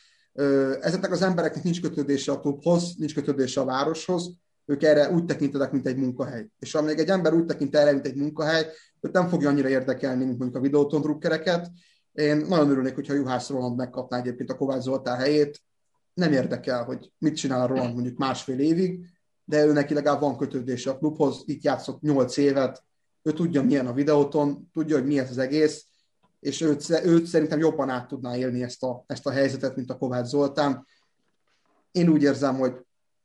Ezeknek az embereknek nincs kötődése a klubhoz, nincs kötődése a városhoz, ők erre úgy tekintenek, mint egy munkahely. És amíg egy ember úgy tekint erre, mint egy munkahely, őt nem fogja annyira érdekelni, mint mondjuk a Videóton drukkereket. Én nagyon örülnék, hogyha Juhász Roland megkapná egyébként a Kovács Zoltán helyét. Nem érdekel, hogy mit csinál a Roland mondjuk másfél évig, de ő neki legalább van kötődése a klubhoz, itt játszott nyolc évet, ő tudja, milyen a Videóton, tudja, hogy mi ez az egész, és őt, őt szerintem jobban át tudná élni ezt a, ezt a helyzetet, mint a Kovács Zoltán. Én úgy érzem, hogy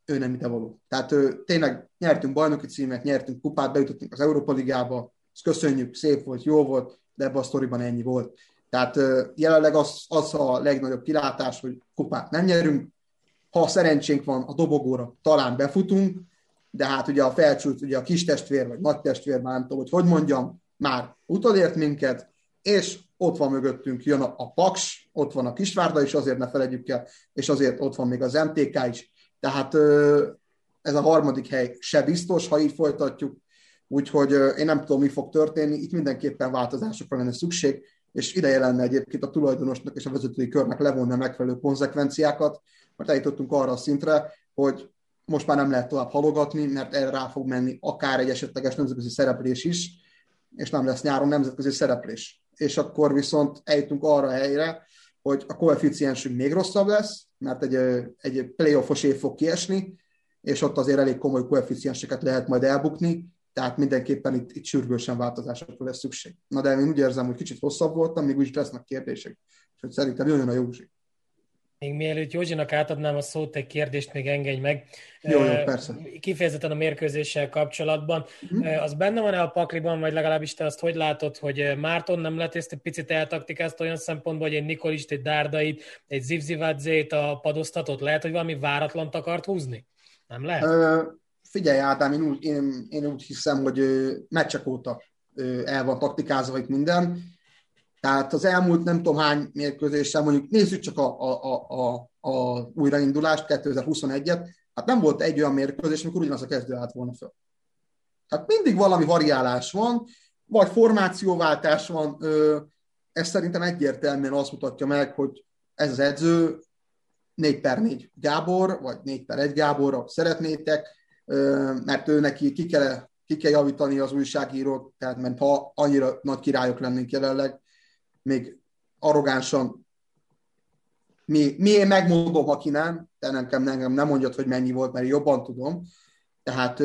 ő nem ide való. Tehát ő, tényleg nyertünk bajnoki címet, nyertünk kupát, bejutottunk az Európa Ligába, ezt köszönjük, szép volt, jó volt, de ebben a sztoriban ennyi volt. Tehát jelenleg az, az a legnagyobb kilátás, hogy kupát nem nyerünk, ha szerencsénk van, a dobogóra talán befutunk, de hát ugye a felcsült, ugye a kis testvér, vagy nagy testvér, már nem tudom, hogy hogy mondjam, már utolért minket, és ott van mögöttünk, jön a, a Paks, ott van a Kisvárda is, azért ne felejtjük el, és azért ott van még az em té ká is. Tehát ez a harmadik hely se biztos, ha így folytatjuk, úgyhogy én nem tudom, mi fog történni, itt mindenképpen változásokra lenne szükség, és ideje lenne egyébként a tulajdonosnak és a vezetői körnek levonni a megfelelő konzekvenciákat, mert eljutottunk arra a szintre, hogy most már nem lehet tovább halogatni, mert erre rá fog menni akár egy esetleges nemzetközi szereplés is, és nem lesz nyáron nemzetközi szereplés. És akkor viszont eljutunk arra a helyre, hogy a koeficiensünk még rosszabb lesz, mert egy, egy playoffos év fog kiesni, és ott azért elég komoly koeficienseket lehet majd elbukni, tehát mindenképpen itt, itt sürgősen változásokra lesz szükség. Na de én úgy érzem, hogy kicsit hosszabb voltam, még úgyis lesznek kérdések, és szerintem jön a Józsi. Még mielőtt Józsinak átadnám a szót, egy kérdést még engedj meg. Jó, jó, persze. Kifejezetten a mérkőzéssel kapcsolatban. Uh-huh. Az benne van-e a pakliban, vagy legalábbis te azt hogy látod, hogy Márton nem lett ezt egy picit eltaktikázt olyan szempontból, hogy egy Nikolicst, egy Dárdait, egy Zivzivadzét a padoztatott? Lehet, hogy valami váratlant akart húzni? Nem lehet? Ö, figyelj, Ádám, én úgy, én, én úgy hiszem, hogy meccsek óta el van taktikázva itt minden. Tehát az elmúlt nem tudom hány mérkőzéssel, mondjuk nézzük csak a, a, a, a újraindulást, kétezer-huszonegyet, hát nem volt egy olyan mérkőzés, amikor ugyanaz a kezdő állt volna föl. Tehát mindig valami variálás van, vagy formációváltás van, ez szerintem egyértelműen azt mutatja meg, hogy ez az edző négy per négy Gábor, vagy négy per egy Gáborra szeretnétek, mert ő neki ki kell, ki kell javítani az újságírók, tehát mert ha annyira nagy királyok lennénk jelenleg, még arrogánsan mi, mi én megmondom, aki nem, de nekem, nekem nem mondjad, hogy mennyi volt, mert jobban tudom. Tehát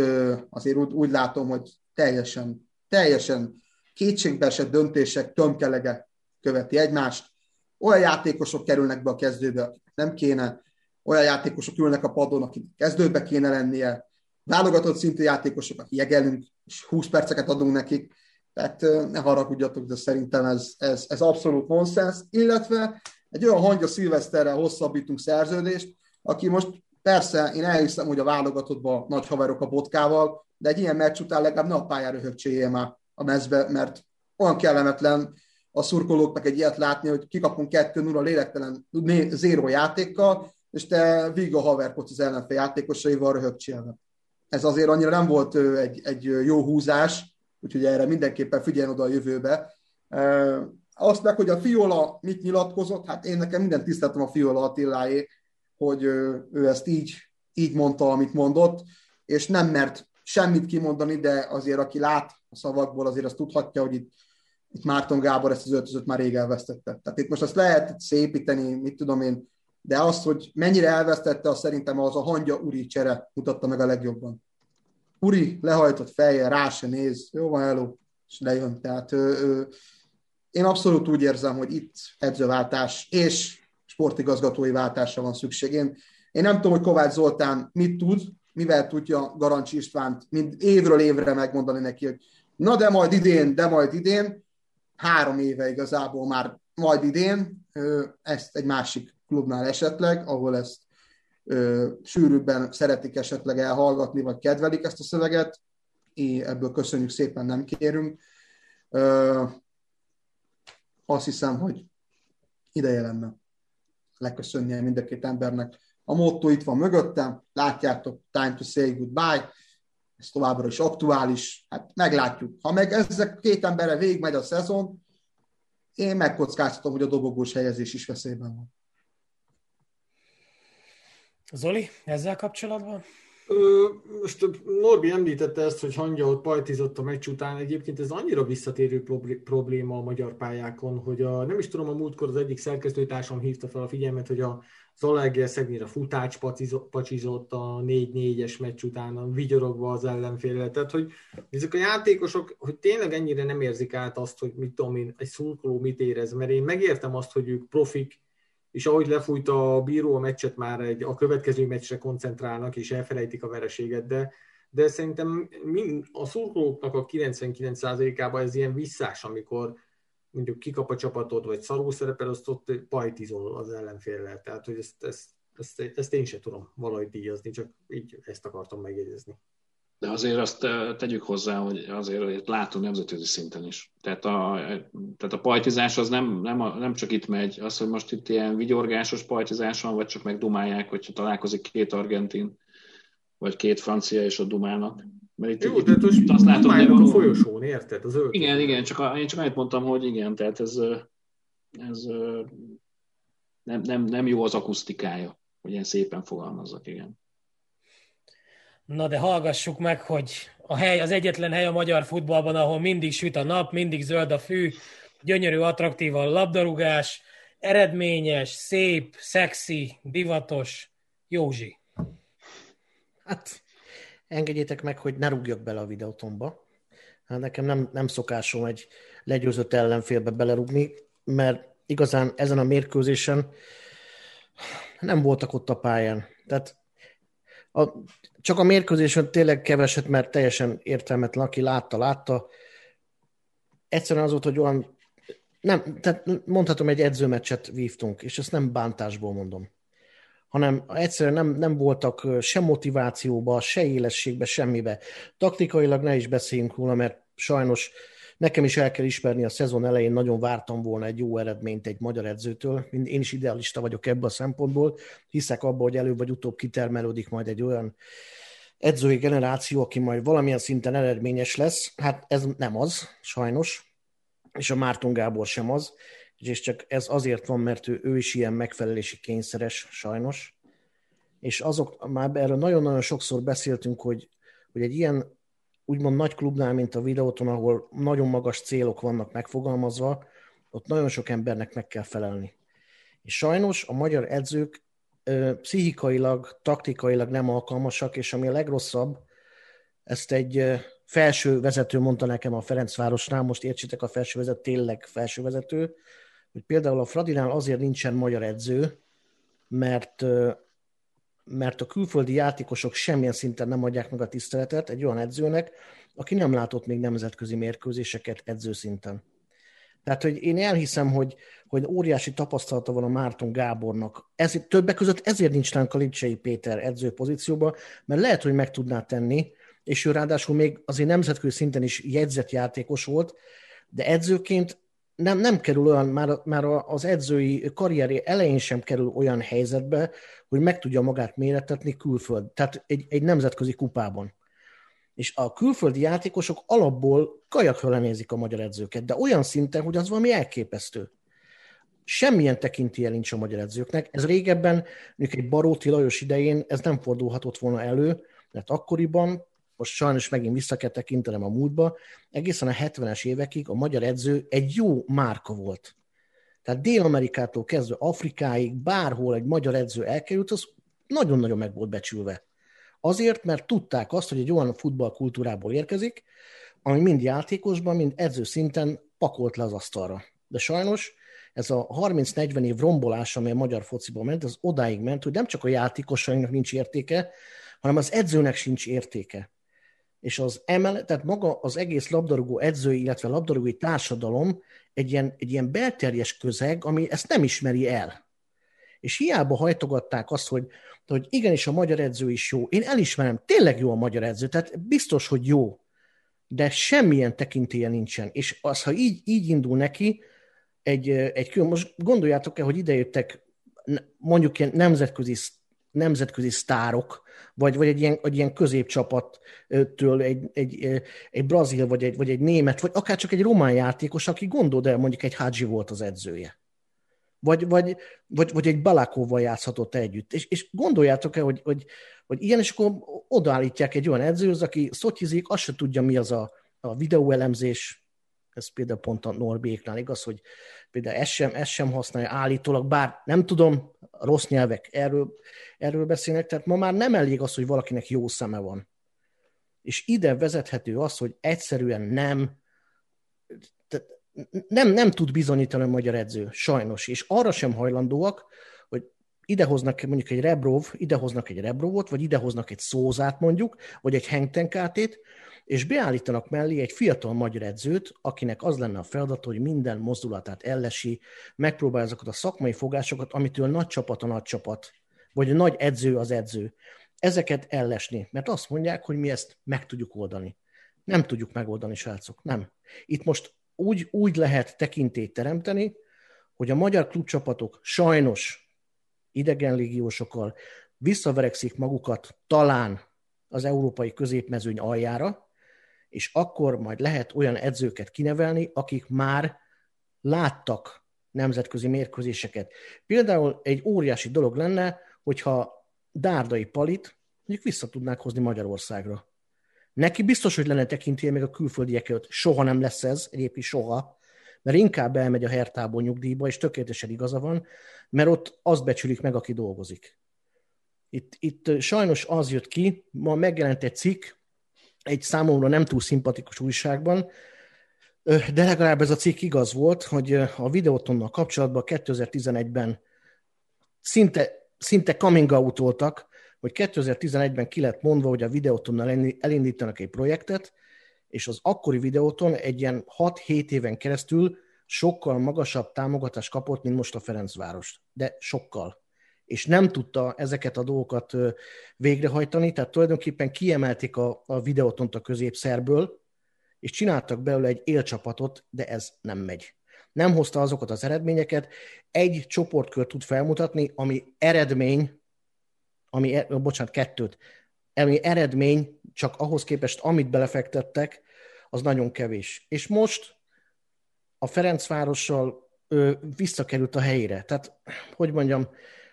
azért úgy, úgy látom, hogy teljesen, teljesen kétségbeesett döntések tömkelege követi egymást. Olyan játékosok kerülnek be a kezdőbe, akik nem kéne, olyan játékosok ülnek a padon, akik kezdőbe kéne lennie, válogatott szintű játékosok, akik jegelünk, és húsz perceket adunk nekik. Tehát ne haragudjatok, de szerintem ez, ez, ez abszolút nonsens, illetve egy olyan Hangya Szilveszterrel hosszabbítunk szerződést, aki most persze, én elhiszem, hogy a válogatottban nagy haverok a Botkával, de egy ilyen meccs után legalább ne a pályára högcséljél már a mezbe, mert olyan kellemetlen a szurkolóknak egy ilyet látni, hogy kikapunk kettő nulla lélektelen zéró játékkal, és te víg a haverkodsz az ellenfél játékosaival röhögcsélve. Ez azért annyira nem volt egy, egy jó húzás, úgyhogy erre mindenképpen figyeljen oda a jövőbe. Azt meg, hogy a Fiola mit nyilatkozott, hát én nekem minden tiszteltem a Fiola Attiláé, hogy ő ezt így, így mondta, amit mondott, és nem mert semmit kimondani, de azért aki lát a szavakból, azért azt tudhatja, hogy itt, itt Márton Gábor ezt az öltözőt már rég elvesztette. Tehát itt most azt lehet szépíteni, mit tudom én, de azt, hogy mennyire elvesztette, az szerintem az a Hangya Uri csere mutatta meg a legjobban. Uri lehajtott fejjel, rá se néz, jó van, hello, és lejön. Tehát ö, ö, én abszolút úgy érzem, hogy itt edzőváltás és sportigazgatói váltásra van szükség. Én, én nem tudom, hogy Kovács Zoltán mit tud, mivel tudja Garancsi Istvánt mind évről évre megmondani neki, hogy na de majd idén, de majd idén, három éve igazából már majd idén, ö, ezt egy másik klubnál esetleg, ahol ezt ö, sűrűbben szeretik esetleg elhallgatni, vagy kedvelik ezt a szöveget, és ebből köszönjük szépen, nem kérünk. Ö, azt hiszem, hogy ideje lenne leköszönnie mind a két embernek. A motto itt van mögöttem, látjátok, time to say goodbye, ez továbbra is aktuális, hát meglátjuk. Ha meg ezek két emberre végigmegy a szezon, én megkockáztatom, hogy a dobogós helyezés is veszélyben van. Zoli, ezzel kapcsolatban? Ö, most Norbi említette ezt, hogy Hangya ott pajtizott a meccs után. Egyébként ez annyira visszatérő probléma a magyar pályákon, hogy a, nem is tudom, a múltkor az egyik szerkesztőtársam hívta fel a figyelmet, hogy a Zalaegerszegnél Futács pacsizott a négy négyes meccs után, vigyorogva az ellenfélre. Tehát, hogy ezek a játékosok, hogy tényleg ennyire nem érzik át azt, hogy mit tudom én, egy szurkoló mit érez, mert én megértem azt, hogy ők profik, és ahogy lefújt a bíró a meccset, már egy, a következő meccsre koncentrálnak, és elfelejtik a vereséget, de, de szerintem mind, a szurkolóknak a kilencvenkilenc százalékában ez ilyen visszás, amikor mondjuk kikap a csapatod, vagy szarul szerepel, azt ott pajtizol az ellenféllel. Tehát, hogy ezt, ezt, ezt, ezt én sem tudom valahogy díjazni, csak így ezt akartam megjegyezni. De azért azt tegyük hozzá, hogy azért látunk nemzetközi szinten is. Tehát a, tehát a pajtizás az nem, nem, a, nem csak itt megy, az, hogy most itt ilyen vigyorgásos pajtizás van, vagy csak megdumálják, hogyha találkozik két argentin, vagy két francia, és ott dumálnak. Mert itt, jó, de most azt látom, hogy a folyosón, érted? Az igen, igen, csak a, én csak annyit mondtam, hogy igen, tehát ez, ez nem, nem, nem jó az akusztikája, hogy ilyen szépen fogalmazzak, igen. Na de hallgassuk meg, hogy a hely, az egyetlen hely a magyar futballban, ahol mindig süt a nap, mindig zöld a fű, gyönyörű, attraktív a labdarúgás, eredményes, szép, szexi, divatos, Józsi. Hát engedjétek meg, hogy ne rúgjak bele a Videótonba. Hát nekem nem, nem szokásom egy legyőzött ellenfélbe belerúgni, mert igazán ezen a mérkőzésen nem voltak ott a pályán. Tehát a, csak a mérkőzésen tényleg keveset, mert teljesen értelmetlen, aki látta, látta. Egyszerűen az volt, hogy olyan, nem, tehát mondhatom, egy edzőmeccset vívtunk, és ezt nem bántásból mondom, hanem egyszerűen nem, nem voltak se motivációba, se élességbe, semmibe. Taktikailag ne is beszéljünk róla, mert sajnos nekem is el kell ismerni, a szezon elején nagyon vártam volna egy jó eredményt egy magyar edzőtől. Én is idealista vagyok ebből a szempontból. Hiszek abban, hogy előbb vagy utóbb kitermelődik majd egy olyan edzői generáció, aki majd valamilyen szinten eredményes lesz. Hát ez nem az, sajnos. És a Márton Gábor sem az. És csak ez azért van, mert ő, ő is ilyen megfelelési kényszeres, sajnos. És azok, már erről nagyon-nagyon sokszor beszéltünk, hogy, hogy egy ilyen úgymond nagy klubnál, mint a Videóton, ahol nagyon magas célok vannak megfogalmazva, ott nagyon sok embernek meg kell felelni. És sajnos a magyar edzők ö, pszichikailag, taktikailag nem alkalmasak, és ami a legrosszabb, ezt egy ö, felső vezető mondta nekem a Ferencvárosnál, most értsétek, a felső vezető tényleg felső vezető, hogy például a Fradinál azért nincsen magyar edző, mert... Ö, mert a külföldi játékosok semmilyen szinten nem adják meg a tiszteletet egy olyan edzőnek, aki nem látott még nemzetközi mérkőzéseket edzőszinten. Tehát, hogy én elhiszem, hogy, hogy óriási tapasztalata van a Márton Gábornak. Ez, többek között ezért nincs ránk a Lipcsei Péter edző pozícióban, mert lehet, hogy meg tudná tenni, és ő ráadásul még azért nemzetközi szinten is jegyzett játékos volt, de edzőként Nem, nem kerül olyan, már, már az edzői karrierje elején sem kerül olyan helyzetbe, hogy meg tudja magát mérettetni külföld, tehát egy, egy nemzetközi kupában. És a külföldi játékosok alapból kajakhöle nézik a magyar edzőket, de olyan szinten, hogy az valami elképesztő. Semmilyen tekintélye nincs a magyar edzőknek. Ez régebben, mondjuk egy Baróti Lajos idején ez nem fordulhatott volna elő, mert akkoriban, most sajnos megint vissza kell tekintenem a múltba, egészen a hetvenes évekig a magyar edző egy jó márka volt. Tehát Dél-Amerikától kezdve Afrikáig bárhol egy magyar edző elkerült, az nagyon-nagyon meg volt becsülve. Azért, mert tudták azt, hogy egy olyan futballkultúrából érkezik, ami mind játékosban, mind edző szinten pakolt le az asztalra. De sajnos ez a harminc-negyven év rombolás, ami a magyar fociban ment, az odáig ment, hogy nem csak a játékosainknak nincs értéke, hanem az edzőnek sincs értéke. És az emel, tehát maga az egész labdarúgó edzői, illetve labdarúgói társadalom egy ilyen, egy ilyen belterjes közeg, ami ezt nem ismeri el. És hiába hajtogatták azt, hogy de hogy igenis a magyar edző is jó. Én elismerem, tényleg jó a magyar edző, tehát biztos, hogy jó, de semmilyen tekintélye nincsen. És az, ha így, így indul neki, egy, egy külön, most gondoljátok el, hogy idejöttek mondjuk ilyen nemzetközi, nemzetközi sztárok, vagy, vagy egy, ilyen, egy ilyen középcsapattől egy, egy, egy brazil, vagy egy, vagy egy német, vagy akár csak egy román játékos, aki gondold el, mondjuk egy Hádzsi volt az edzője. Vagy, vagy, vagy, vagy egy Balákovval játszhatott együtt. És, és gondoljátok el, hogy, hogy, hogy ilyen, és akkor odaállítják egy olyan edzőhöz, aki szotyizik, azt se tudja, mi az a, a videóelemzés. Ez például pont a Norbiéknál igaz, hogy például ezt sem, ezt sem használja állítólag, bár nem tudom, rossz nyelvek, erről, erről beszélnek, tehát ma már nem elég az, hogy valakinek jó szeme van. És ide vezethető az, hogy egyszerűen nem... Tehát Nem, nem tud bizonyítani a magyar edző, sajnos, és arra sem hajlandóak, hogy idehoznak mondjuk egy Rebrov, idehoznak egy Rebrovot, vagy idehoznak egy Szózát mondjuk, vagy egy Hengtenkátét, és beállítanak mellé egy fiatal magyar edzőt, akinek az lenne a feladat, hogy minden mozdulatát ellesi, megpróbálja azokat a szakmai fogásokat, amitől nagy csapat a nagy csapat, vagy a nagy edző az edző. Ezeket ellesni, mert azt mondják, hogy mi ezt meg tudjuk oldani. Nem tudjuk megoldani, srácok, nem. Itt most Úgy, úgy lehet tekintélyt teremteni, hogy a magyar klubcsapatok sajnos idegenlégiósokkal visszaverekszik magukat talán az európai középmezőny aljára, és akkor majd lehet olyan edzőket kinevelni, akik már láttak nemzetközi mérkőzéseket. Például egy óriási dolog lenne, hogyha Dárdai Palit mondjuk vissza tudnák hozni Magyarországra. Neki biztos, hogy lenne tekintélye még a külföldiek előtt. Soha nem lesz ez, egyébként soha, mert inkább elmegy a Hertából nyugdíjba, és tökéletesen igaza van, mert ott azt becsülik meg, aki dolgozik. Itt, itt sajnos az jött ki, ma megjelent egy cikk, egy számomra nem túl szimpatikus újságban, de legalább ez a cikk igaz volt, hogy a Videótonnal kapcsolatban kétezer-tizenegyben szinte, szinte coming out-oltak, hogy kétezer-tizenegyben ki lett mondva, hogy a Videótonnal elindítanak egy projektet, és az akkori Videóton egy ilyen hat-hét éven keresztül sokkal magasabb támogatást kapott, mint most a Ferencváros. De sokkal. És nem tudta ezeket a dolgokat végrehajtani, tehát tulajdonképpen kiemelték a, a Videótont a középszerből, és csináltak belőle egy élcsapatot, de ez nem megy. Nem hozta azokat az eredményeket. Egy csoportkört tud felmutatni, ami eredmény, ami, bocsánat, kettőt, ami eredmény, csak ahhoz képest, amit belefektettek, az nagyon kevés. És most a Ferencvárossal ö, visszakerült a helyére. Tehát, hogy mondjam,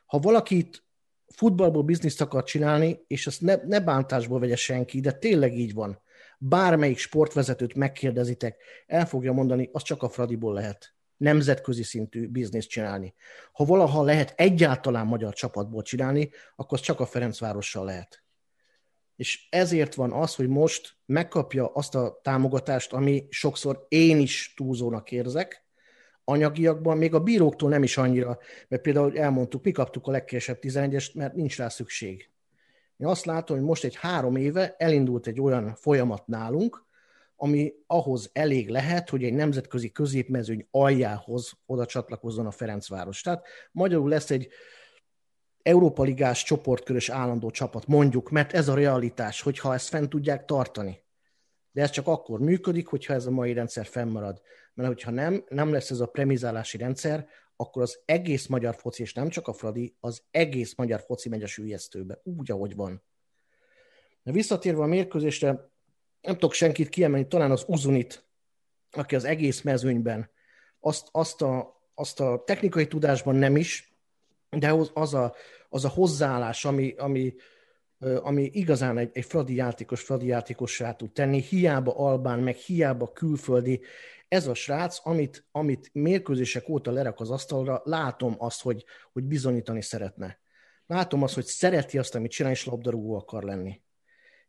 ha valaki itt futballból bizniszt akar csinálni, és ezt ne, ne bántásból vegye senki, de tényleg így van. Bármelyik sportvezetőt megkérdezitek, el fogja mondani, az csak a Fradiból lehet nemzetközi szintű bizniszt csinálni. Ha valaha lehet egyáltalán magyar csapatból csinálni, akkor az csak a Ferencvárossal lehet. És ezért van az, hogy most megkapja azt a támogatást, ami sokszor én is túlzónak érzek, anyagiakban, még a bíróktól nem is annyira, mert például elmondtuk, mi kaptuk a legkésőbb tizenegyest, mert nincs rá szükség. Én azt látom, hogy most egy három éve elindult egy olyan folyamat nálunk, ami ahhoz elég lehet, hogy egy nemzetközi középmezőny aljához oda csatlakozzon a Ferencváros. Tehát magyarul lesz egy Európa Ligás csoportkörös állandó csapat, mondjuk, mert ez a realitás, hogyha ezt fent tudják tartani. De ez csak akkor működik, hogyha ez a mai rendszer fennmarad. Mert hogyha nem, nem lesz ez a premizálási rendszer, akkor az egész magyar foci, és nem csak a Fradi, az egész magyar foci megy a süllyesztőbe, úgy, ahogy van. De visszatérve a mérkőzésre, nem tudok senkit kiemelni, talán az Uzunit, aki az egész mezőnyben, azt, azt, a, azt a technikai tudásban nem is, de az a, az a hozzáállás, ami, ami, ami igazán egy, egy fradi játékos, fradi játékossá tud tenni, hiába albán, meg hiába külföldi. Ez a srác, amit, amit mérkőzések óta lerak az asztalra, látom azt, hogy, hogy bizonyítani szeretne. Látom azt, hogy szereti azt, amit csinál, és labdarúgó akar lenni.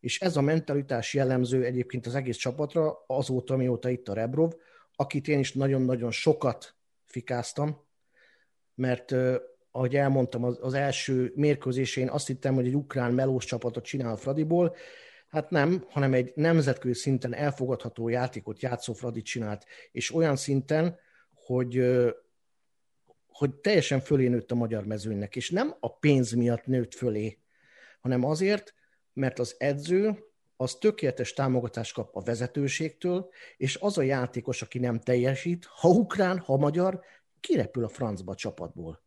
És ez a mentalitás jellemző egyébként az egész csapatra azóta, mióta itt a Rebrov, akit én is nagyon-nagyon sokat fikáztam, mert ahogy elmondtam, az első mérkőzésén azt hittem, hogy egy ukrán melós csapatot csinál a Fradiból, hát nem, hanem egy nemzetközi szinten elfogadható játékot játszó Fradit csinált, és olyan szinten, hogy, hogy teljesen fölé nőtt a magyar mezőnynek, és nem a pénz miatt nőtt fölé, hanem azért, mert az edző az tökéletes támogatást kap a vezetőségtől, és az a játékos, aki nem teljesít, ha ukrán, ha magyar, kirepül a francba a csapatból.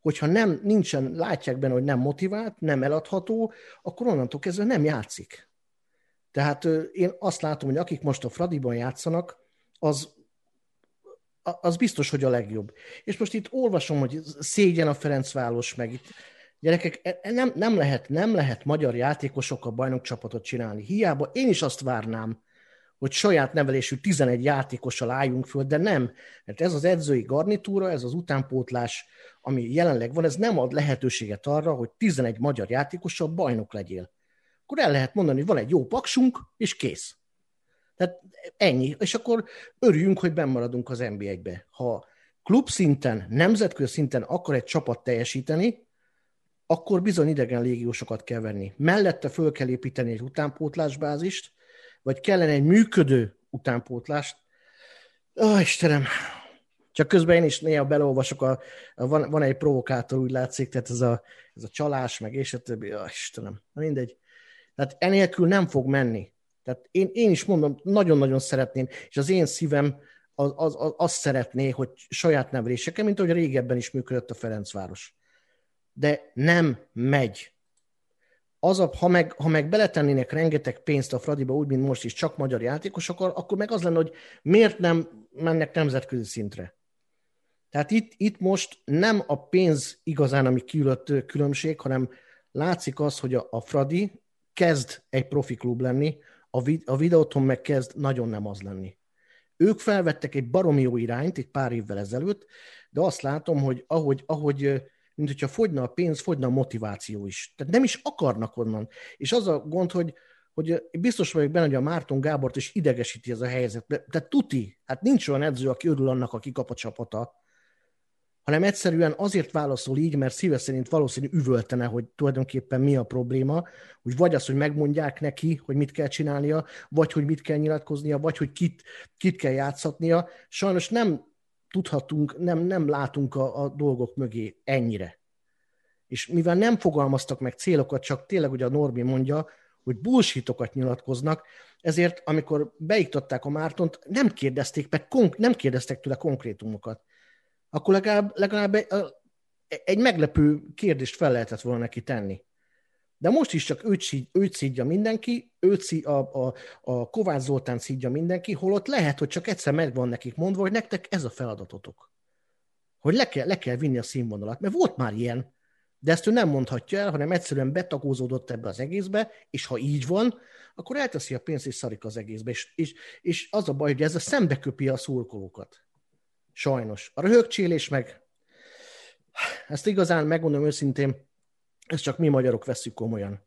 Hogyha nem, nincsen, látják benne, hogy nem motivált, nem eladható, akkor onnantól kezdve nem játszik. Tehát én azt látom, hogy akik most a Fradiban játszanak, az, az biztos, hogy a legjobb. És most itt olvasom, hogy szégyen a Ferencváros meg itt. Gyerekek, nem, nem, lehet, nem lehet magyar játékosokkal bajnokcsapatot csinálni. Hiába én is azt várnám, hogy saját nevelésű tizenegy játékossal álljunk föl, de nem. Mert ez az edzői garnitúra, ez az utánpótlás, ami jelenleg van, ez nem ad lehetőséget arra, hogy tizenegy magyar játékossal bajnok legyél. Akkor el lehet mondani, hogy van egy jó paksunk, és kész. Tehát ennyi. És akkor örüljünk, hogy benn maradunk az en bé egybe. Ha klubszinten, nemzetközi szinten akar egy csapat teljesíteni, akkor bizony idegen légiósokat kell venni. Mellette föl kell építeni egy utánpótlásbázist, vagy kellene egy működő utánpótlást. Ó, Istenem! Csak közben én is néha beleolvasok, a, a, van, van egy provokátor, úgy látszik, tehát ez a, ez a csalás, meg és a többi. Ó, Istenem! Mindegy. Tehát enélkül nem fog menni. Tehát én, én is mondom, nagyon-nagyon szeretném, és az én szívem az, az, az, azt szeretné, hogy saját neveléseken, mint ahogy régebben is működött a Ferencváros. De nem megy. Az a, ha, meg, ha meg beletennének rengeteg pénzt a Fradiba, úgy, mint most is, csak magyar játékosok, akkor meg az lenne, hogy miért nem mennek nemzetközi szintre. Tehát itt, itt most nem a pénz igazán, ami kiülött különbség, hanem látszik az, hogy a, a Fradi kezd egy profi klub lenni, a, vid, a videóton meg kezd nagyon nem az lenni. Ők felvettek egy baromi jó irányt egy pár évvel ezelőtt, de azt látom, hogy ahogy, ahogy mint hogyha fogyna a pénz, fogyna a motiváció is. Tehát nem is akarnak onnan. És az a gond, hogy, hogy biztos vagyok benne, hogy a Márton Gábort is idegesíti ez a helyzet. Tehát tuti, hát nincs olyan edző, aki örül annak, aki kap a csapata, hanem egyszerűen azért válaszol így, mert szíve szerint valószínű üvöltene, hogy tulajdonképpen mi a probléma, hogy vagy az, hogy megmondják neki, hogy mit kell csinálnia, vagy hogy mit kell nyilatkoznia, vagy hogy kit, kit kell játszatnia. Sajnos nem tudhatunk, nem, nem látunk a, a dolgok mögé ennyire. És mivel nem fogalmaztak meg célokat, csak tényleg, hogy a Norbi mondja, hogy bullshitokat nyilatkoznak, ezért amikor beiktatták a Mártont, nem kérdezték, meg, nem kérdeztek tőle konkrétumokat. Akkor legalább, legalább egy, egy meglepő kérdést fel lehetett volna neki tenni. De most is csak őt, őt szidja mindenki, őt szidja, a, a, a Kovács Zoltán szidja mindenki, holott lehet, hogy csak egyszer meg van nekik mondva, hogy nektek ez a feladatotok. Hogy le kell, le kell vinni a színvonalat, mert volt már ilyen, de ezt ő nem mondhatja el, hanem egyszerűen betagózódott ebbe az egészbe, és ha így van, akkor elteszi a pénzt és szarik az egészbe. És, és, és az a baj, hogy ez a szembeköpi a szurkolókat. Sajnos. A röhögcsélés meg, ezt igazán megmondom őszintén, ezt csak mi magyarok vesszük komolyan.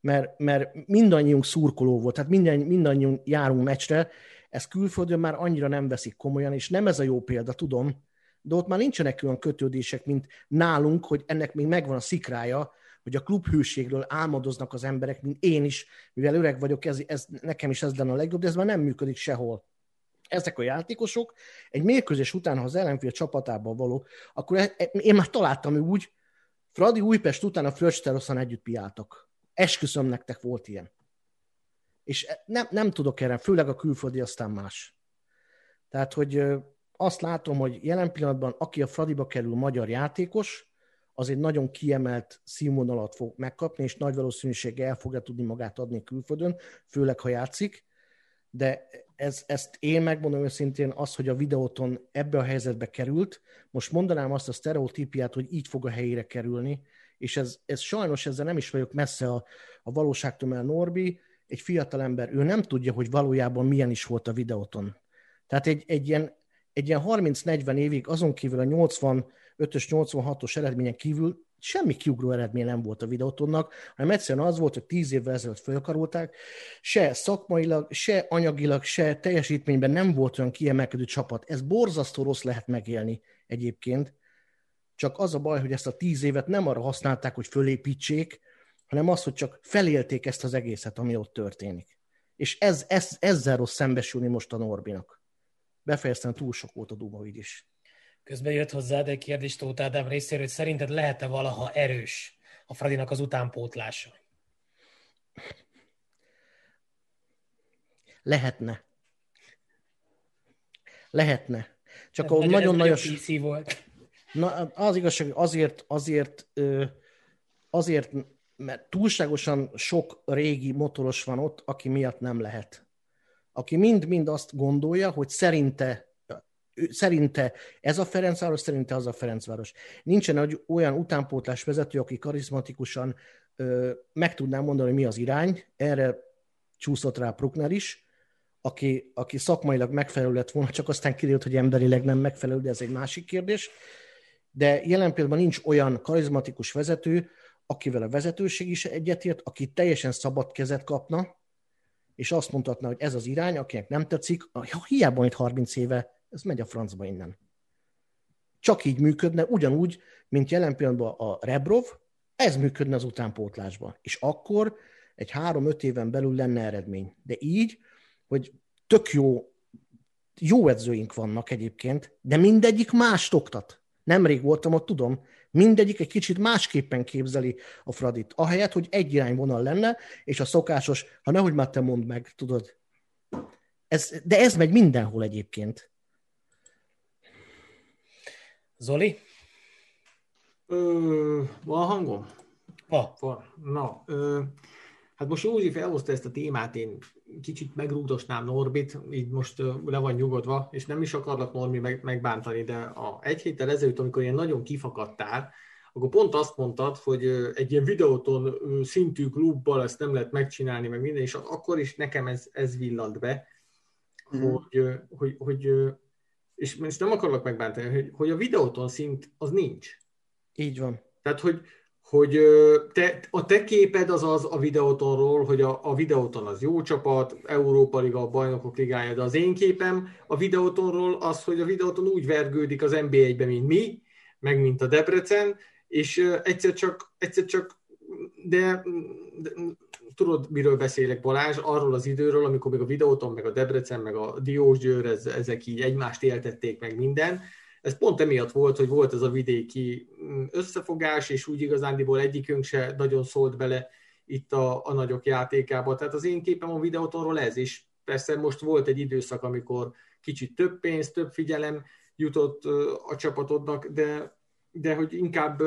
Mert, mert mindannyiunk szurkoló volt, tehát minden, mindannyiunk járunk meccsre, ezt külföldön már annyira nem veszik komolyan, és nem ez a jó példa, tudom, de ott már nincsenek olyan kötődések, mint nálunk, hogy ennek még megvan a szikrája, hogy a klubhőségről álmodoznak az emberek, mint én is, mivel öreg vagyok, ez, ez, nekem is ez lenne a legjobb, de ez már nem működik sehol. Ezek a játékosok egy mérkőzés után, ha az ellenfél csapatában való, akkor én már találtam úgy, Fradi Újpest után a Fröcsteroszon együtt piáltak. Esküszöm, nektek volt ilyen. És nem, nem tudok erre, főleg a külföldi, aztán más. Tehát, hogy azt látom, hogy jelen pillanatban, aki a Fradiba kerül magyar játékos, az egy nagyon kiemelt színvonalat fog megkapni, és nagy valószínűséggel el fogja tudni magát adni külföldön, főleg, ha játszik. De ez, ezt én megmondom őszintén, az, hogy a videóton ebbe a helyzetbe került, most mondanám azt a sztereotípiát, hogy így fog a helyére kerülni, és ez, ez sajnos ezzel nem is vagyok messze a, a valóságtól, mert Norbi, egy fiatalember, ő nem tudja, hogy valójában milyen is volt a videóton. Tehát egy, egy ilyen, egy ilyen harminc-negyven évig, azon kívül a nyolcvanötös, nyolcvanhatos eredményen kívül semmi kiugró eredmény nem volt a videótonnak, hanem egyszerűen az volt, hogy tíz évvel ezelőtt felkarolták, se szakmailag, se anyagilag, se teljesítményben nem volt olyan kiemelkedő csapat. Ez borzasztó rossz lehet megélni egyébként, csak az a baj, hogy ezt a tíz évet nem arra használták, hogy fölépítsék, hanem az, hogy csak felélték ezt az egészet, ami ott történik. És ez, ez, ezzel rossz szembesülni most a Norbinak. Befejeztem, túl sok volt a Dumavid is. Közben jött hozzád egy kérdés Tóth Ádám részéről, hogy szerinted lehet-e valaha erős a Fradinak az utánpótlása? Lehetne. Lehetne. Csak nagyon, nagyon nagyon pé cé volt. Na, az igazság, azért, azért, azért, mert túlságosan sok régi motoros van ott, aki miatt nem lehet. Aki mind-mind azt gondolja, hogy szerinte, szerinte ez a Ferencváros, szerinte az a Ferencváros. Nincsen olyan utánpótlás vezető, aki karizmatikusan meg tudná mondani, hogy mi az irány. Erre csúszott rá Prukner is. Aki, aki szakmailag megfelelő lett volna, csak aztán kiderült, hogy emberileg nem megfelelő, de ez egy másik kérdés. De jelen pillanatban nincs olyan karizmatikus vezető, akivel a vezetőség is egyetért, aki teljesen szabad kezet kapna, és azt mondhatna, hogy ez az irány, akinek nem tetszik, hiába itt harminc éve, ez megy a francba innen. Csak így működne, ugyanúgy, mint jelen pillanatban a Rebrov, ez működne az utánpótlásban. És akkor egy három-öt éven belül lenne eredmény. De így, hogy tök jó, jó edzőink vannak egyébként, de mindegyik mást oktat. Nemrég voltam ott, tudom, mindegyik egy kicsit másképpen képzeli a Fradit. Ahelyett, hogy egy irányvonal lenne, és a szokásos, ha nehogy már te mondd meg, tudod. Ez, de ez megy mindenhol egyébként. Zoli? Ö, van hangom? Ha. Van. Na, ö... Hát most Józsi felhozta ezt a témát, én kicsit megrúgdosnám Norbit, így most le van nyugodva, és nem is akarlak Normi meg, megbántani, de a, egy héttel ezelőtt, amikor ilyen nagyon kifakadtál, akkor pont azt mondtad, hogy egy ilyen videóton szintű klubbal ezt nem lehet megcsinálni, meg minden, és akkor is nekem ez, ez villant be, mm-hmm. hogy, hogy, hogy, és most nem akarlak megbántani, hogy, hogy a videóton szint az nincs. Így van. Tehát, hogy hogy te, a te képed az az a Videotonról, hogy a, a Videoton az jó csapat, Európa Liga, a Bajnokok Ligája, de az én képem a Videotonról az, hogy a Videoton úgy vergődik az en bé egyben, mint mi, meg mint a Debrecen, és egyszer csak, egyszer csak de, de tudod, miről beszélek, Balázs, arról az időről, amikor még a Videoton, meg a Debrecen, meg a Diósgyőr, ez, ezek így egymást éltették meg minden. Ez pont emiatt volt, hogy volt ez a vidéki összefogás, és úgy igazándiból egyikünk se nagyon szólt bele itt a, a nagyok játékába. Tehát az én képem a Videótonról ez is. Persze most volt egy időszak, amikor kicsit több pénz, több figyelem jutott a csapatodnak, de, de hogy inkább,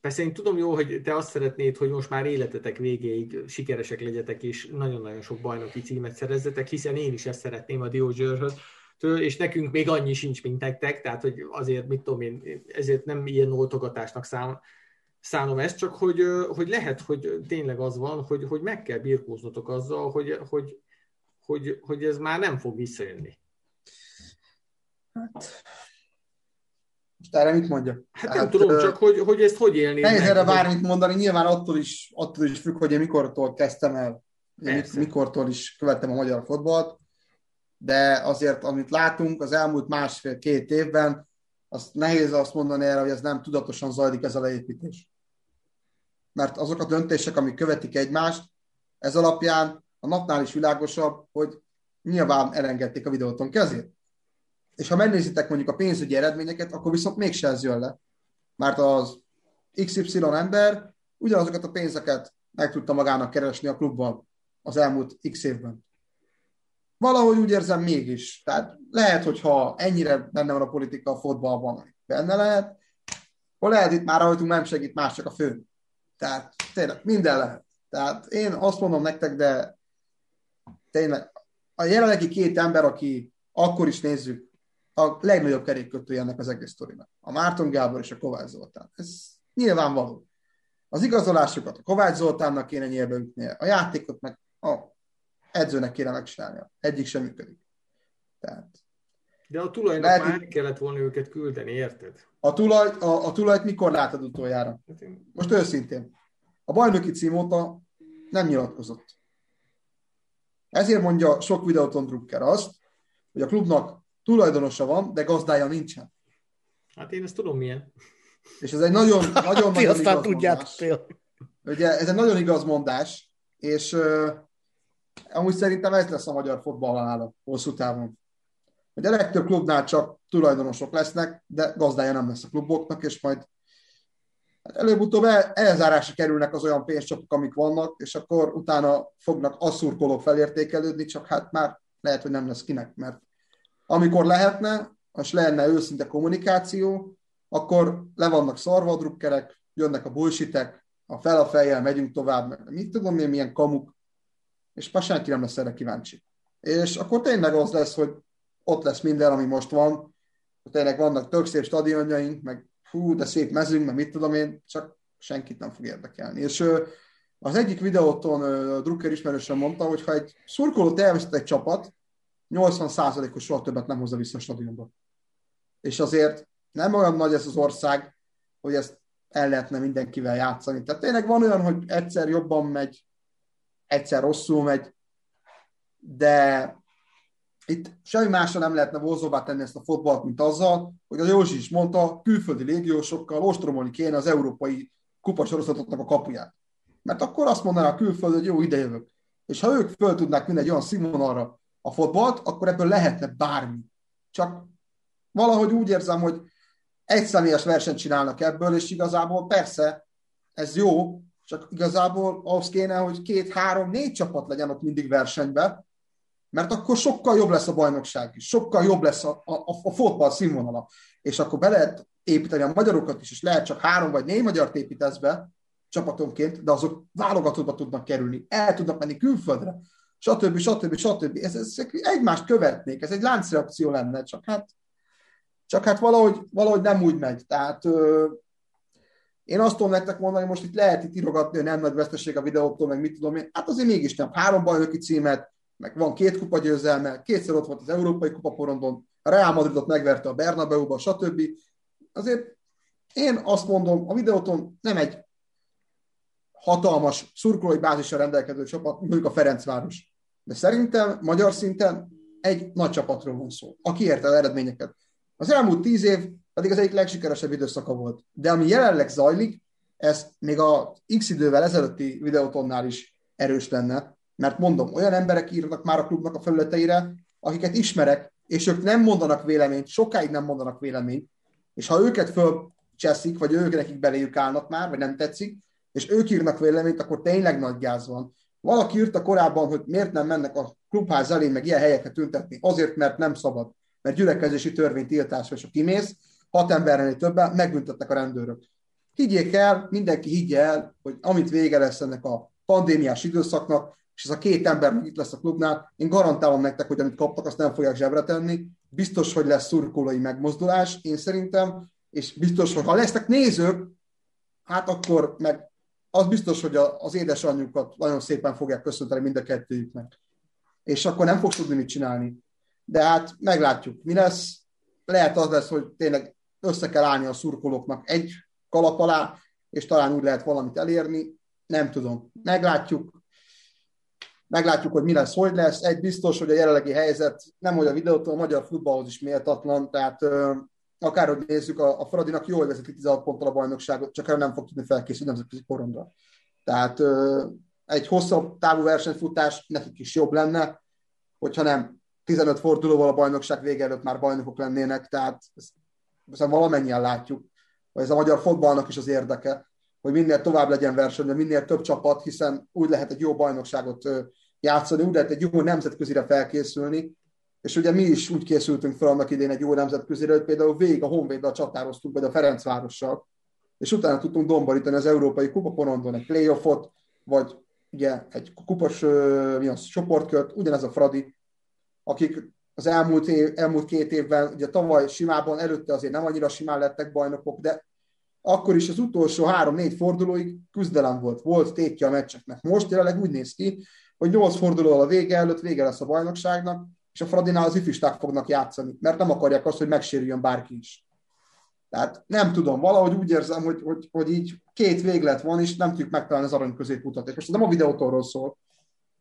persze én tudom jól, hogy te azt szeretnéd, hogy most már életetek végéig sikeresek legyetek, és nagyon-nagyon sok bajnoki címet szerezzetek, hiszen én is ezt szeretném a Diósgyőrhöz. Től, és nekünk még annyi sincs, mint nektek, tehát hogy azért, mit tudom én, ezért nem ilyen oltogatásnak szám, szánom ezt, csak hogy, hogy lehet, hogy tényleg az van, hogy, hogy meg kell birkóznotok azzal, hogy, hogy, hogy, hogy ez már nem fog visszajönni. Hát, most erre mit mondjak? Hát, hát nem tudom, ö... csak hogy, hogy ezt hogy élni. Nehéz erre bármit mondani, nyilván attól is, attól is függ, hogy én mikortól kezdtem el, én mikortól is követtem a magyar futballt, de azért, amit látunk az elmúlt másfél-két évben, azt nehéz azt mondani erre, hogy ez nem tudatosan zajlik ez a leépítés. Mert azok a döntések, amik követik egymást, ez alapján a napnál is világosabb, hogy nyilván elengedték a Videóton kezét. És ha megnézitek mondjuk a pénzügyi eredményeket, akkor viszont mégse ez jön le. Mert az iksz ipszilon ember ugyanazokat a pénzeket meg tudta magának keresni a klubban az elmúlt x évben. Valahogy úgy érzem mégis. Tehát lehet, hogyha ennyire benne van a politika a fotballban, benne lehet, akkor lehet itt már rajtunk nem segít más, csak a fő. Tehát tényleg minden lehet. Tehát én azt mondom nektek, de tényleg a jelenlegi két ember, aki akkor is nézzük, a legnagyobb kerékkötője ennek az egész sztorinak. A Márton Gábor és a Kovács Zoltán. Ez nyilvánvaló. Az igazolásokat a Kovács Zoltánnak kéne nyilbe ütnie, a játékot meg a edzőnek kéne megcsinálnia. Egyik sem működik. Tehát, de a tulajnak lehet, már kellett volna őket küldeni, érted? A tulajt, a, a tulajt mikor látod utoljára? Most őszintén. A bajnoki cím óta nem nyilatkozott. Ezért mondja sok Videóton drukker azt, hogy a klubnak tulajdonosa van, de gazdája nincsen. Hát én ezt tudom milyen. És ez egy nagyon, nagyon, nagyon igaz mondás. Ugye, ez egy nagyon igaz mondás, és amúgy szerintem ez lesz a magyar fotball halála hosszú távon. hogy a legtöbb klubnál csak tulajdonosok lesznek, de gazdája nem lesz a kluboknak, és majd előbb-utóbb el, elzárásra kerülnek az olyan pénzcsapok, amik vannak, és akkor utána fognak a szurkolók felértékelődni, csak hát már lehet, hogy nem lesz kinek, mert amikor lehetne, és lenne őszinte kommunikáció, akkor le vannak szarva a drukkerek, jönnek a bullshitek, a fel a fejjel megyünk tovább, meg mit tudom én, milyen kamuk, és már senki nem lesz erre kíváncsi. És akkor tényleg az lesz, hogy ott lesz minden, ami most van, tényleg vannak tök szép stadionjaink, meg hú, de szép mezünk, meg mit tudom én, csak senkit nem fog érdekelni. És az egyik videóton a drukker ismerősen mondta, hogy ha egy szurkolót elveszett egy csapat, nyolcvan százalékos soha többet nem hozza vissza a stadionba. És azért nem olyan nagy ez az ország, hogy ezt el lehetne mindenkivel játszani. Tehát tényleg van olyan, hogy egyszer jobban megy, egyszer rosszul megy, de itt semmi másra nem lehetne vonzóbbá tenni ezt a futballt, mint azzal, hogy a Józsi is mondta, külföldi légiósokkal ostromolni kéne az európai kupasorozatoknak a kapuját. Mert akkor azt mondaná a külföld, hogy jó, idejövök. És ha ők föl tudnák mindegy olyan színvonalra a futballt, akkor ebből lehetne bármi. Csak valahogy úgy érzem, hogy egy személyes versenyt csinálnak ebből, és igazából persze ez jó, csak igazából ahhoz kéne, hogy két, három, négy csapat legyen ott mindig versenyben, mert akkor sokkal jobb lesz a bajnokság is, sokkal jobb lesz a, a, a fotball színvonala, és akkor be lehet építeni a magyarokat is, és lehet csak három vagy négy magyart építesz be csapatonként, de azok válogatottba tudnak kerülni, el tudnak menni külföldre, stb. stb. stb. Ez, ez, egymást követnék, ez egy láncreakció lenne, csak hát, csak hát valahogy, valahogy nem úgy megy. Tehát ö, én azt tudom nektek mondani, most itt lehet itt írogatni, hogy nem nagy veszteség a videótól, meg mit tudom én, hát azért mégis nem. Három bajnoki címet, meg van két kupa győzelme, kétszer ott volt az európai kupa porondon, a Real Madridot megverte a Bernabeuba, stb. Azért én azt mondom, a videóton nem egy hatalmas szurkolói bázisra rendelkező csapat, mondjuk a Ferencváros. De szerintem magyar szinten egy nagy csapatról van szó, aki ért el eredményeket. Az elmúlt tíz év pedig az egyik legsikeresebb időszaka volt. De ami jelenleg zajlik, ez még a X idővel ezelőtti videótonnál is erős lenne, mert mondom, olyan emberek írnak már a klubnak a felületeire, akiket ismerek, és ők nem mondanak véleményt, sokáig nem mondanak véleményt, és ha őket fölcseszik, vagy ők nekik beléjük állnak már, vagy nem tetszik, és ők írnak véleményt, akkor tényleg nagy gáz van. Valaki írta korábban, hogy miért nem mennek a klubház elé, meg ilyen helyeket tüntetni. Azért, mert nem szabad, mert gyülekezési törvény tiltásra, és ha kimész, hat emberrel többen megbüntetnek a rendőrök. Higgyék el, mindenki higgye el, hogy amit vége lesz ennek a pandémiás időszaknak, és ez a két ember itt lesz a klubnál, én garantálom nektek, hogy amit kaptak, azt nem fogják zsebre tenni. Biztos, hogy lesz szurkolói megmozdulás, én szerintem, és biztos, hogy ha lesznek nézők, hát akkor meg az biztos, hogy az édesanyjukat nagyon szépen fogják köszönteni mind a kettőjüknek. És akkor nem fogsz tudni mit csinálni. De hát meglátjuk, mi lesz. Lehet az lesz, hogy tényleg össze kell állni a szurkolóknak egy kalap alá, és talán úgy lehet valamit elérni. Nem tudom. Meglátjuk. Meglátjuk, hogy mi lesz, hogy lesz. Egy biztos, hogy a jelenlegi helyzet nem hogy a videótól, a magyar futballhoz is méltatlan, tehát ö, akárhogy nézzük, a, a Fradinak jól vezeti tizenhat ponttal a bajnokságot, csak nem fog tudni felkészülni nemzetközi porondra. Tehát ö, egy hosszabb távú versenyfutás nekik is jobb lenne, hogyha nem tizenöt fordulóval a bajnokság vége előtt már bajnokok lennének, tehát ezt valamennyien látjuk, hogy ez a magyar futballnak is az érdeke, hogy minél tovább legyen verseny, minél több csapat, hiszen úgy lehet egy jó bajnokságot játszani, úgy lehet egy jó nemzetközire felkészülni, és ugye mi is úgy készültünk fel annak idén egy jó nemzetközire, hogy például végig a Honvéddal csatároztunk, vagy a Ferencvárossal, és utána tudtunk domborítani az európai kupaporondon egy playoffot, vagy ugye egy kupos mi az, csoportkört, ugyanez a Fradi, akik az elmúlt, év, elmúlt két évben, ugye tavaly simában, előtte azért nem annyira simán lettek bajnokok, de akkor is az utolsó három-négy fordulóig küzdelem volt, volt tétje a meccseknek. Most jelenleg úgy néz ki, hogy nyolc fordulóval a vége előtt vége lesz a bajnokságnak, és a Fradinál az ifisták fognak játszani, mert nem akarják azt, hogy megsérüljön bárki is. Tehát nem tudom, valahogy úgy érzem, hogy, hogy, hogy így két véglet van, és nem tudjuk megtalálni az arany középutat. És most nem a videótól szól,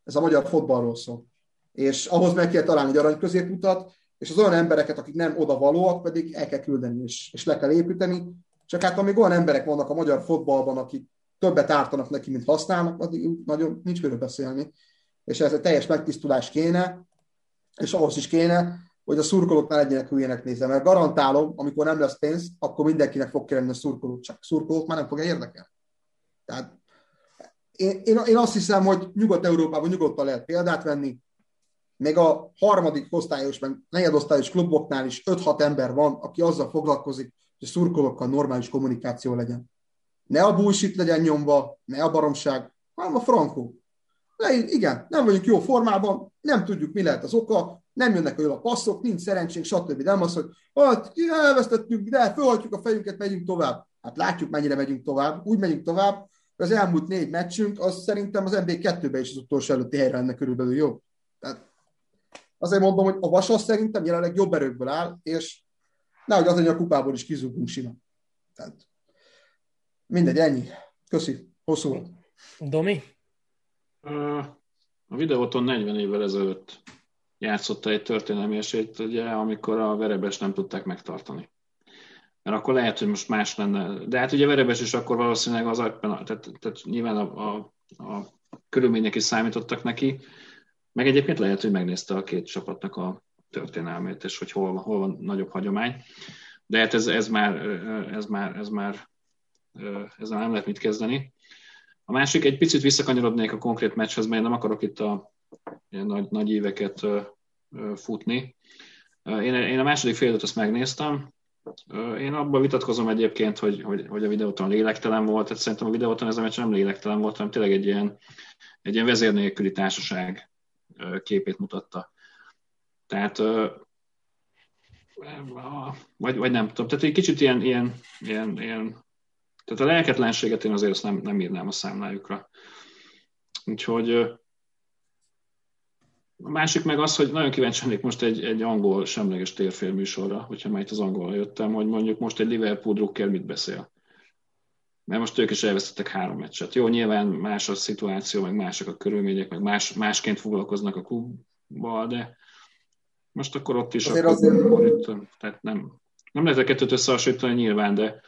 ez a magyar fotballról szól. És ahhoz meg kell találni egy arany középutat, és az olyan embereket, akik nem odavalóak, pedig el kell küldeni, és, és le kell építeni. Csak hát amíg olyan emberek vannak a magyar fotballban, akik többet ártanak neki, mint használnak, addig nagyon nincs miről beszélni. És ez egy teljes megtisztulás kéne, és ahhoz is kéne, hogy a szurkolók ne legyenek hülyének nézve, mert garantálom, amikor nem lesz pénz, akkor mindenkinek fog kérni a szurkolót, csak szurkolók már nem fogja érdekelni. Tehát én, én, én azt hiszem, hogy Nyugat-Európában nyugodtan lehet példát venni, még a harmadik osztályos, meg negyedosztályos kluboknál is öt-hat ember van, aki azzal foglalkozik, hogy a szurkolókkal normális kommunikáció legyen. Ne a bullshit legyen nyomva, ne a baromság, hanem a frankó. Le, igen, nem vagyunk jó formában, nem tudjuk, mi lehet az oka, nem jönnek olyan a passzok, nincs szerencsénk, stb. Nem az, hogy hát, elvesztettünk, de fölhatjuk a fejünket, megyünk tovább. Hát látjuk, mennyire megyünk tovább. Úgy megyünk tovább, hogy az elmúlt négy meccsünk, az szerintem az en bé kettőben is az utolsó előtti helyre lenne körülbelül jó. Tehát azért mondom, hogy a Vasas szerintem jelenleg jobb erőkből áll, és nehogy azért a kupából is kizúgunk simán. Tehát mindegy, ennyi. Köszi. Hosszú volt. Domi? A videóton negyven évvel ezelőtt játszotta egy történelmi esélyt, ugye, amikor a Verebest nem tudták megtartani. Mert akkor lehet, hogy most más lenne. De hát ugye a Verebest is akkor valószínűleg az agypenal, tehát, tehát nyilván a, a, a körülmények is számítottak neki, meg egyébként lehet, hogy megnézte a két csapatnak a történelmét, és hogy hol, hol van nagyobb hagyomány. De hát ez, ez, már, ez, már, ez már ezzel nem lehet mit kezdeni. A másik, egy picit visszakanyarodnék a konkrét meccshez, mert nem akarok itt a nagy, nagy éveket futni. Én, én a második fél időt azt megnéztem. Én abban vitatkozom egyébként, hogy, hogy, hogy a videóton lélektelen volt. Tehát szerintem a videóton ez a meccs nem lélektelen volt, hanem tényleg egy ilyen, egy ilyen vezér nélküli társaság képét mutatta. Tehát vagy, vagy nem tudom. Tehát egy kicsit ilyen, ilyen, ilyen, ilyen tehát a lelketlenséget én azért azt nem, nem írnám a számlájukra. Úgyhogy a másik meg az, hogy nagyon kíváncsi lennék most egy, egy angol semleges térfél műsorra, hogyha már itt az angolra jöttem, hogy mondjuk most egy Liverpool drukker mit beszél. Mert most ők is elvesztettek három meccset. Jó, nyilván más a szituáció, meg mások a körülmények, meg más, másként foglalkoznak a klubbal, de most akkor ott is... Azért akkor, azért... Akkor itt, tehát nem, nem lehet a kettőt összehasonlítani nyilván, de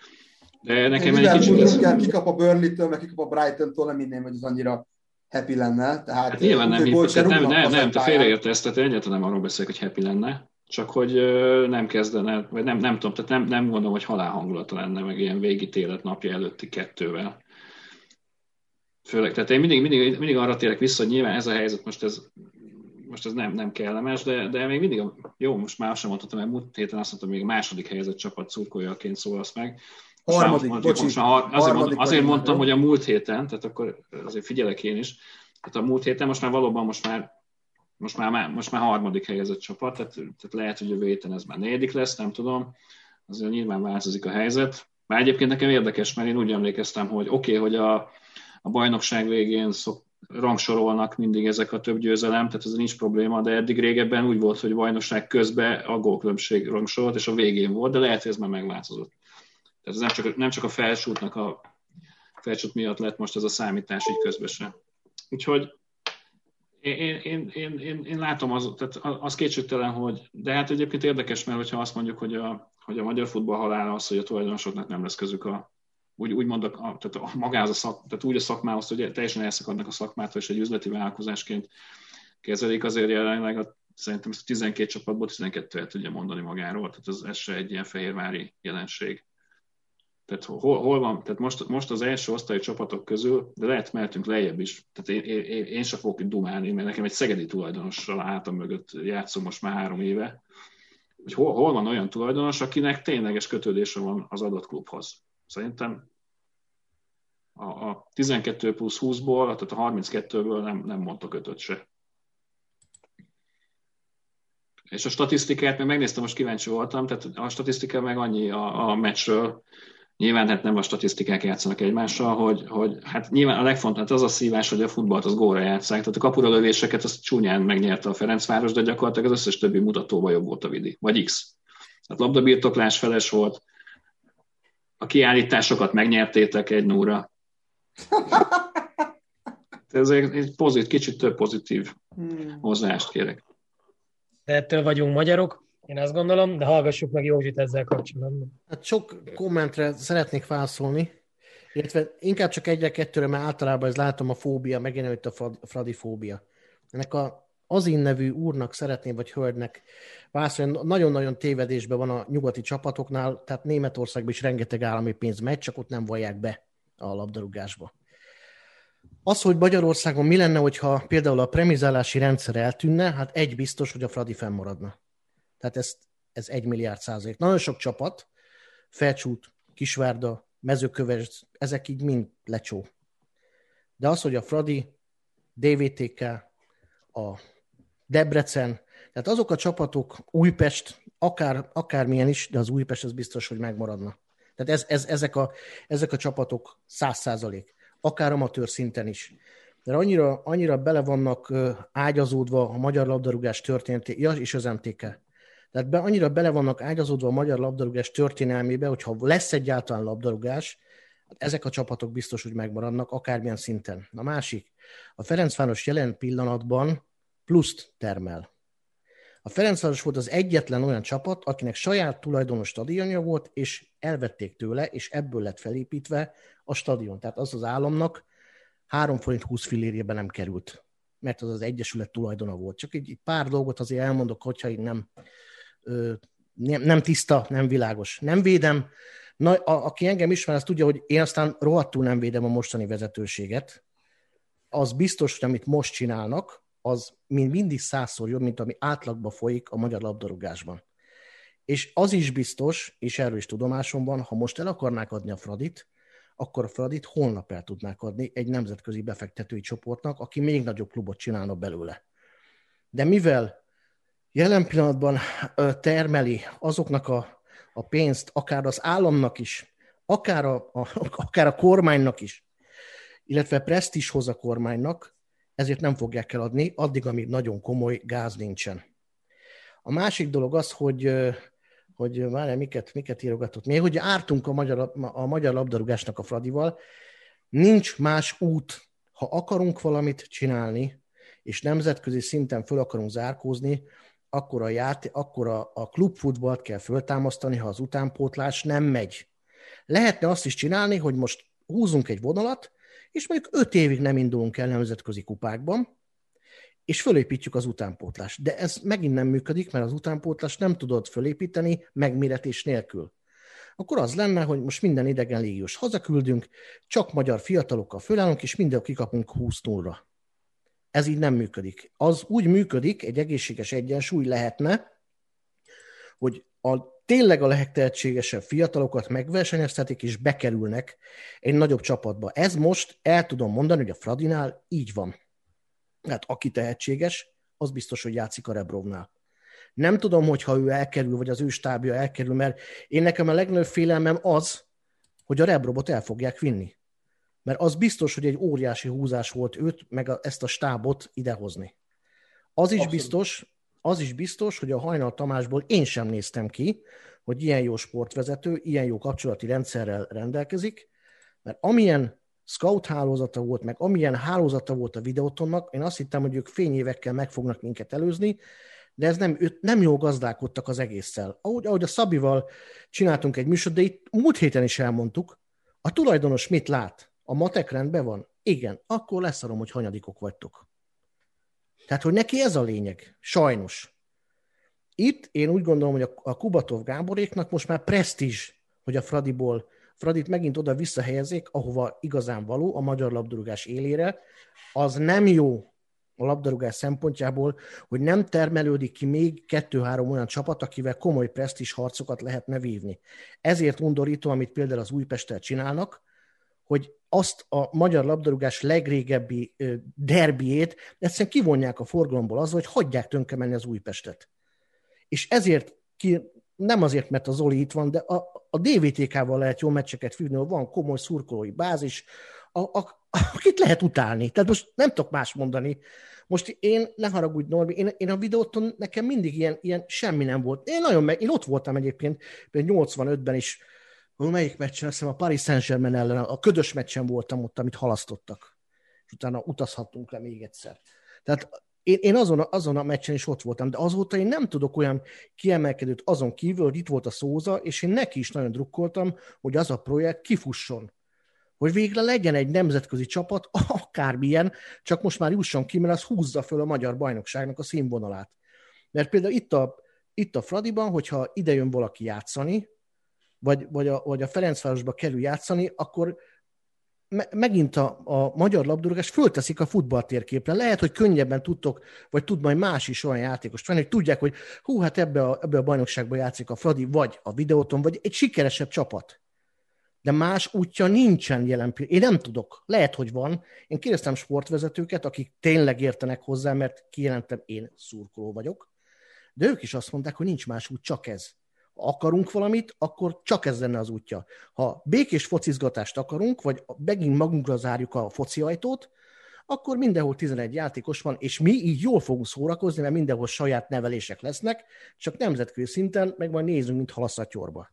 De nekem egy kicsit ez... Kikap a Burnley-től, meg kikap a Brighton-tól, nem inném, hogy az annyira happy lenne. Tehát hát nyilván nem, hipp, tehát nem, nem, nem te félreértesz, tehát egyáltalán nem arról beszélek, hogy happy lenne, csak hogy nem kezdene, vagy nem, nem tudom, tehát nem, nem gondolom, hogy halálhangulata lenne, meg ilyen végítélet napja előtti kettővel. Főleg, tehát én mindig, mindig, mindig arra térek vissza, hogy nyilván ez a helyzet most ez, most ez nem, nem kellemes, de, de még mindig, a, jó, most már azt sem mondhatom, mert múlt héten azt mondtam, még a második helyzet csapat szurkoljaként szólsz meg. Harmadik, most, bocsi, most, har- azért harmadik mondom, azért mondtam, hogy a múlt héten, tehát akkor azért figyelek én is, tehát a múlt héten most már valóban most már, most már, most már harmadik helyezett csapat, tehát, tehát lehet, hogy jövő héten ez már negyedik lesz, nem tudom, azért nyilván változik a helyzet. Már egyébként nekem érdekes, mert én úgy emlékeztem, hogy oké, okay, hogy a, a bajnokság végén szok, rangsorolnak mindig ezek a több győzelem, tehát ez nincs probléma, de eddig régebben úgy volt, hogy bajnokság közben a gólkülönbség rangsorolt, és a végén volt, de lehet, hogy ez már megváltozott. Tehát ez nem csak, nem csak a felsútnak a felsút miatt lett most ez a számítás így közben sem. Úgyhogy én, én, én, én, én látom az, tehát az kétségtelen, hogy de hát egyébként érdekes, mert hogyha azt mondjuk, hogy a, hogy a magyar futball halála az, hogy a tulajdonosoknak nem lesz közük a, úgy, úgy mondok, a, tehát a, magához a szak, tehát úgy a szakmához, hogy teljesen elszakadnak a szakmától, és egy üzleti vállalkozásként kezelik, azért jelenleg a, szerintem ezt a tizenkét csapatból tizenkettőt tudja mondani magáról, tehát ez, ez se egy ilyen fehérvári jelenség. Tehát hol, hol van, tehát most, most az első osztályi csapatok közül, de lehet mehetünk lejjebb is, tehát én, én, én sem fogok itt dumálni, mert nekem egy szegedi tulajdonossal a hátam mögött játszom most már három éve, hogy hol, hol van olyan tulajdonos, akinek tényleges kötődése van az adott klubhoz. Szerintem a, a tizenkettő plusz húszból, tehát a harminckettőből nem, nem mondta kötött se. És a statisztikát, meg megnéztem, most kíváncsi voltam, tehát a statisztika meg annyi a, a meccsről, nyilván hát nem a statisztikák játszanak egymással, hogy, hogy hát nyilván a legfontosabb az a szívás, hogy a futballt az gólra játsszák, tehát a kapura lövéseket az csúnyán megnyerte a Ferencváros, de gyakorlatilag az összes többi mutatóban jobb volt a Vidi, vagy X. Tehát labdabirtoklás feles volt, a kiállításokat megnyertétek egy nóra. Ez egy pozit, kicsit több pozitív hmm. hozzáást kérek. De ettől vagyunk magyarok. Én azt gondolom, de hallgassuk meg Józsit ezzel kapcsolatban. Hát sok kommentre szeretnék válaszolni, illetve inkább csak egyre-kettőre, mert általában ez látom a fóbia, megjelenő itt a fradifóbia. Ennek a Azin nevű úrnak szeretném, vagy hölgynek válaszolni. Nagyon-nagyon tévedésben van a nyugati csapatoknál, tehát Németországban is rengeteg állami pénz megy, csak ott nem vallják be a labdarúgásba. Az, hogy Magyarországon mi lenne, hogyha például a premizálási rendszer eltűnne, hát egy biztos, hogy a Fradi fennmaradna. Tehát ez, ez egy milliárd százalék. Nagyon sok csapat, Felcsút, Kisvárda, Mezőköves, ezek így mind lecsó. De az, hogy a Fradi, dé vé té ká, a Debrecen, tehát azok a csapatok, Újpest, akár, akármilyen is, de az Újpest az biztos, hogy megmaradna. Tehát ez, ez, ezek, a, ezek a csapatok száz százalék, akár amatőr szinten is. De annyira, annyira bele vannak ágyazódva a magyar labdarúgás történetét, ja, és az em té ká. Tehát be, annyira bele vannak ágyazódva a magyar labdarúgás történelmébe, hogyha lesz egyáltalán labdarúgás, ezek a csapatok biztos, hogy megmaradnak, akármilyen szinten. A másik, a Ferencváros jelen pillanatban pluszt termel. A Ferencváros volt az egyetlen olyan csapat, akinek saját tulajdonos stadionja volt, és elvették tőle, és ebből lett felépítve a stadion. Tehát az az államnak három forint húsz fillérjében nem került, mert az az egyesület tulajdona volt. Csak így, így pár dolgot azért elmondok, hogyha így nem, ö, nem, nem tiszta, nem világos. Nem védem. Na, a, aki engem ismer, az tudja, hogy én aztán rohadtul nem védem a mostani vezetőséget. Az biztos, hogy amit most csinálnak, az mindig százszor jobb, mint ami átlagban folyik a magyar labdarúgásban. És az is biztos, és erről is tudomásom van, ha most el akarnák adni a Fradit, akkor a Fradit holnap el tudnák adni egy nemzetközi befektetői csoportnak, aki még nagyobb klubot csinálna belőle. De mivel jelen pillanatban termeli azoknak a, a pénzt, akár az államnak is, akár a, a, akár a kormánynak is, illetve presztízs hoz a kormánynak, ezért nem fogják eladni, addig, amíg nagyon komoly gáz nincsen. A másik dolog az, hogy hogy várjál, miket, miket írogatott még, hogy ártunk a magyar, a magyar labdarúgásnak a Fradival, nincs más út, ha akarunk valamit csinálni, és nemzetközi szinten föl akarunk zárkózni, akkor a, játé- akkor a, a klubfutballt kell föltámasztani, ha az utánpótlás nem megy. Lehetne azt is csinálni, hogy most húzunk egy vonalat, és mondjuk öt évig nem indulunk el nemzetközi kupákban, és fölépítjük az utánpótlást. De ez megint nem működik, mert az utánpótlást nem tudod fölépíteni megméretés nélkül. Akkor az lenne, hogy most minden idegen légiós hazaküldünk, csak magyar fiatalokkal fölállunk, és mindenki kikapunk húsz nullra. Ez így nem működik. Az úgy működik, egy egészséges egyensúly lehetne, hogy a tényleg a legtehetségesebb fiatalokat megversenyeztetik, és bekerülnek egy nagyobb csapatba. Ez most el tudom mondani, hogy a Fradinál így van. Hát aki tehetséges, az biztos, hogy játszik a Rebrovnál. Nem tudom, hogyha ő elkerül, vagy az ő stábja elkerül, mert én nekem a legnagyobb félelmem az, hogy a Rebrovot el fogják vinni. Mert az biztos, hogy egy óriási húzás volt őt, meg a, ezt a stábot idehozni. Az is biztos, az is biztos, hogy a Hajnal Tamásból én sem néztem ki, hogy ilyen jó sportvezető, ilyen jó kapcsolati rendszerrel rendelkezik, mert amilyen scout hálózata volt, meg amilyen hálózata volt a Videótonnak, én azt hittem, hogy ők fényévekkel meg fognak minket előzni, de ez nem, nem jól gazdálkodtak az egésszel. Ahogy, ahogy a Szabival csináltunk egy műsor, de itt múlt héten is elmondtuk, a tulajdonos mit lát? A matek rendben van? Igen, akkor leszarom, hogy hanyadikok vagytok. Tehát, hogy neki ez a lényeg, sajnos. Itt én úgy gondolom, hogy a Kubatov Gáboréknak most már presztízs, hogy a Fradiból Fradit megint oda visszahelyezik, ahova igazán való, a magyar labdarúgás élére. Az nem jó a labdarúgás szempontjából, hogy nem termelődik ki még kettő-három olyan csapat, akivel komoly presztízs harcokat lehetne vívni. Ezért undorító, amit például az Újpesttel csinálnak, hogy azt a magyar labdarúgás legrégebbi derbiét egyszerűen kivonják a forgalomból azzal, hogy hagyják tönkre menni az Újpestet. És ezért ki... Nem azért, mert a Zoli itt van, de a, a dé vé té ká-val lehet jó meccseket fűzni, ahol van komoly szurkolói bázis, a, a, akit lehet utálni. Tehát most nem tudok más mondani. Most én, ne haragudj, Norbi, én, én a Videóton nekem mindig ilyen, ilyen semmi nem volt. Én nagyon meg, én ott voltam egyébként, például nyolcvanötben is, melyik meccsen, azt hiszem a Paris Saint-Germain ellen, a ködös meccsen voltam ott, amit halasztottak. És utána utazhattunk le még egyszer. Tehát Én, én azon, a, azon a meccsen is ott voltam, de azóta én nem tudok olyan kiemelkedőt azon kívül, hogy itt volt a Szóza, és én neki is nagyon drukkoltam, hogy az a projekt kifusson. hogy végre legyen egy nemzetközi csapat, akármilyen, csak most már jusson ki, mert az húzza föl a magyar bajnokságnak a színvonalát. Mert például itt a, itt a Fradiban, hogyha idejön valaki játszani, vagy, vagy, a, vagy a Ferencvárosba kerül játszani, akkor me- megint a, a magyar labdarúgás fölteszik a futballtérképre. Lehet, hogy könnyebben tudtok, vagy tud majd más is olyan játékost venni, hogy tudják, hogy hú, hát ebbe a, ebbe a bajnokságba játszik a Fradi, vagy a Videóton, vagy egy sikeresebb csapat. De más útja nincsen jelen pillanatban. Én nem tudok. Lehet, hogy van. Én kérdeztem sportvezetőket, akik tényleg értenek hozzá, mert kijelentem, én szurkoló vagyok. De ők is azt mondták, hogy nincs más út, csak ez. Ha akarunk valamit, akkor csak ez lenne az útja. Ha békés focizgatást akarunk, vagy megint magunkra zárjuk a foci ajtót, akkor mindenhol tizenegy játékos van, és mi így jól fogunk szórakozni, mert mindenhol saját nevelések lesznek, csak nemzetközi szinten, meg majd nézünk, mint halaszatyorba.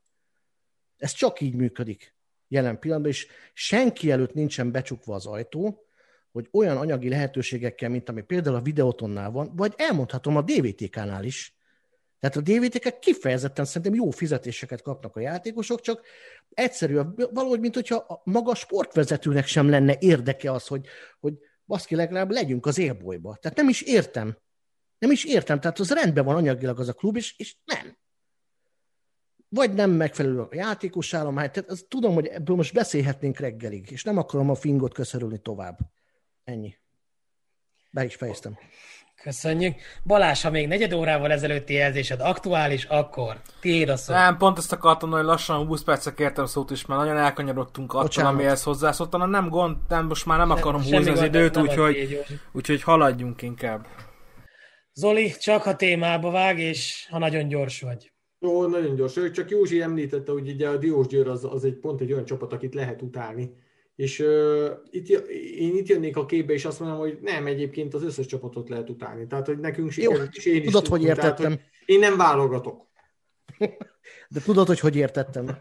Ez csak így működik jelen pillanatban, és senki előtt nincsen becsukva az ajtó, hogy olyan anyagi lehetőségekkel, mint ami például a Videótonnál van, vagy elmondhatom a dé vé té ká-nál is. Tehát a dé vé té-k kifejezetten szerintem jó fizetéseket kapnak a játékosok, csak egyszerűen valahogy, mint hogyha a maga sportvezetőnek sem lenne érdeke az, hogy, hogy baszki, legalább legyünk az élbolyba. Tehát nem is értem. Nem is értem. Tehát az rendben van anyagilag az a klub, és, és nem. Vagy nem megfelelő a játékos állomány. Tehát az, tudom, hogy ebből most beszélhetnénk reggelig, és nem akarom a fingot köszörülni tovább. Ennyi. Be is fejeztem. Köszönjük. Balázs, ha még negyed órával ezelőtti jelzésed aktuális, akkor tiéd a szó. Nem, pont ezt akartam, hogy lassan húsz percre kértem a szót is, mert nagyon elkanyarodtunk attól, amihez hozzászóltam. Nem gond, nem, most már nem akarom nem, húzni az időt, úgyhogy úgy, haladjunk inkább. Zoli, csak a témába vág, és ha nagyon gyors vagy. Jó, nagyon gyors. Csak Józsi említette, hogy ugye a Diósgyőr az, az egy pont egy olyan csapat, akit lehet utálni. És uh, itt, én itt jönnék a képbe, és azt mondom, hogy nem, egyébként az összes csapatot lehet utálni. Tehát, hogy nekünk sikerült, és én is tudod, hogy értettem. Tehát, hogy én nem válogatok. De tudod, hogy hogy értettem.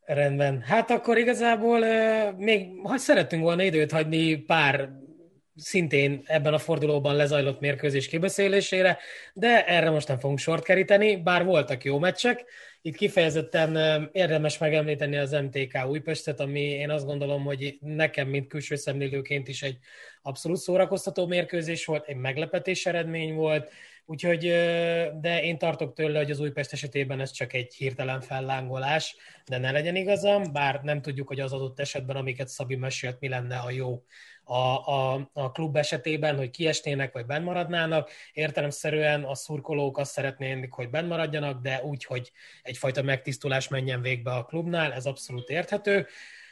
Rendben. Hát akkor igazából uh, még ha szerettünk volna időt hagyni pár szintén ebben a fordulóban lezajlott mérkőzés kibeszélésére, de erre most nem fogunk sort keríteni, bár voltak jó meccsek. Itt kifejezetten érdemes megemlíteni az em té ká Újpestet, ami én azt gondolom, hogy nekem, mint külső szemlélőként is egy abszolút szórakoztató mérkőzés volt, egy meglepetés eredmény volt, úgyhogy, de én tartok tőle, hogy az Újpest esetében ez csak egy hirtelen fellángolás, de ne legyen igazam, bár nem tudjuk, hogy az adott esetben, amiket Szabi mesélt, mi lenne a jó a, a, a klub esetében, hogy kiesnének, vagy bennmaradnának. Értelemszerűen a szurkolók azt szeretnének, hogy bennmaradjanak, de úgy, hogy egyfajta megtisztulás menjen végbe a klubnál, ez abszolút érthető.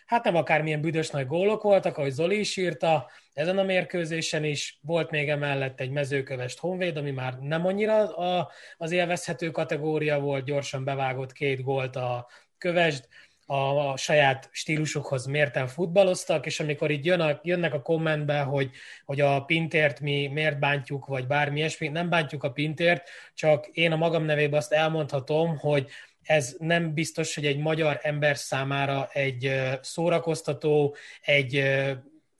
Hát nem akármilyen büdös nagy gólok voltak, ahogy Zoli is írta, ezen a mérkőzésen is volt még emellett egy Mezőkövesd Honvéd, ami már nem annyira a, az élvezhető kategória volt, gyorsan bevágott két gólt a Kövesd, a saját stílusukhoz mérten futballoztak, és amikor így jön a, jönnek a kommentbe, hogy, hogy a Pintért mi miért bántjuk, vagy bármi ilyesmi, nem bántjuk a Pintért, csak én a magam nevében azt elmondhatom, hogy ez nem biztos, hogy egy magyar ember számára egy szórakoztató, egy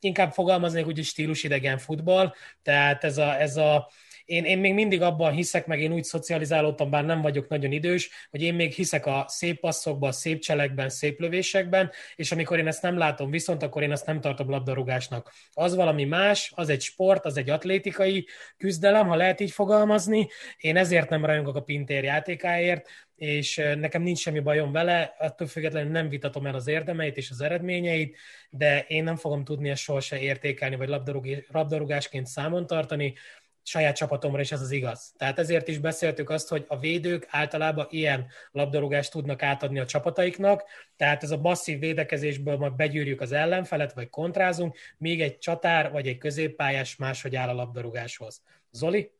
inkább fogalmaznék úgy, hogy stílusidegen futball, tehát ez a... Ez a Én, én még mindig abban hiszek, meg én úgy szocializálódtam, bár nem vagyok nagyon idős, hogy én még hiszek a szép passzokban, szép cselekben, szép lövésekben, és amikor én ezt nem látom viszont, akkor én ezt nem tartom labdarúgásnak. Az valami más, az egy sport, az egy atlétikai küzdelem, ha lehet így fogalmazni. Én ezért nem rajongok a Pintér játékáért, és nekem nincs semmi bajom vele, attól függetlenül nem vitatom el az érdemeit és az eredményeit, de én nem fogom tudni ezt sohasem értékelni, vagy labdarúg, labdarúgásként számon tartani, saját csapatomra, és ez az igaz. Tehát ezért is beszéltük azt, hogy a védők általában ilyen labdarúgást tudnak átadni a csapataiknak, tehát ez a masszív védekezésből majd begyűrjük az ellenfelet, vagy kontrázunk, míg egy csatár, vagy egy középpályás máshogy áll a labdarúgáshoz. Zoli?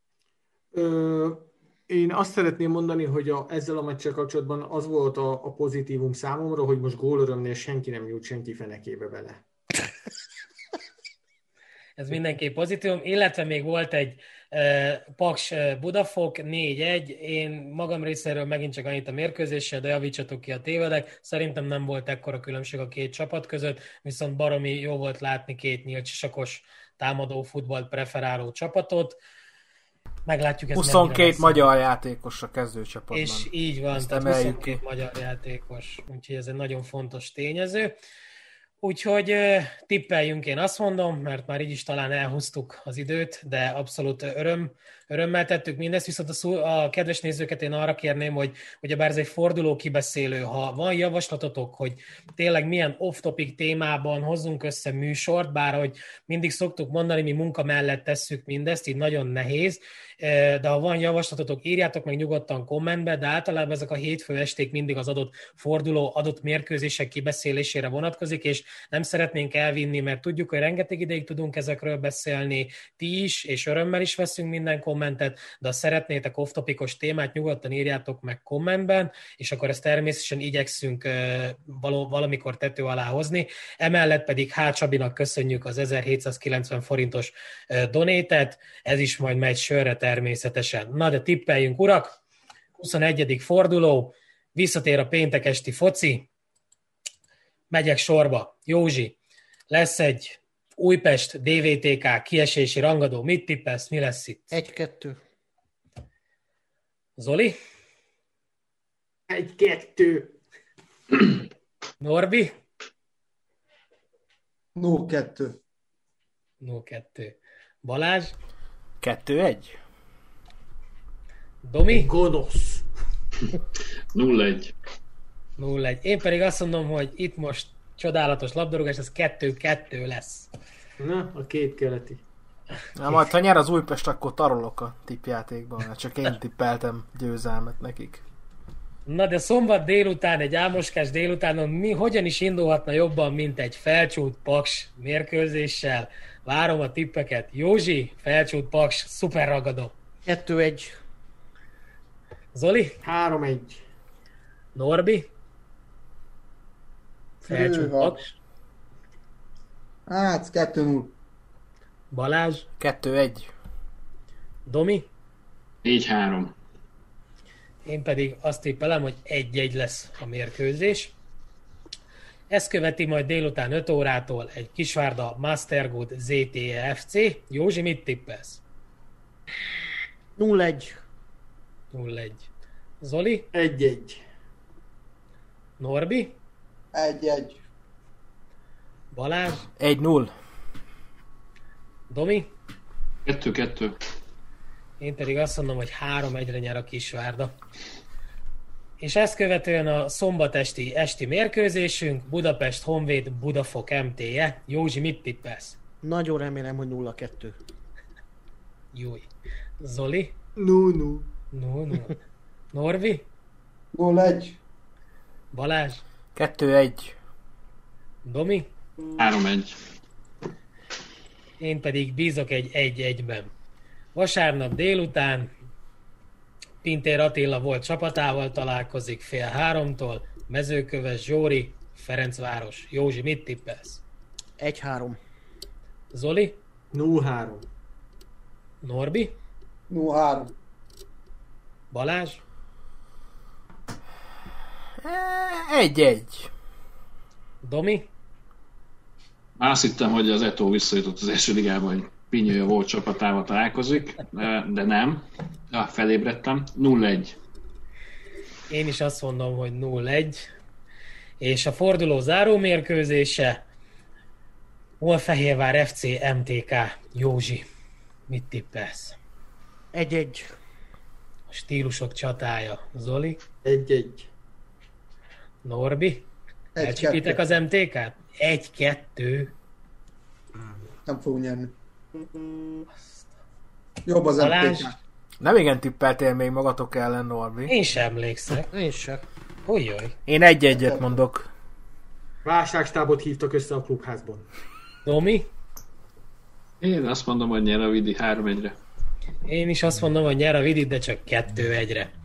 Ö, én azt szeretném mondani, hogy a, ezzel a meccsel kapcsolatban az volt a, a pozitívum számomra, hogy most gólörömnél senki nem nyújt senki fenekébe bele. Ez mindenképp pozitívum, illetve még volt egy uh, Paks uh, Budafok négy egy, én magam részéről megint csak annyit a mérkőzéssel, de javítsatok ki a tévedek, szerintem nem volt ekkora különbség a két csapat között, viszont baromi jó volt látni két nyílt sisakos támadó futballt preferáló csapatot. Meglátjuk, ez huszonkettő magyar játékos a kezdőcsapatban. És így van, tehát huszonkettő magyar játékos, úgyhogy ez egy nagyon fontos tényező. Úgyhogy tippeljünk, én azt mondom, mert már így is talán elhúztuk az időt, de abszolút öröm, örömmel tettük mindezt, viszont a, szó, a kedves nézőket én arra kérném, hogy ugyebár ez egy forduló kibeszélő, ha van javaslatotok, hogy tényleg milyen off-topic témában hozzunk össze műsort, bár hogy mindig szoktuk mondani, mi munka mellett tesszük mindezt, így nagyon nehéz, de ha van javaslatotok, írjátok meg nyugodtan kommentbe, de általában ezek a hétfő esték mindig az adott forduló, adott mérkőzések kibeszélésére vonatkozik, és nem szeretnénk elvinni, mert tudjuk, hogy rengeteg ideig tudunk ezekről beszélni, ti is, és örömmel is veszünk minden kommentet, de ha szeretnétek off-topicos témát, nyugodtan írjátok meg kommentben, és akkor ezt természetesen igyekszünk valamikor tető alá hozni. Emellett pedig H. Csabinak köszönjük az ezerhétszázkilencven forintos donétet, ez is majd megy sörre természetesen. Na de tippeljünk, urak! huszonegyedik forduló, visszatér a péntek esti foci, megyek sorba. Józsi, lesz egy Újpest dé vé té ká kiesési rangadó. Mit tippelsz, mi lesz itt? egy kettő. Zoli? egy kettő. Norbi? nulla kettő. nulla kettő. Balázs? kettő egy. Domi? Gonosz. nulla egy. nulla egy. Én pedig azt mondom, hogy itt most csodálatos labdarúgás, ez kettő kettő lesz. Na, a két keleti. Na, majd ha nyer az Újpest, akkor tarolok a tippjátékban, mert csak én tippeltem győzelmet nekik. Na, de szombat délután, egy álmoskás délutánon mi hogyan is indulhatna jobban, mint egy Felcsút-Paks mérkőzéssel? Várom a tippeket. Józsi, Felcsút-Paks, szuper ragadó. kettő egy. Zoli? három egy. Norbi? Felcsúpak. Hát, kettő null. Balázs? kettő egy. Domi? négy három. Én pedig azt tippelem, hogy egy egy lesz a mérkőzés. Ezt követi majd délután öt órától egy Kisvárda Mastergood zé té e ef cé. Józsi, mit tippelsz? nulla egy. nulla egy. Zoli? egy egy. Norbi? egy egy. Balázs? egy null. Domi? kettő kettő. Én pedig azt mondom, hogy három egyre nyer a Kisvárda. És ezt követően a szombatesti esti mérkőzésünk, Budapest Honvéd Budafok em té e. Józsi, mit tippelsz? Nagyon remélem, hogy nulla kettő. Júj. Zoli? nulla nulla. nulla nulla. Norvi? nulla egy. Balázs? kettő egy. Domi? három egy. Én pedig bízok egy egy egyben. Vasárnap délután Pintér Attila volt csapatával találkozik fél háromtól, Mezőköves Zsóri, Ferencváros. Józsi, mit tippelsz? egy három. Zoli? nulla három. Norbi? nulla három. Balázs? egy egy. Domi? Azt hittem, hogy az Eto'o visszajutott az első ligába, hogy Pinyője volt csapatával találkozik, de nem. Ja, felébredtem. nulla egy. Én is azt mondom, hogy nulla egy. És a forduló záró mérkőzése Hófehérvár ef cé em té ká. Józsi, mit tippelsz? egy egy. A stílusok csatája. Zoli? egy egy. Norbi? Elcsípítek az em té ká-t? egy kettő. Nem fog nyerni. Jobb az Balázs. em té ká. Nem igen tippeltél még magatok ellen, Norbi. Én sem emlékszek. Én sem. Ujjaj. Én egy egyet mondok. Válságstábot hívtak össze a klubházban. Domi? Én azt mondom, hogy nyer a Vidi három egyre. Én is azt mondom, hogy nyer a Vidi, de csak kettő egyre.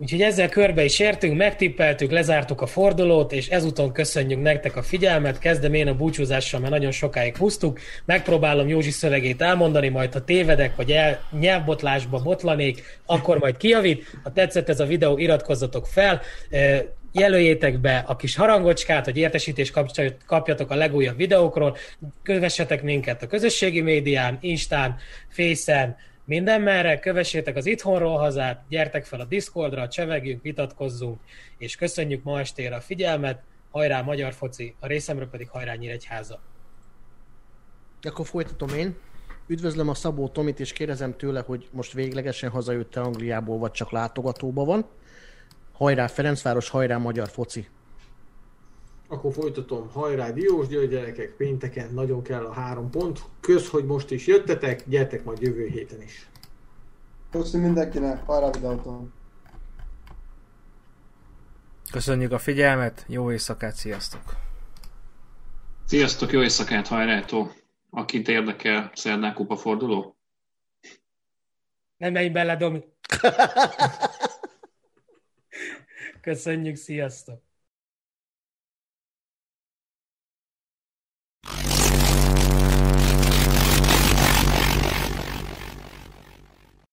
Úgyhogy ezzel körbe is értünk, megtippeltük, lezártuk a fordulót, és ezúton köszönjük nektek a figyelmet. Kezdem én a búcsúzással, mert nagyon sokáig húztuk. Megpróbálom Józsi szövegét elmondani, majd ha tévedek, vagy el nyelvbotlásba botlanék, akkor majd kijavít. Ha tetszett ez a videó, iratkozzatok fel, jelöljétek be a kis harangocskát, hogy értesítést kapjatok a legújabb videókról, kövessetek minket a közösségi médián, Instán, Face-en, mindenmerre, kövessétek az Itthonról Hazát, gyertek fel a Discordra, csevegjünk, vitatkozzunk, és köszönjük ma estére a figyelmet, hajrá magyar foci, a részemről pedig hajrá Nyíregyháza. Akkor folytatom én. Üdvözlöm a Szabó Tomit, és kérdezem tőle, hogy most véglegesen hazajött-e Angliából, vagy csak látogatóban van. Hajrá Ferencváros, hajrá magyar foci. Akkor folytatom, hajrá Diósgyőr gyerekek, pénteken nagyon kell a három pont. Kösz, hogy most is jöttetek, gyertek majd jövő héten is. Köszönöm mindenkinek, hajrá videóton. Köszönjük a figyelmet, jó éjszakát, sziasztok! Sziasztok, jó éjszakát, hajrától! Akit érdekel, szerdán kupa forduló? Nem menj bele, Domi! Köszönjük, sziasztok!